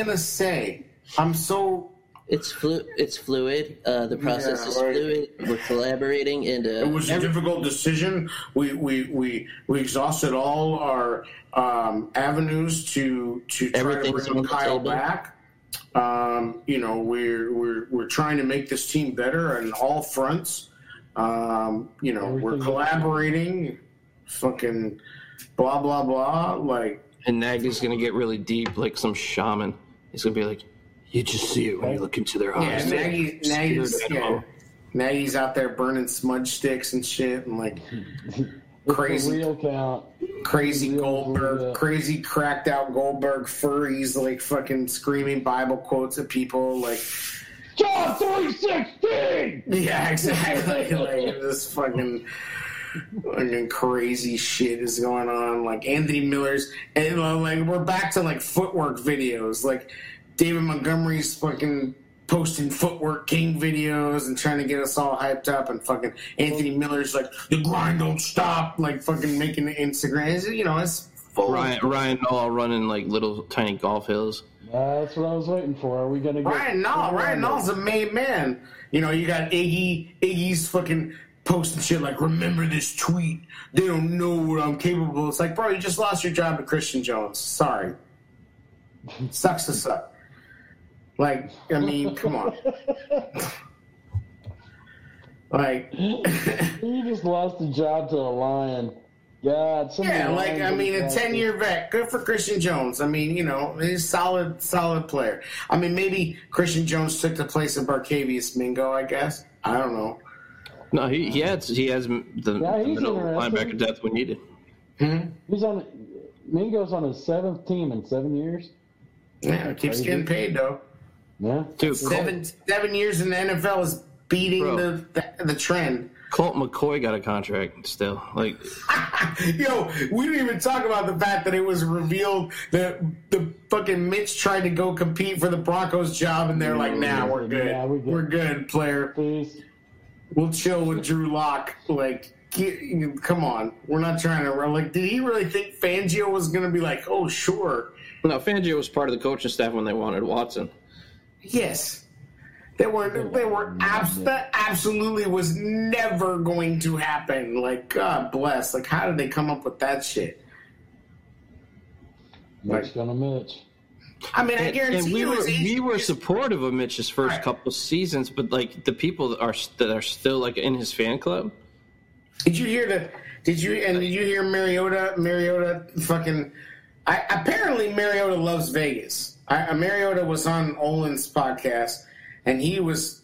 to say? I'm so... It's fluid. The process is fluid. We're collaborating, and it was a difficult decision. We exhausted all our avenues to try to bring Kyle back. You know, we're trying to make this team better on all fronts. You know, we're collaborating. Fucking blah blah blah. Like, and Nagy's gonna get really deep, like some shaman. He's gonna be like. You just see it when you look into their eyes. Yeah, Maggie's out there burning smudge sticks and shit, and like crazy Goldberg, crazy cracked out Goldberg furries, like fucking screaming Bible quotes at people, like John 3:16. Yeah, exactly. Like this fucking crazy shit is going on. Like Anthony Miller's, and like we're back to like footwork videos, like. David Montgomery's fucking posting Footwork King videos and trying to get us all hyped up, and fucking Anthony Miller's like, the grind don't stop, like fucking making the Instagram. It's, you know, it's full. Ryan Nall running like little tiny golf hills. That's what I was waiting for. Are we going to get Ryan Nall's a made man. You know, you got Iggy's fucking posting shit like, remember this tweet. They don't know what I'm capable. It's like, bro, you just lost your job to Christian Jones. Sorry. Sucks to suck. Like, I mean, come on. Like, you just lost a job to a lion. God, yeah, like, I mean, a 10-year vet. Good for Christian Jones. I mean, you know, he's a solid player. I mean, maybe Christian Jones took the place of Barkevious Mingo, I guess. I don't know. No, he has the middle linebacker depth we needed. Hmm? He's on Mingo's on his 7th team in 7 years. Yeah, keeps getting paid though. Yeah, dude, seven years in the NFL is beating the trend. Colt McCoy got a contract still. Like, yo, we didn't even talk about the fact that it was revealed that the fucking Mitch tried to go compete for the Broncos job, and they're like, "Nah, we're good. Yeah, we're good, player. Please. We'll chill with Drew Lock." Like, come on, we're not trying to run. Like, did he really think Fangio was going to be like, "Oh, sure"? No, Fangio was part of the coaching staff when they wanted Watson. Yes. That absolutely was never going to happen. Like, God bless. Like, how did they come up with that shit? Mitch gonna Mitch. I mean, I guarantee and we were supportive of Mitch's first couple seasons, but like the people that are still like in his fan club. Did you hear did you hear Mariota? Mariota fucking. Apparently, Mariota loves Vegas. Mariota was on Olin's podcast, and he was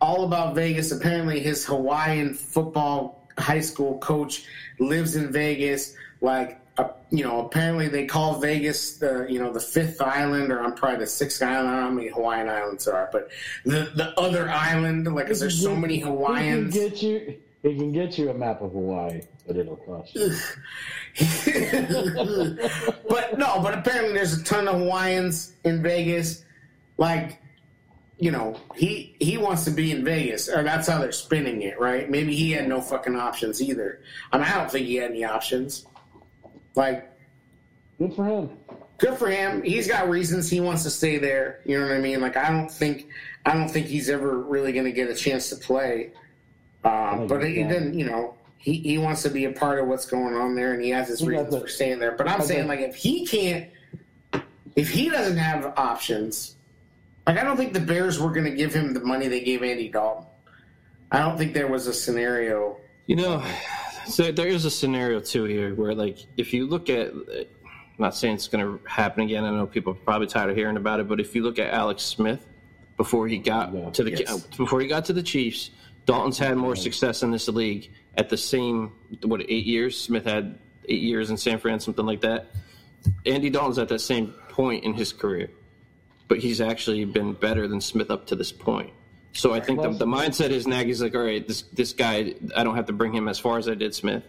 all about Vegas. Apparently, his Hawaiian football high school coach lives in Vegas. Like, apparently they call Vegas the fifth island, or I'm probably the sixth island. I don't know how many Hawaiian islands there are, but the other island. Like, is there so many Hawaiians? It can get you a map of Hawaii, but it'll cost you. But apparently there's a ton of Hawaiians in Vegas. Like, he wants to be in Vegas, or that's how they're spinning it, right? Maybe he had no fucking options either. I mean, I don't think he had any options. Like, good for him. Good for him. He's got reasons he wants to stay there. You know what I mean? Like, I don't think he's ever really going to get a chance to play. He wants to be a part of what's going on there, and he has his reasons for staying there. But I'm saying, like, if he doesn't have options, like, I don't think the Bears were going to give him the money they gave Andy Dalton. I don't think there was a scenario. So there is a scenario, too, here where, like, if you look at – I'm not saying it's going to happen again. I know people are probably tired of hearing about it. But if you look at Alex Smith before he got to the Chiefs – Dalton's had more success in this league at the same, 8 years? Smith had 8 years in San Fran, something like that. Andy Dalton's at that same point in his career, but he's actually been better than Smith up to this point. So I think the mindset is Nagy's like, all right, this guy, I don't have to bring him as far as I did Smith.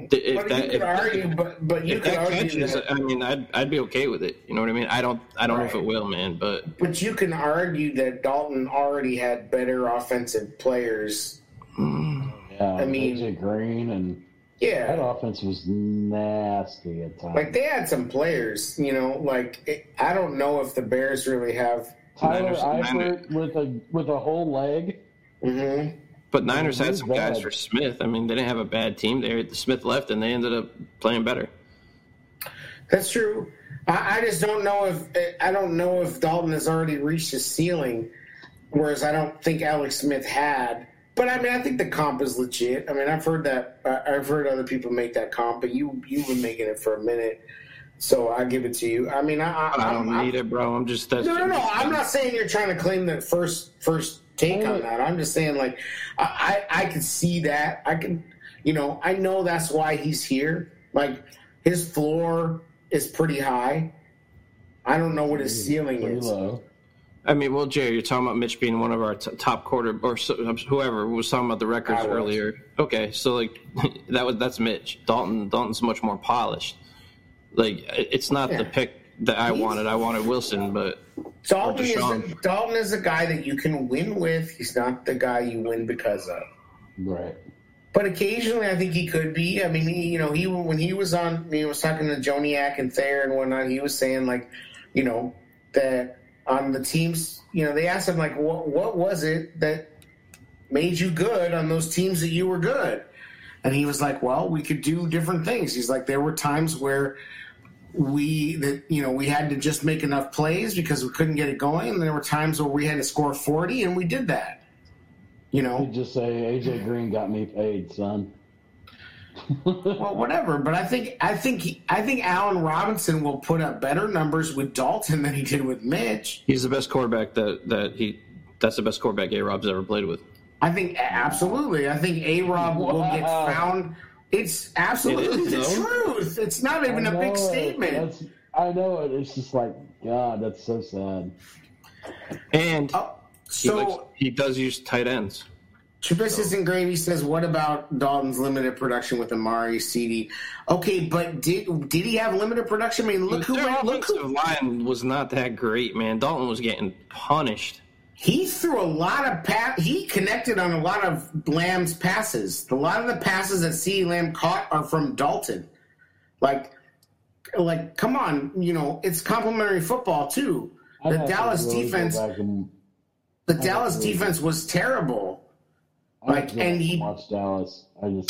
I'd be okay with it. You know what I mean? I don't know if it will, man. But you can argue that Dalton already had better offensive players. Yeah, I mean, AJ Green and that offense was nasty at times. Like, they had some players, I don't know if the Bears really have Tyler Eifert with a whole leg. Mm-hmm. But Niners had some guys for Smith. I mean, they didn't have a bad team there. Smith left, and they ended up playing better. That's true. I just don't know if Dalton has already reached his ceiling, whereas I don't think Alex Smith had. But I mean, I think the comp is legit. I mean, I've heard that. I've heard other people make that comp, but you've been making it for a minute. So I give it to you. I mean, I don't need it, bro. I'm just no. I'm not saying you're trying to claim the first take on that. I'm just saying, like, I can see that. I can, I know that's why he's here. Like, his floor is pretty high. I don't know what his ceiling is. Low. I mean, well, Jerry, you're talking about Mitch being one of our top quarter, or whoever was talking about the records earlier. Okay, so like that's Mitch. Dalton's much more polished. Like, it's not the pick that I wanted. I wanted Wilson, but Dalton is a guy that you can win with. He's not the guy you win because of. Right. But occasionally, I think he could be. I mean, he was talking to Joniak and Thayer and whatnot. He was saying, like, that on the teams, they asked him, like, what was it that made you good on those teams that you were good? And he was like, well, we could do different things. He's like, there were times where we had to just make enough plays because we couldn't get it going. And there were times where we had to score 40, and we did that. You just say, AJ Green got me paid, son. Well, whatever. But I think Allen Robinson will put up better numbers with Dalton than he did with Mitch. He's the best quarterback that's the best quarterback A-Rob's ever played with. I think absolutely. I think A-Rob will get found. It's absolutely the truth. It's not even a big statement. I know it. It's just like, God, that's so sad. And he does use tight ends. Trubisky's and Gravy says, what about Dalton's limited production with Amari, CD? Okay, but did he have limited production? I mean, look who line was not that great, man. Dalton was getting punished. He threw a lot of he connected on a lot of Lamb's passes. A lot of the passes that CeeDee Lamb caught are from Dalton. Like, come on, you know, it's complimentary football too. The Dallas defense was terrible. Watch Dallas.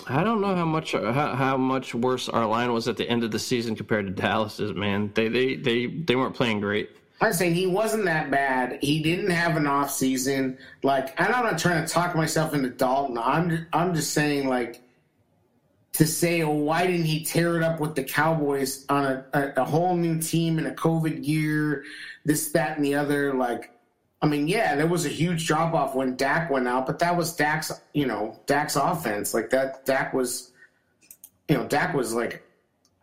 I don't know how much worse our line was at the end of the season compared to Dallas's. Man, they weren't playing great. I'm saying he wasn't that bad. He didn't have an off season. Like, I'm not trying to talk myself into Dalton. I'm just saying, like, to say, oh, why didn't he tear it up with the Cowboys on a whole new team in a COVID year, this, that, and the other, like. I mean, yeah, there was a huge drop-off when Dak went out, but that was Dak's offense. Like, that, Dak was like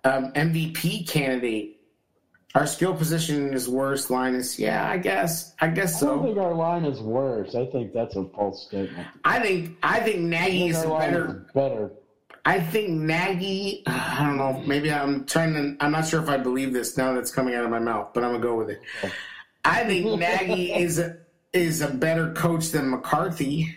MVP candidate. Our skill position is worse. Line is, yeah, I guess so. I don't think our line is worse. I think that's a false statement. I think Nagy is better. I think Nagy, I don't know, maybe I'm not sure if I believe this now that's coming out of my mouth, but I'm going to go with it. Okay. I think Nagy is a better coach than McCarthy.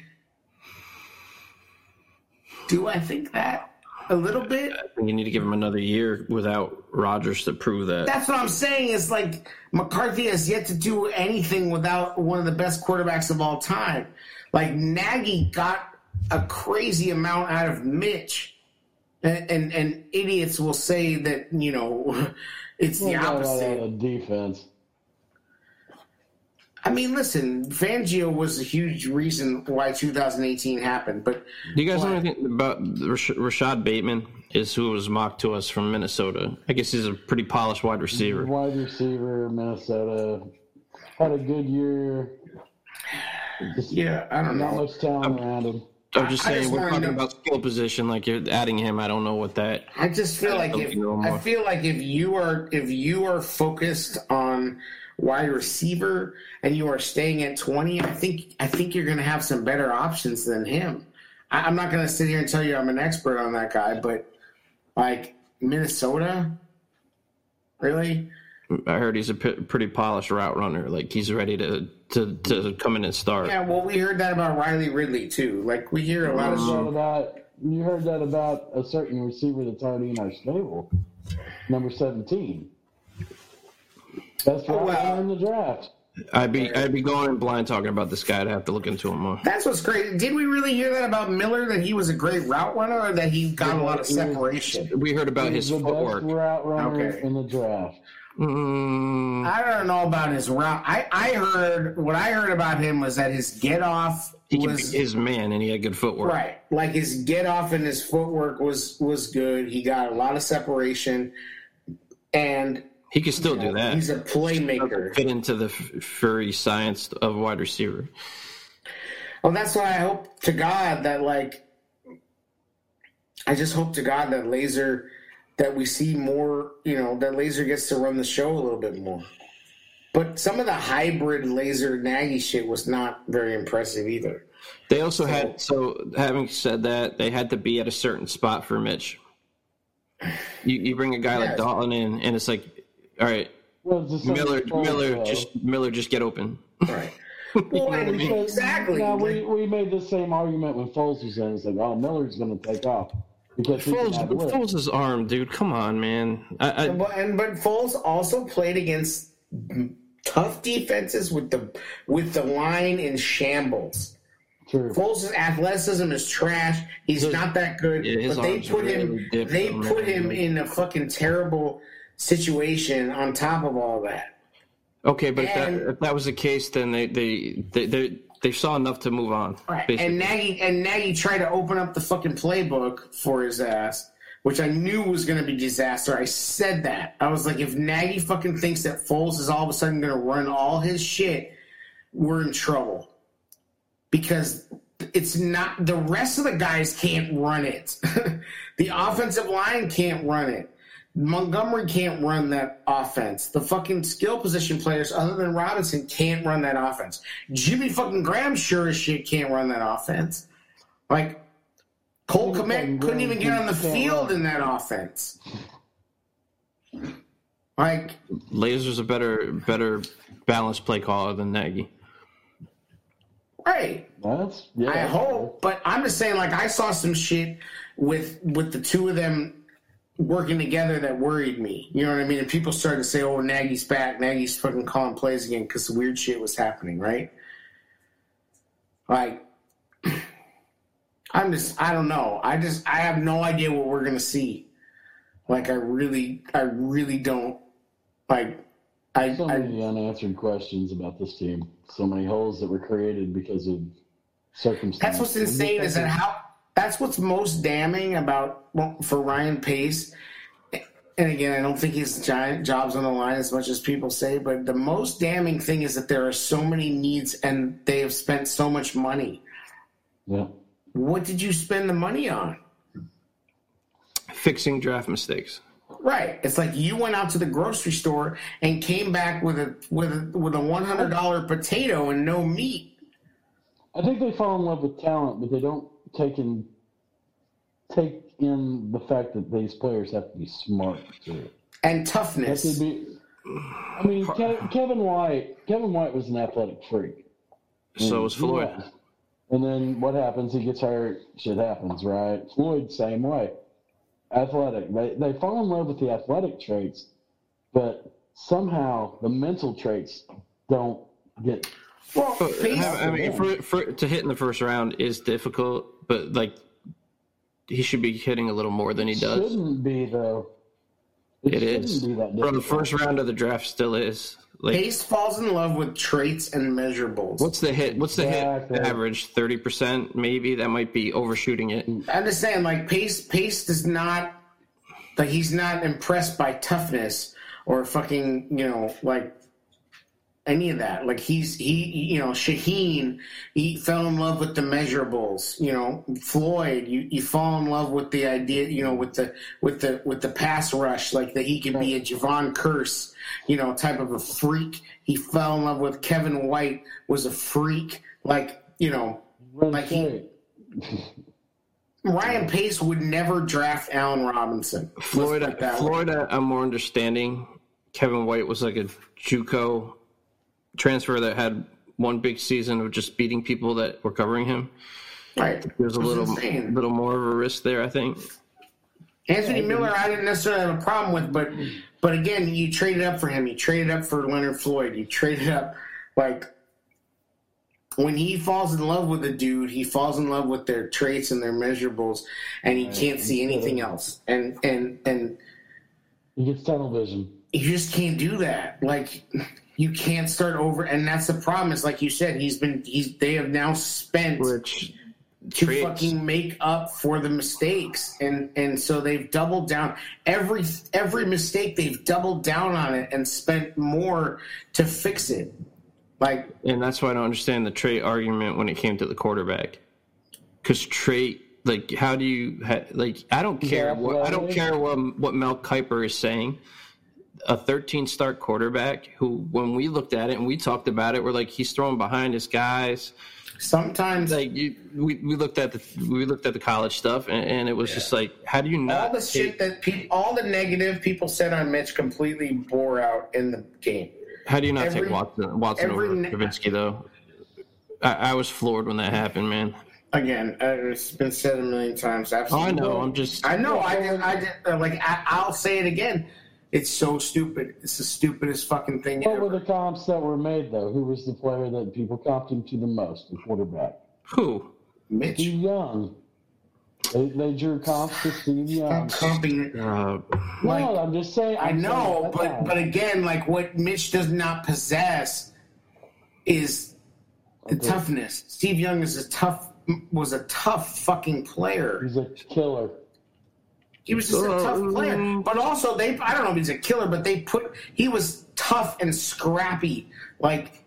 Do I think that? A little bit? I think you need to give him another year without Rodgers to prove that. That's what I'm saying. It's like McCarthy has yet to do anything without one of the best quarterbacks of all time. Like, Nagy got a crazy amount out of Mitch. And idiots will say that, you know, it's the opposite. Of defense. I mean, listen, Fangio was a huge reason why 2018 happened. But do you guys know anything about Rashad Bateman is who was mocked to us from Minnesota? I guess he's a pretty polished wide receiver. Wide receiver, Minnesota. Had a good year. Just, yeah, I don't know. Not much talent around him. I'm just saying, we're talking about skill position. Like, you're adding him. I don't know what that. I just feel like if you are focused on wide receiver and you are staying at 20, I think you're going to have some better options than him. I'm not going to sit here and tell you I'm an expert on that guy, but, like, Minnesota, really? I heard he's a pretty polished route runner. Like, he's ready to come in and start. Yeah, well, we heard that about Riley Ridley, too. Like, we hear a lot of that. You heard that about a certain receiver that's already in our stable, number 17. That's why I'm in the draft. I'd be going in blind talking about this guy. I'd have to look into him more. That's what's great. Did we really hear that about Miller, that he was a great route runner, or that he got a lot of separation? We heard about his footwork. Best route runner in the draft. I don't know about his route. I heard about him was that his get off. He was his man, and he had good footwork. Right, like his get off and his footwork was good. He got a lot of separation, and. He can still do that. He's a playmaker. Fit into the furry science of wide receiver. Well, that's why I hope to God that, like, I just hope to God that Laser, that we see more, you know, that Laser gets to run the show a little bit more. But some of the hybrid Laser Nagy shit was not very impressive either. They also having said that, they had to be at a certain spot for Mitch. You bring a guy like Dalton in, and it's like, all right, Miller, just get open. Right. Well, I mean? Exactly. No, we made the same argument when Foles was in. It's like, oh, Miller's going to take off. Because Foles' arm, dude. Come on, man. But Foles also played against tough defenses with the line in shambles. True. Foles' athleticism is trash. He's not that good. Yeah, but they put him in a fucking terrible situation on top of all that. Okay, but if that was the case, then they saw enough to move on. Right. And Nagy tried to open up the fucking playbook for his ass, which I knew was going to be disaster. I said that. I was like, if Nagy fucking thinks that Foles is all of a sudden going to run all his shit, we're in trouble. Because it's not, the rest of the guys can't run it. The offensive line can't run it. Montgomery can't run that offense. The fucking skill position players other than Robinson can't run that offense. Jimmy fucking Graham sure as shit can't run that offense. Like, Cole Kmet couldn't even get on the field in that offense. Like, Lazor's a better balanced play caller than Nagy. Right. Yeah. I hope, but I'm just saying, like, I saw some shit with the two of them working together that worried me. You know what I mean? And people started to say, oh, Nagy's back. Nagy's fucking calling plays again because weird shit was happening, right? Like, I don't know. I have no idea what we're going to see. Like, I really don't, like, so many unanswered questions about this team. So many holes that were created because of circumstances. That's what's insane is that that's what's most damning for Ryan Pace. And again, I don't think his giant job's on the line as much as people say, but the most damning thing is that there are so many needs and they have spent so much money. Yeah. What did you spend the money on? Fixing draft mistakes. Right. It's like you went out to the grocery store and came back with a $100 potato and no meat. I think they fall in love with talent, but they don't take in the fact that these players have to be smart too. And toughness. Kevin White was an athletic freak. And so was Floyd. Yeah. And then what happens? He gets hurt. Shit happens, right? Floyd, same way. Athletic. They fall in love with the athletic traits, but somehow the mental traits don't get. Well, to hit in the first round is difficult, but like he should be hitting a little more than he does. It shouldn't be though. It is. From the first round of the draft, still is. Like, Pace falls in love with traits and measurables. What's the hit average? 30%, maybe? That might be overshooting it. I'm just saying, like, Pace does not, like, he's not impressed by toughness or fucking, you know, like, any of that. Like, Shaheen, he fell in love with the measurables. You know, Floyd, you fall in love with the idea, you know, with the pass rush, like that he could be a Javon Curse, you know, type of a freak. He fell in love with Kevin White, was a freak, like, you know, like Ryan Pace would never draft Allen Robinson. Florida, I'm more understanding. Kevin White was like a JUCO transfer that had one big season of just beating people that were covering him. Right. There's a little more of a risk there, I think. Anthony Miller, I didn't necessarily have a problem with, but again, you traded up for him. You traded up for Leonard Floyd. You traded up, like, when he falls in love with a dude, he falls in love with their traits and their measurables, and he can't see anything else. And he gets tunnel vision. You just can't do that. Like, you can't start over, and that's the problem. It's like you said, they have now spent to fucking make up for the mistakes, and so they've doubled down every mistake. They've doubled down on it and spent more to fix it. Like, and that's why I don't understand the trait argument when it came to the quarterback, because trait, like, how do you like? I don't care what Mel Kiper is saying. A 13-start quarterback who, when we looked at it and we talked about it, we're like, he's throwing behind his guys. Sometimes, like, we looked at the college stuff, and it was just like, how do you not? All the shit that all the negative people said on Mitch completely bore out in the game. How do you not take Watson over Kavinsky though? I was floored when that happened, man. Again, it's been said a million times. Absolutely. I'll say it again. It's so stupid. It's the stupidest fucking thing ever. What were the comps that were made, though? Who was the player that people comped him to the most, the quarterback? Who? Mitch. Steve Young. They drew comps to Steve Young. Stop comping it. No, I'm just saying. I know, but again, like, what Mitch does not possess is the toughness. Steve Young was a tough fucking player. He's a killer. He was just a tough player, but also I don't know if he's a killer, but he was tough and scrappy. Like,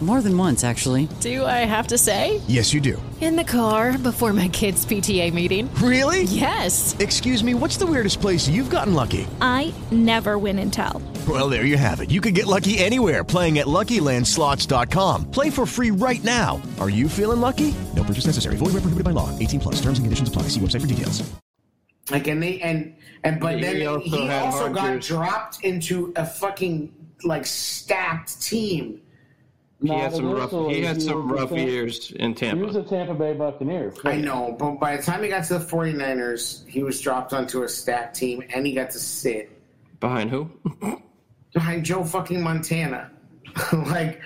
More than once, actually. Do I have to say? Yes, you do. In the car, before my kids' PTA meeting. Really? Yes. Excuse me, what's the weirdest place you've gotten lucky? I never win and tell. Well, there you have it. You can get lucky anywhere, playing at LuckyLandSlots.com. Play for free right now. Are you feeling lucky? No purchase necessary. Void where prohibited by law. 18 plus. Terms and conditions apply. See website for details. Like, and they, but then he also got dropped into a fucking, like, stacked team. He had some rough years in Tampa. He was a Tampa Bay Buccaneers. I know, but by the time he got to the 49ers, he was dropped onto a stacked team, and he got to sit. Behind who? Behind Joe fucking Montana. Like,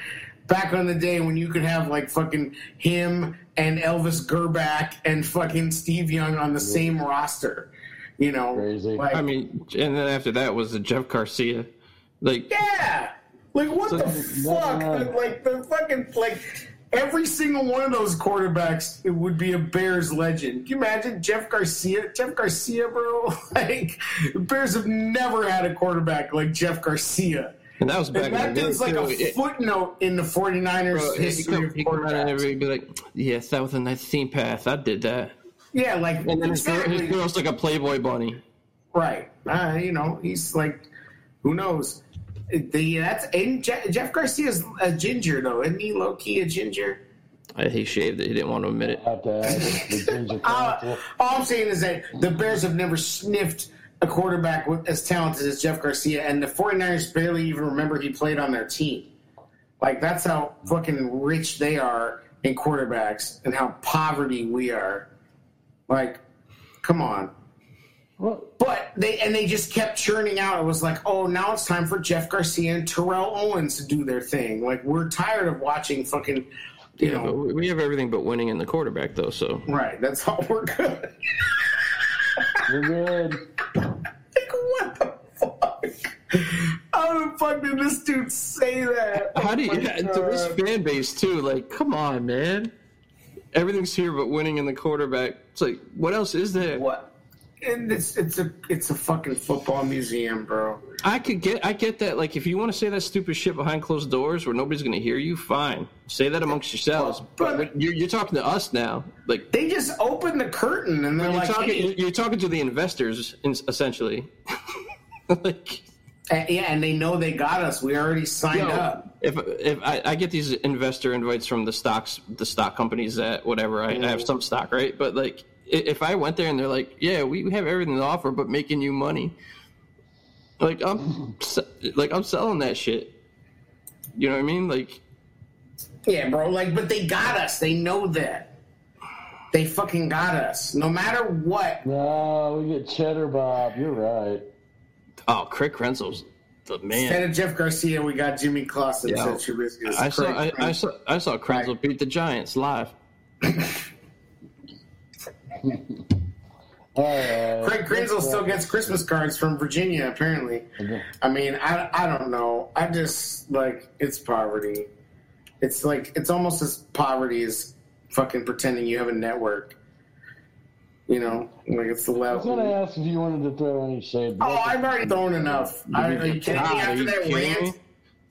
back on the day when you could have, like, fucking him and Elvis Grbac and fucking Steve Young on the same roster. You know? Crazy. Like, I mean, and then after that was the Jeff Garcia. Like, yeah! Like, what the fuck? Like, the fucking, like, every single one of those quarterbacks, it would be a Bears legend. Can you imagine Jeff Garcia? Jeff Garcia, bro? Like, the Bears have never had a quarterback like Jeff Garcia. And that was back in the day. And that dude's like a footnote in the 49ers history of quarterbacks. He'd be like, yes, that was a nice seam pass. I did that. Yeah, like, and then his girl's like a Playboy bunny. Right. You know, he's like, who knows? Jeff Garcia's a ginger, though. Isn't he low-key a ginger? He shaved it. He didn't want to admit it. All I'm saying is that the Bears have never sniffed a quarterback as talented as Jeff Garcia, and the 49ers barely even remember he played on their team. Like, that's how fucking rich they are in quarterbacks and how poverty we are. Like, come on. But they just kept churning out. It was like, oh, now it's time for Jeff Garcia and Terrell Owens to do their thing. Like, we're tired of watching fucking, you know. But we have everything but winning in the quarterback, though, so. Right, that's all we're good. We're good. Like, what the fuck? How the fuck did this dude say that? How do you, to this fan base, too, like, come on, man. Everything's here but winning in the quarterback. It's like, what else is there? What? And it's a fucking football museum, bro. I get that. Like, if you want to say that stupid shit behind closed doors where nobody's gonna hear you, fine. Say that amongst yourselves. But you're talking to us now. Like, they just open the curtain and they're like, you're talking to the investors essentially. Like, yeah, and they know they got us. We already signed up. If I get these investor invites from the stock companies that whatever, I have some stock, right? But like. If I went there and they're like, yeah, we have everything to offer but making you money, like, I'm selling that shit. You know what I mean? Like, yeah, bro, like, but they got us. They know that. They fucking got us. No matter what. No, we get Cheddar Bob. You're right. Oh, Craig Krenzel's the man. Instead of Jeff Garcia, we got Jimmy Clausen. Yeah. I saw Krenzel beat the Giants live. Craig Krenzel still gets Christmas cards from Virginia, apparently. I mean, I don't know. I just, like, it's poverty. It's like, it's almost as poverty as fucking pretending you have a network. You know? Like, it's the level. I was going to ask if you wanted to throw any shade. Oh, I've already thrown enough. Are you kidding me after that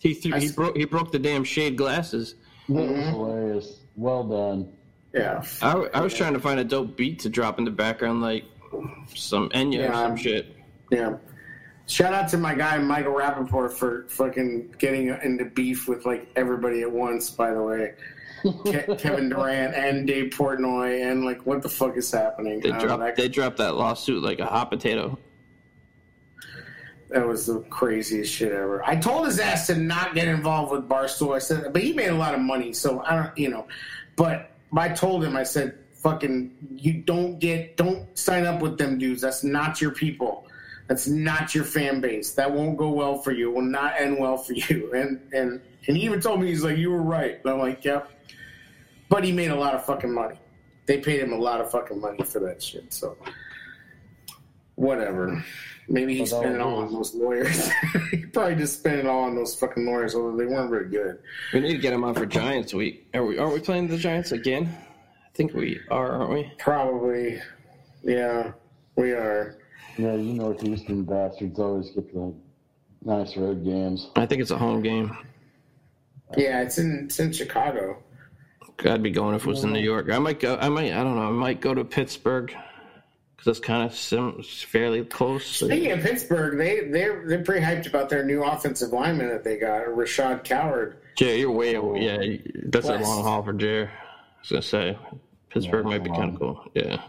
rant? He broke the damn shade glasses. That was hilarious. Well done. Yeah, I was trying to find a dope beat to drop in the background, like some Enya or some shit. Yeah. Shout out to my guy, Michael Rappaport, for fucking getting into beef with, like, everybody at once, by the way. Kevin Durant and Dave Portnoy and, like, what the fuck is happening? They dropped that lawsuit like a hot potato. That was the craziest shit ever. I told his ass to not get involved with Barstool. I said, but he made a lot of money, so I don't, you know. But I told him, I said, Don't sign up with them dudes. That's not your people. That's not your fan base. That won't go well for you. It will not end well for you. And he even told me, he's like, you were right. And I'm like, yep. But he made a lot of fucking money. They paid him a lot of fucking money for that shit. So whatever. Maybe he spent it all on those lawyers. He probably just spent it all on those fucking lawyers, although they weren't very good. We need to get him on for Giants Week. Aren't we playing the Giants again? I think we are, aren't we? Probably. Yeah, we are. Yeah, you know, Houston bastards always get the nice road games. I think it's a home game. Yeah, it's in Chicago. I'd be going if it was in New York. I might go to Pittsburgh because it's kind of fairly close. Speaking of Pittsburgh, they're pretty hyped about their new offensive lineman that they got, Rashad Coward. Yeah, you're way over. Yeah, that's a long haul for Jer. I was going to say, Pittsburgh might be kind of cool. Yeah.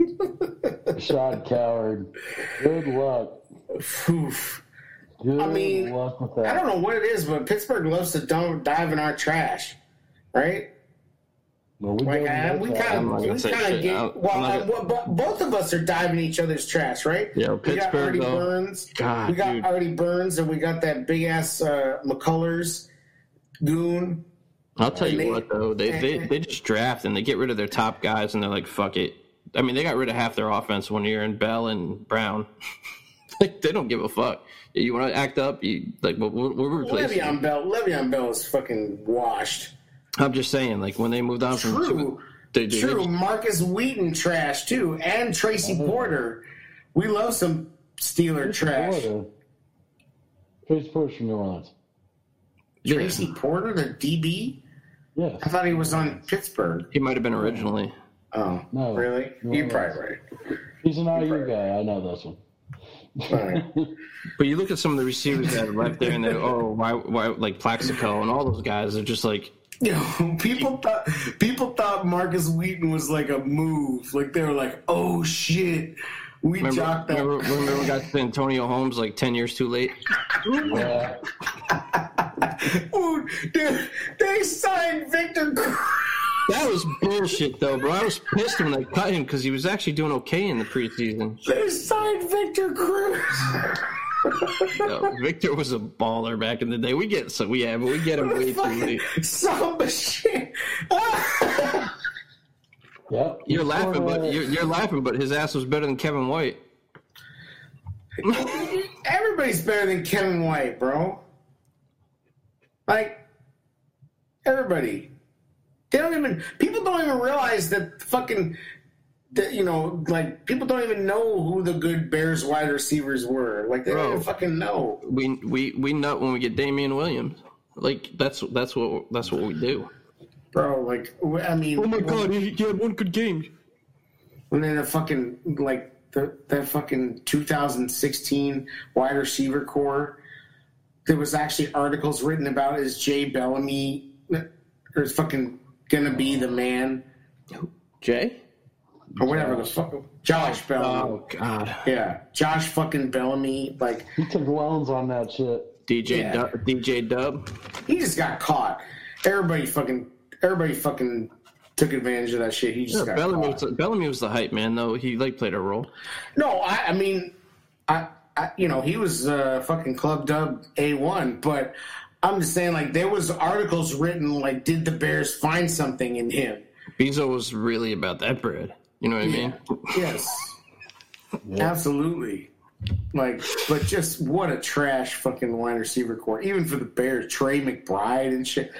Rashad Coward. Good luck. Oof. Good luck with that. I don't know what it is, but Pittsburgh loves to dive in our trash, right? Well, both of us are diving each other's trash, right? Yeah, we got Artie Burns. God, we got Artie Burns, and we got that big ass McCullers goon. I'll tell you what, though, they just draft and they get rid of their top guys, and they're like, fuck it. I mean, they got rid of half their offense one year in Bell and Brown. Like, they don't give a fuck. You want to act up? We're replacing him. Le'Veon Bell is fucking washed. I'm just saying, like, when they moved on from Marcus Wheaton trash too, and Tracy Porter. We love some Steeler trash. Tracy Porter from New Orleans. Tracy Porter, the DB. Yeah, I thought he was on Pittsburgh. He might have been originally. Oh, no, really? You're probably right. He's an IU guy. I know this one. Right. But you look at some of the receivers that are left there, and they're like Plaxico and all those guys are just like, you know, people thought Marcus Wheaton was like a move. Like they were like, oh shit, we jocked that. Remember we got Antonio Holmes like 10 years too late. Yeah. Ooh, dude, they signed Victor. That was bullshit, though, bro. I was pissed when they cut him because he was actually doing okay in the preseason. They signed Victor Cruz. No, Victor was a baller back in the day. We get him way too late. Some shit. Yep. You're laughing, but his ass was better than Kevin White. Everybody's better than Kevin White, bro. Like everybody. People don't even realize that people don't even know who the good Bears wide receivers were. Like, they don't even fucking know. We nut when we get Damian Williams. Like, that's what we do. Bro, like, I mean. Oh, my God, he had one good game. And then the fucking 2016 wide receiver core, there was actually articles written about is Jay Bellamy, or his fucking. Gonna be the man, Jay, or whatever the fuck, Josh Bellamy. Oh God, yeah, Josh fucking Bellamy. Like he took loans on that shit. DJ Dub. He just got caught. Everybody fucking took advantage of that shit. He just got caught. Bellamy was the hype man, though. He like played a role. No, I mean, you know, he was fucking Club Dub A1, but. I'm just saying, like, there was articles written, like, did the Bears find something in him? Bezos was really about that bread. You know what I mean? Yes. Yeah. Absolutely. Like, but just what a trash fucking wide receiver core. Even for the Bears, Trey McBride and shit.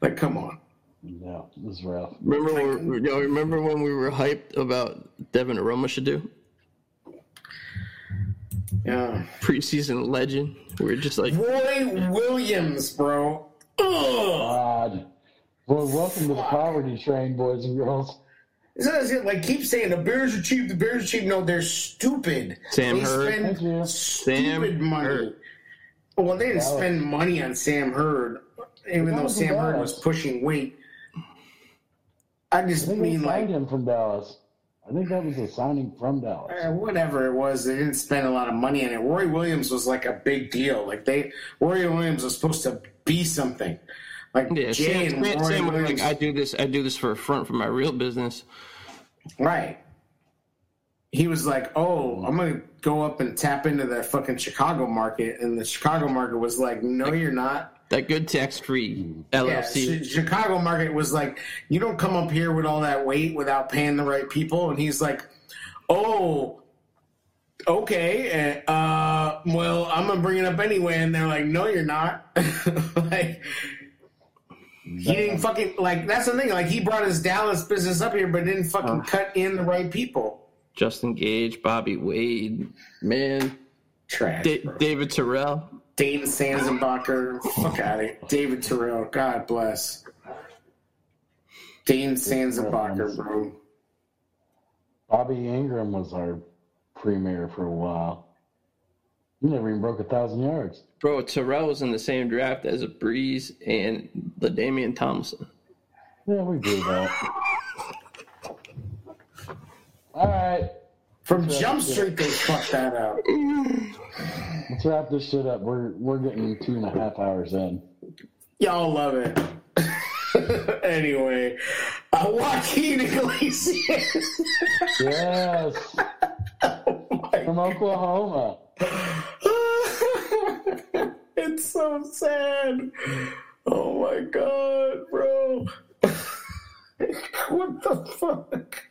Like, come on. Yeah, it was rough. Remember when we were hyped about Devin Arumashadu? Yeah. Preseason legend. We're just like Roy Williams, bro. Ugh. God. Well, welcome to the poverty train, boys and girls. Like keep saying the Bears are cheap. The Bears are cheap. No, they're stupid. Sam Hurd. Well, they didn't spend money on Sam Hurd, even though Sam Hurd was pushing weight. I think they signed him from Dallas. I think that was a signing from Dallas. Whatever it was, they didn't spend a lot of money on it. Roy Williams was like a big deal. Roy Williams was supposed to be something. Like yeah, Jay and Roy Williams. Like I do this for a front for my real business. Right. He was like, oh, I'm going to go up and tap into that fucking Chicago market. And the Chicago market was like, no, you're not. That good tax-free LLC. Yeah, Chicago market was like, you don't come up here with all that weight without paying the right people. And he's like, oh, okay. Well, I'm going to bring it up anyway. And they're like, no, you're not. Like, he didn't fucking, like, that's the thing. Like, he brought his Dallas business up here, but didn't fucking cut in the right people. Justin Gage, Bobby Wade, man. Trash. David Terrell. Dayton Sanzenbacher. Fuck out of here. David Terrell. God bless. Dayton Sanzenbacher, bro. Bobby Ingram was our premier for a while. He never even broke 1,000 yards. Bro, Terrell was in the same draft as a Breeze and LaDainian Tomlinson. Yeah, we blew that. All right. From Jump Street, they fucked that up. Let's wrap this shit up. We're getting 2.5 hours in. Y'all love it. Anyway, Joaquin Iglesias. Yes. From Oklahoma. It's so sad. Oh, my God, bro. What the fuck?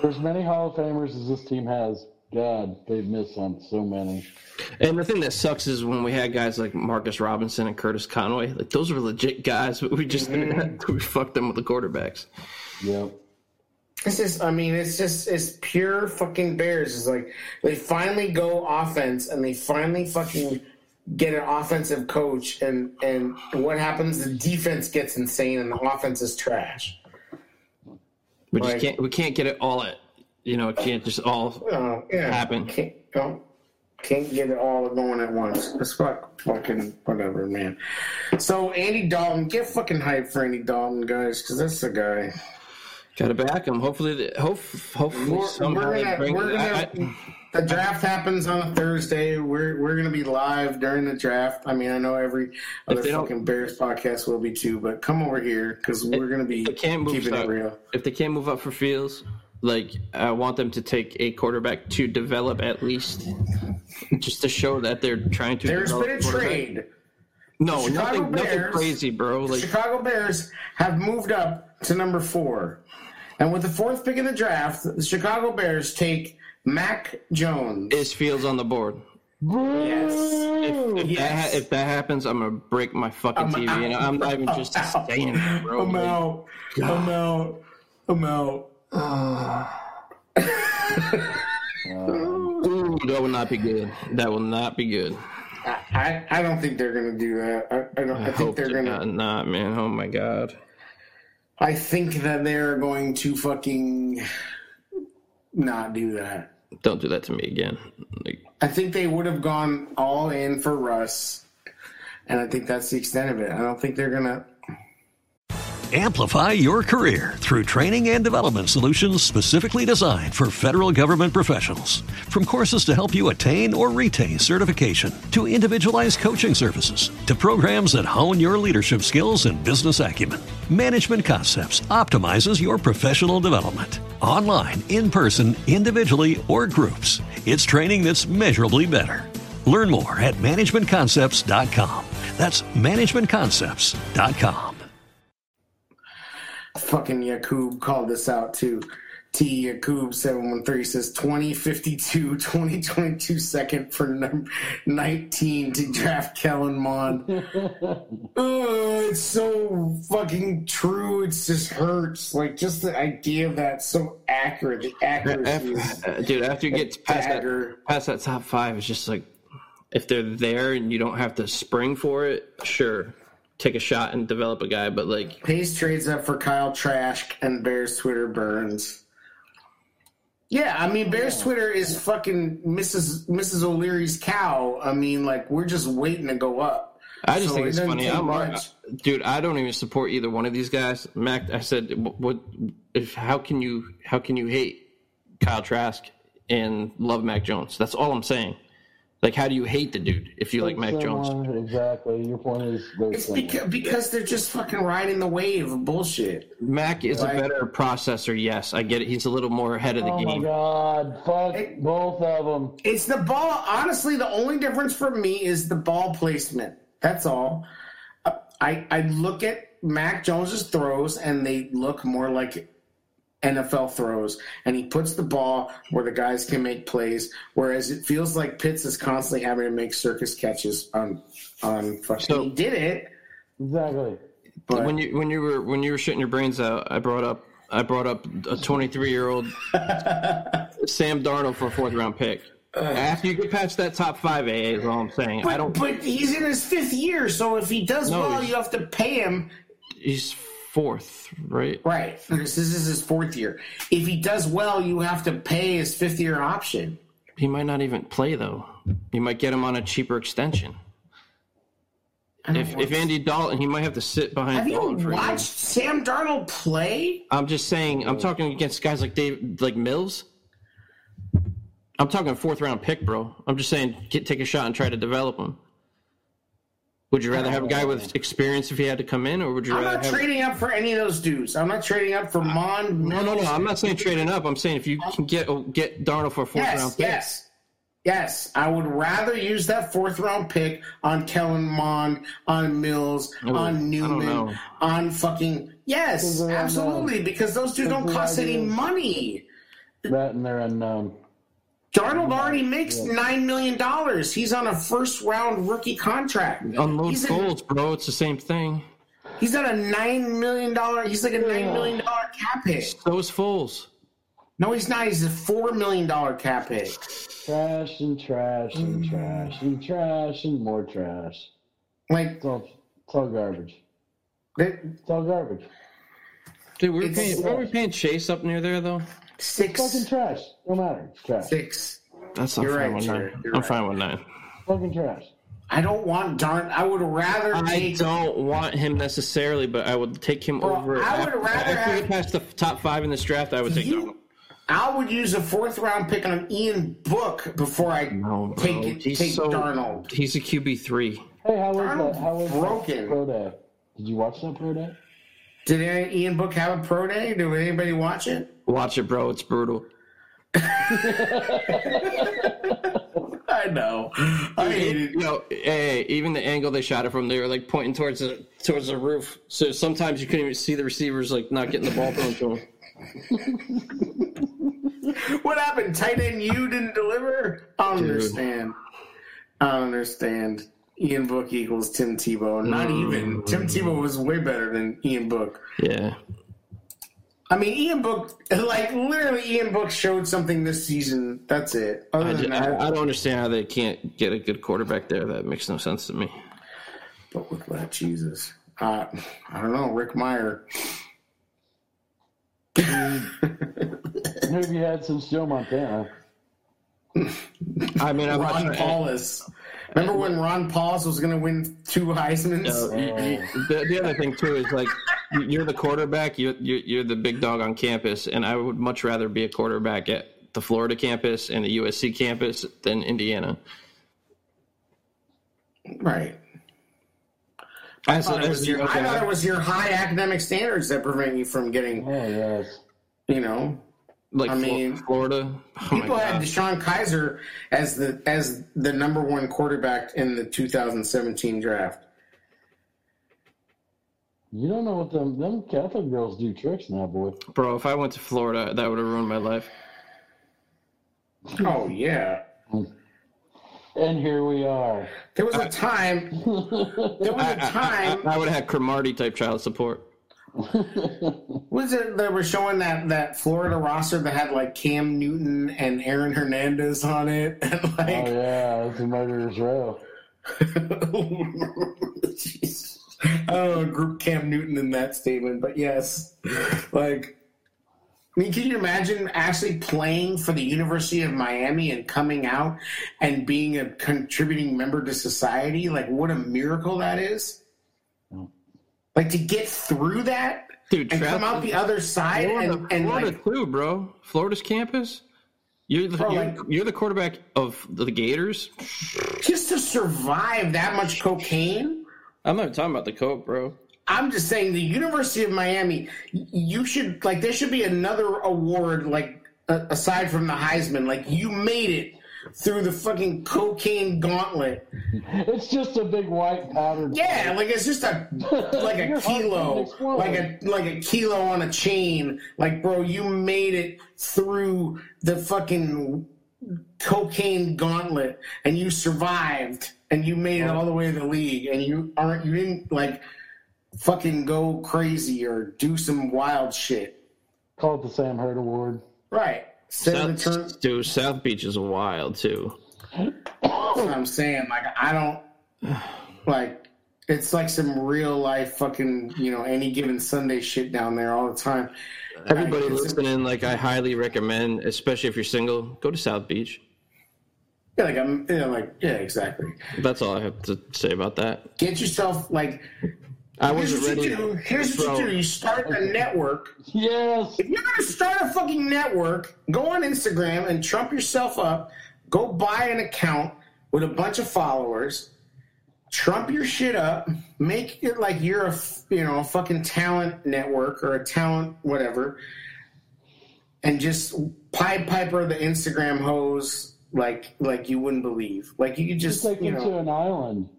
For as many Hall of Famers as this team has, God, they've missed on so many. And the thing that sucks is when we had guys like Marcus Robinson and Curtis Conway, like those were legit guys, but we just we fucked them with the quarterbacks. Yep. It's just, I mean, it's pure fucking Bears. It's like they finally go offense and they finally fucking get an offensive coach, and what happens? The defense gets insane and the offense is trash. We just can't get it all at, you know, it can't just all happen. Can't get it all going at once. That's fucking whatever, man. So Andy Dalton, get fucking hype for Andy Dalton, guys, because that's the guy. Gotta back him. Hopefully somehow they bring it. The draft happens on a Thursday. We're gonna be live during the draft. I mean, I know every other fucking Bears podcast will be too, but come over here because we're gonna be keeping it real. If they can't move up for Fields, like I want them to take a quarterback to develop at least, just to show that they're trying to. There's been a trade. No, nothing crazy, bro. Like, the Chicago Bears have moved up to number 4, and with the 4th pick in the draft, the Chicago Bears take Mac Jones. Is Fields on the board? Yes. Yes. If that happens, I'm going to break my fucking TV. I'm not even just staying there, bro. I'm out. I'm out. That will not be good. That will not be good. I don't think they're going to do that. I think they're going to. Not, man. Oh, my God. I think that they're going to fucking not do that. Don't do that to me again. I think they would have gone all in for Russ, and I think that's the extent of it. I don't think they're going to. Amplify your career through training and development solutions specifically designed for federal government professionals. From courses to help you attain or retain certification, to individualized coaching services, to programs that hone your leadership skills and business acumen, Management Concepts optimizes your professional development. Online, in person, individually, or groups, it's training that's measurably better. Learn more at managementconcepts.com. That's managementconcepts.com. Fucking Yakub called this out too. T Yakub 713 says 2022 second for number 19 to draft Kellen Mond. It's so fucking true. It just hurts. Like just the idea of that, so accurate. The accuracy, dude. After you get past that top 5, it's just like if they're there and you don't have to spring for it, sure. Take a shot and develop a guy, but like Pace trades up for Kyle Trask and Bears Twitter burns. Yeah, I mean Bears Twitter is fucking Mrs. O'Leary's cow. I mean, like we're just waiting to go up. I just think it's funny. Dude, I don't even support either one of these guys. Mac, I said, how can you hate Kyle Trask and love Mac Jones? That's all I'm saying. Like, how do you hate the dude if you like Mac Jones? Exactly. Your point is... It's because they're just fucking riding the wave of bullshit. Mac is a better processor, yes. I get it. He's a little more ahead of the game. Oh, my God. Fuck both of them. It's the ball. Honestly, the only difference for me is the ball placement. That's all. I look at Mac Jones's throws, and they look more like NFL throws, and he puts the ball where the guys can make plays, whereas it feels like Pitts is constantly having to make circus catches on fucking. So, he did it exactly. But when you were shitting your brains out, I brought up a 23-year-old Sam Darnold for a fourth-round pick. After you get past that top five, AA is all I'm saying. But he's in his fifth year, so if he does well, you have to pay him. He's fourth, right? Right. This is his fourth year. If he does well, you have to pay his fifth-year option. He might not even play, though. You might get him on a cheaper extension. If Andy Dalton, he might have to sit behind. Have Dalton you watched Sam Darnold play? I'm just saying. I'm talking against guys like Mills. I'm talking a fourth-round pick, bro. I'm just saying, take a shot and try to develop him. Would you rather have a guy with experience if he had to come in, or would you rather? I'm not trading up for any of those dudes. I'm not trading up for Mon. No. I'm not saying trading up. I'm saying if you can get Darnold for a fourth round pick. Yes. I would rather use that fourth-round pick on Kellen Mond, on Mills, on Newman, on fucking yes, absolutely, because those two don't cost any money. That and they're unknown. Darnold already makes $9 million. He's on a first-round rookie contract. Unload goals, bro. It's the same thing. He's on a $9 million. He's like a $9 million cap hit. Those fools. No, he's not. He's a $4 million cap hit. Trash and trash and trash and trash and more trash. Like, it's all garbage. It's all garbage. Dude, were we paying Chase up near there, though? Six. It's fucking trash. No matter. It's trash. Six. That's not fine with nine. I'm fine with nine. Fucking trash. I don't want Darnold. I would rather. I don't want him necessarily, but I would take him over. I would rather have. If we pass the top five in this draft, I would take Darnold. I would use a fourth-round pick on Ian Book before I take Darnold. He's a QB3. Hey, how was that? How was broken pro day? Did you watch that pro day? Did Ian Book have a pro day? Did anybody watch it? Watch it, bro. It's brutal. I know. I hate it. No, hey, even the angle they shot it from, they were like pointing towards the roof. So sometimes you couldn't even see the receivers like not getting the ball thrown to them. What happened? Tight end, you didn't deliver? I don't understand. Ian Book equals Tim Tebow. Not even. Tim Tebow was way better than Ian Book. Yeah. I mean, Ian Book, like, literally Ian Book showed something this season. That's it. I don't understand how they can't get a good quarterback there. That makes no sense to me. But with that, Jesus. I don't know, Rick Meyer. Maybe you had some Joe Montana. I mean, I'm Ron Paulus. Remember when Ron Paulus was going to win two Heismans? The other thing, too, is, like, you're the quarterback. You're the big dog on campus, and I would much rather be a quarterback at the Florida campus and the USC campus than Indiana. Right. I thought it was your high academic standards that prevent you from getting, you know. Like I mean, Florida. People had Deshaun Kaiser as the number one quarterback in the 2017 draft. You don't know what them Catholic girls do tricks now, boy. Bro, if I went to Florida, that would have ruined my life. Oh, yeah. And here we are. There was a time. I would have had Cromartie-type child support. Was it that we're showing that Florida roster that had like Cam Newton and Aaron Hernandez on it? And like, it's a murderer's row. Jesus. Oh, group Cam Newton in that statement, but yes, like, I mean, can you imagine actually playing for the University of Miami and coming out and being a contributing member to society? Like, what a miracle that is! Like, to get through that, dude, and come out the other side, Florida, and Florida like, too, bro. Florida's campus, You're the quarterback of the Gators? Just to survive that much cocaine? I'm not talking about the coke, bro. I'm just saying the University of Miami, you should, like, there should be another award, like, aside from the Heisman. Like, you made it through the fucking cocaine gauntlet. It's just a big white powder. Yeah, like it's just a like a kilo, like a kilo on a chain. Like, bro, you made it through the fucking cocaine gauntlet, and you survived, and you made it all the way to the league, and you didn't like fucking go crazy or do some wild shit. Call it the Sam Hurd Award, right? South Beach is wild too. That's what I'm saying. Like, I don't like. It's like some real life fucking, you know, Any Given Sunday shit down there all the time. Everybody listening, like, I highly recommend, especially if you're single, go to South Beach. Yeah, like I'm. Yeah, like, yeah, exactly. That's all I have to say about that. Get yourself like. I wasn't ready. Here's what you do. You start a network. Yes. If you're going to start a fucking network, go on Instagram and trump yourself up. Go buy an account with a bunch of followers. Trump your shit up. Make it like you're a, you know, a fucking talent network or a talent whatever. And just Pied Piper the Instagram hose like you wouldn't believe. Like you could just like you know, to an island.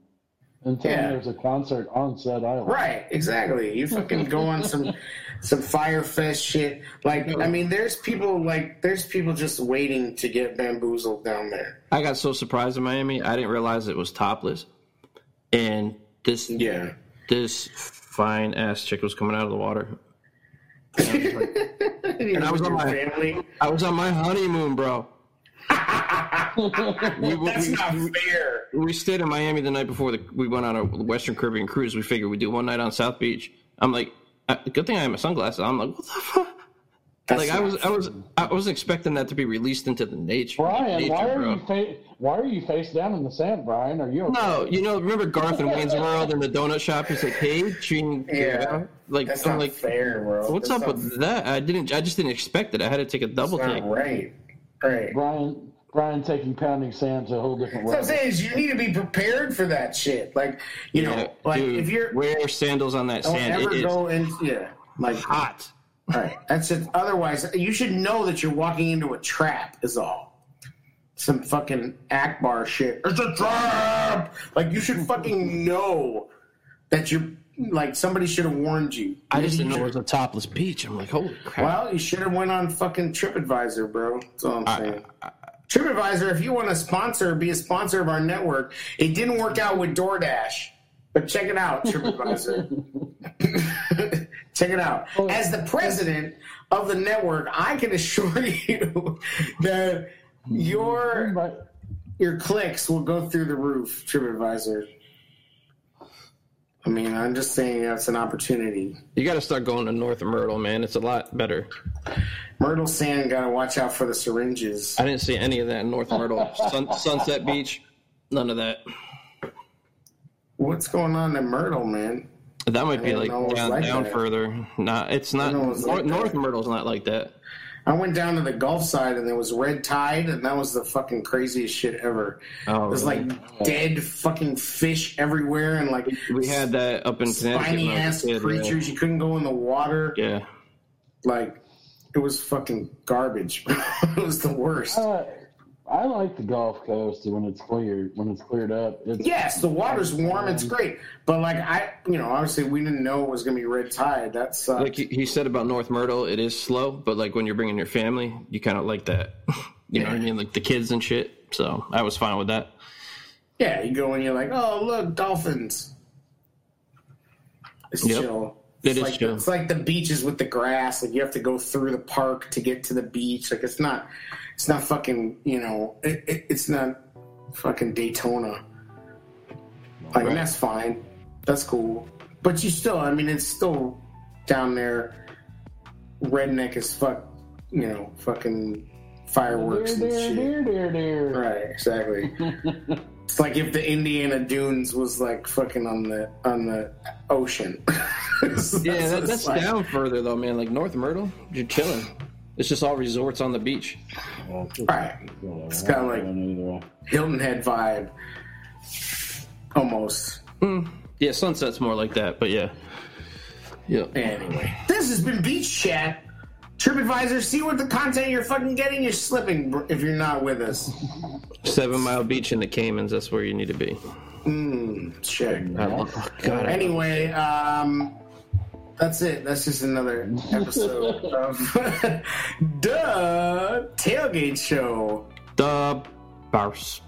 Until there's a concert on said island. Right, exactly. You fucking go on some Firefest shit. Like, I mean, there's people just waiting to get bamboozled down there. I got so surprised in Miami, I didn't realize it was topless. And this fine ass chick was coming out of the water. And I was, like, and I was on my honeymoon, bro. That's not fair. We stayed in Miami the night before we went on a Western Caribbean cruise. We figured we'd do one night on South Beach. I'm like, good thing I had my sunglasses. I'm like, what the fuck? I wasn't expecting that to be released into the nature. Brian, nature, why are you face down in the sand, Brian? Are you okay? No, you know, remember Garth and Wayne's World in the donut shop? He's like, hey, Gene, like that's I'm not like, fair, bro. What's that's up with fair. That? I just didn't expect it. I had to take a double take. Right, Brian. Brian taking pounding sand's a whole different way. What I'm saying is you need to be prepared for that shit. Like, you know, like dude, if you're wear sandals on that don't sand. Ever it go is in, yeah, like hot. All right, that's it. Otherwise, you should know that you're walking into a trap. Is all some fucking Akbar shit. It's a trap. Like you should fucking know that you're. Like, somebody should have warned you. I just didn't know it was a topless beach. I'm like, holy crap. Well, you should have went on fucking TripAdvisor, bro. That's all I'm saying. TripAdvisor, if you want to sponsor, be a sponsor of our network. It didn't work out with DoorDash, but check it out, TripAdvisor. Check it out. As the president of the network, I can assure you that your clicks will go through the roof, TripAdvisor. I mean, I'm just saying that's an opportunity. You got to start going to North Myrtle, man. It's a lot better. Myrtle Sand, got to watch out for the syringes. I didn't see any of that in North Myrtle. Sunset Beach, none of that. What's going on in Myrtle, man? That might be like down further. Nah, it's not. North Myrtle's not like that. I went down to the Gulf side, and there was red tide, and that was the fucking craziest shit ever. Oh, there's, like, dead fucking fish everywhere, and, like, we had that up in Connecticut. Spiny-ass creatures. Yeah. You couldn't go in the water. Yeah. Like, it was fucking garbage. It was the worst. I like the Gulf Coast when it's cleared up. Yes, the water's warm. It's great. But, like, obviously we didn't know it was going to be red tide. That sucks. Like he said about North Myrtle, it is slow. But, like, when you're bringing your family, you kind of like that. You know what I mean? Like, the kids and shit. So I was fine with that. Yeah, you go and you're like, oh, look, dolphins. It's chill. It's chill. It's like the beaches with the grass. Like, you have to go through the park to get to the beach. Like, it's not fucking, you know, it's not fucking Daytona. Like, and that's fine. That's cool. But you still, I mean, it's still down there redneck as fuck, you know, fucking fireworks and shit. Dear. Right, exactly. It's like if the Indiana Dunes was like fucking on the ocean. That's down further though, man. Like North Myrtle, you're chilling. It's just all resorts on the beach. All right. It's kind of like Hilton Head vibe, almost. Mm. Yeah, Sunset's more like that, but yeah. Yep. Anyway, this has been Beach Chat. TripAdvisor, see what the content you're fucking getting. You're slipping if you're not with us. 7 Mile Beach in the Caymans. That's where you need to be. Check. Oh, God. Anyway, that's it. That's just another episode of the Tailgate Show. The Bars.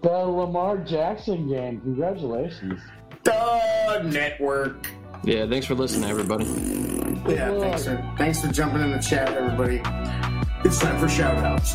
The Lamar Jackson game. Congratulations. The Network. Yeah, thanks for listening, everybody. Yeah, thanks for jumping in the chat, everybody. It's time for shout-outs.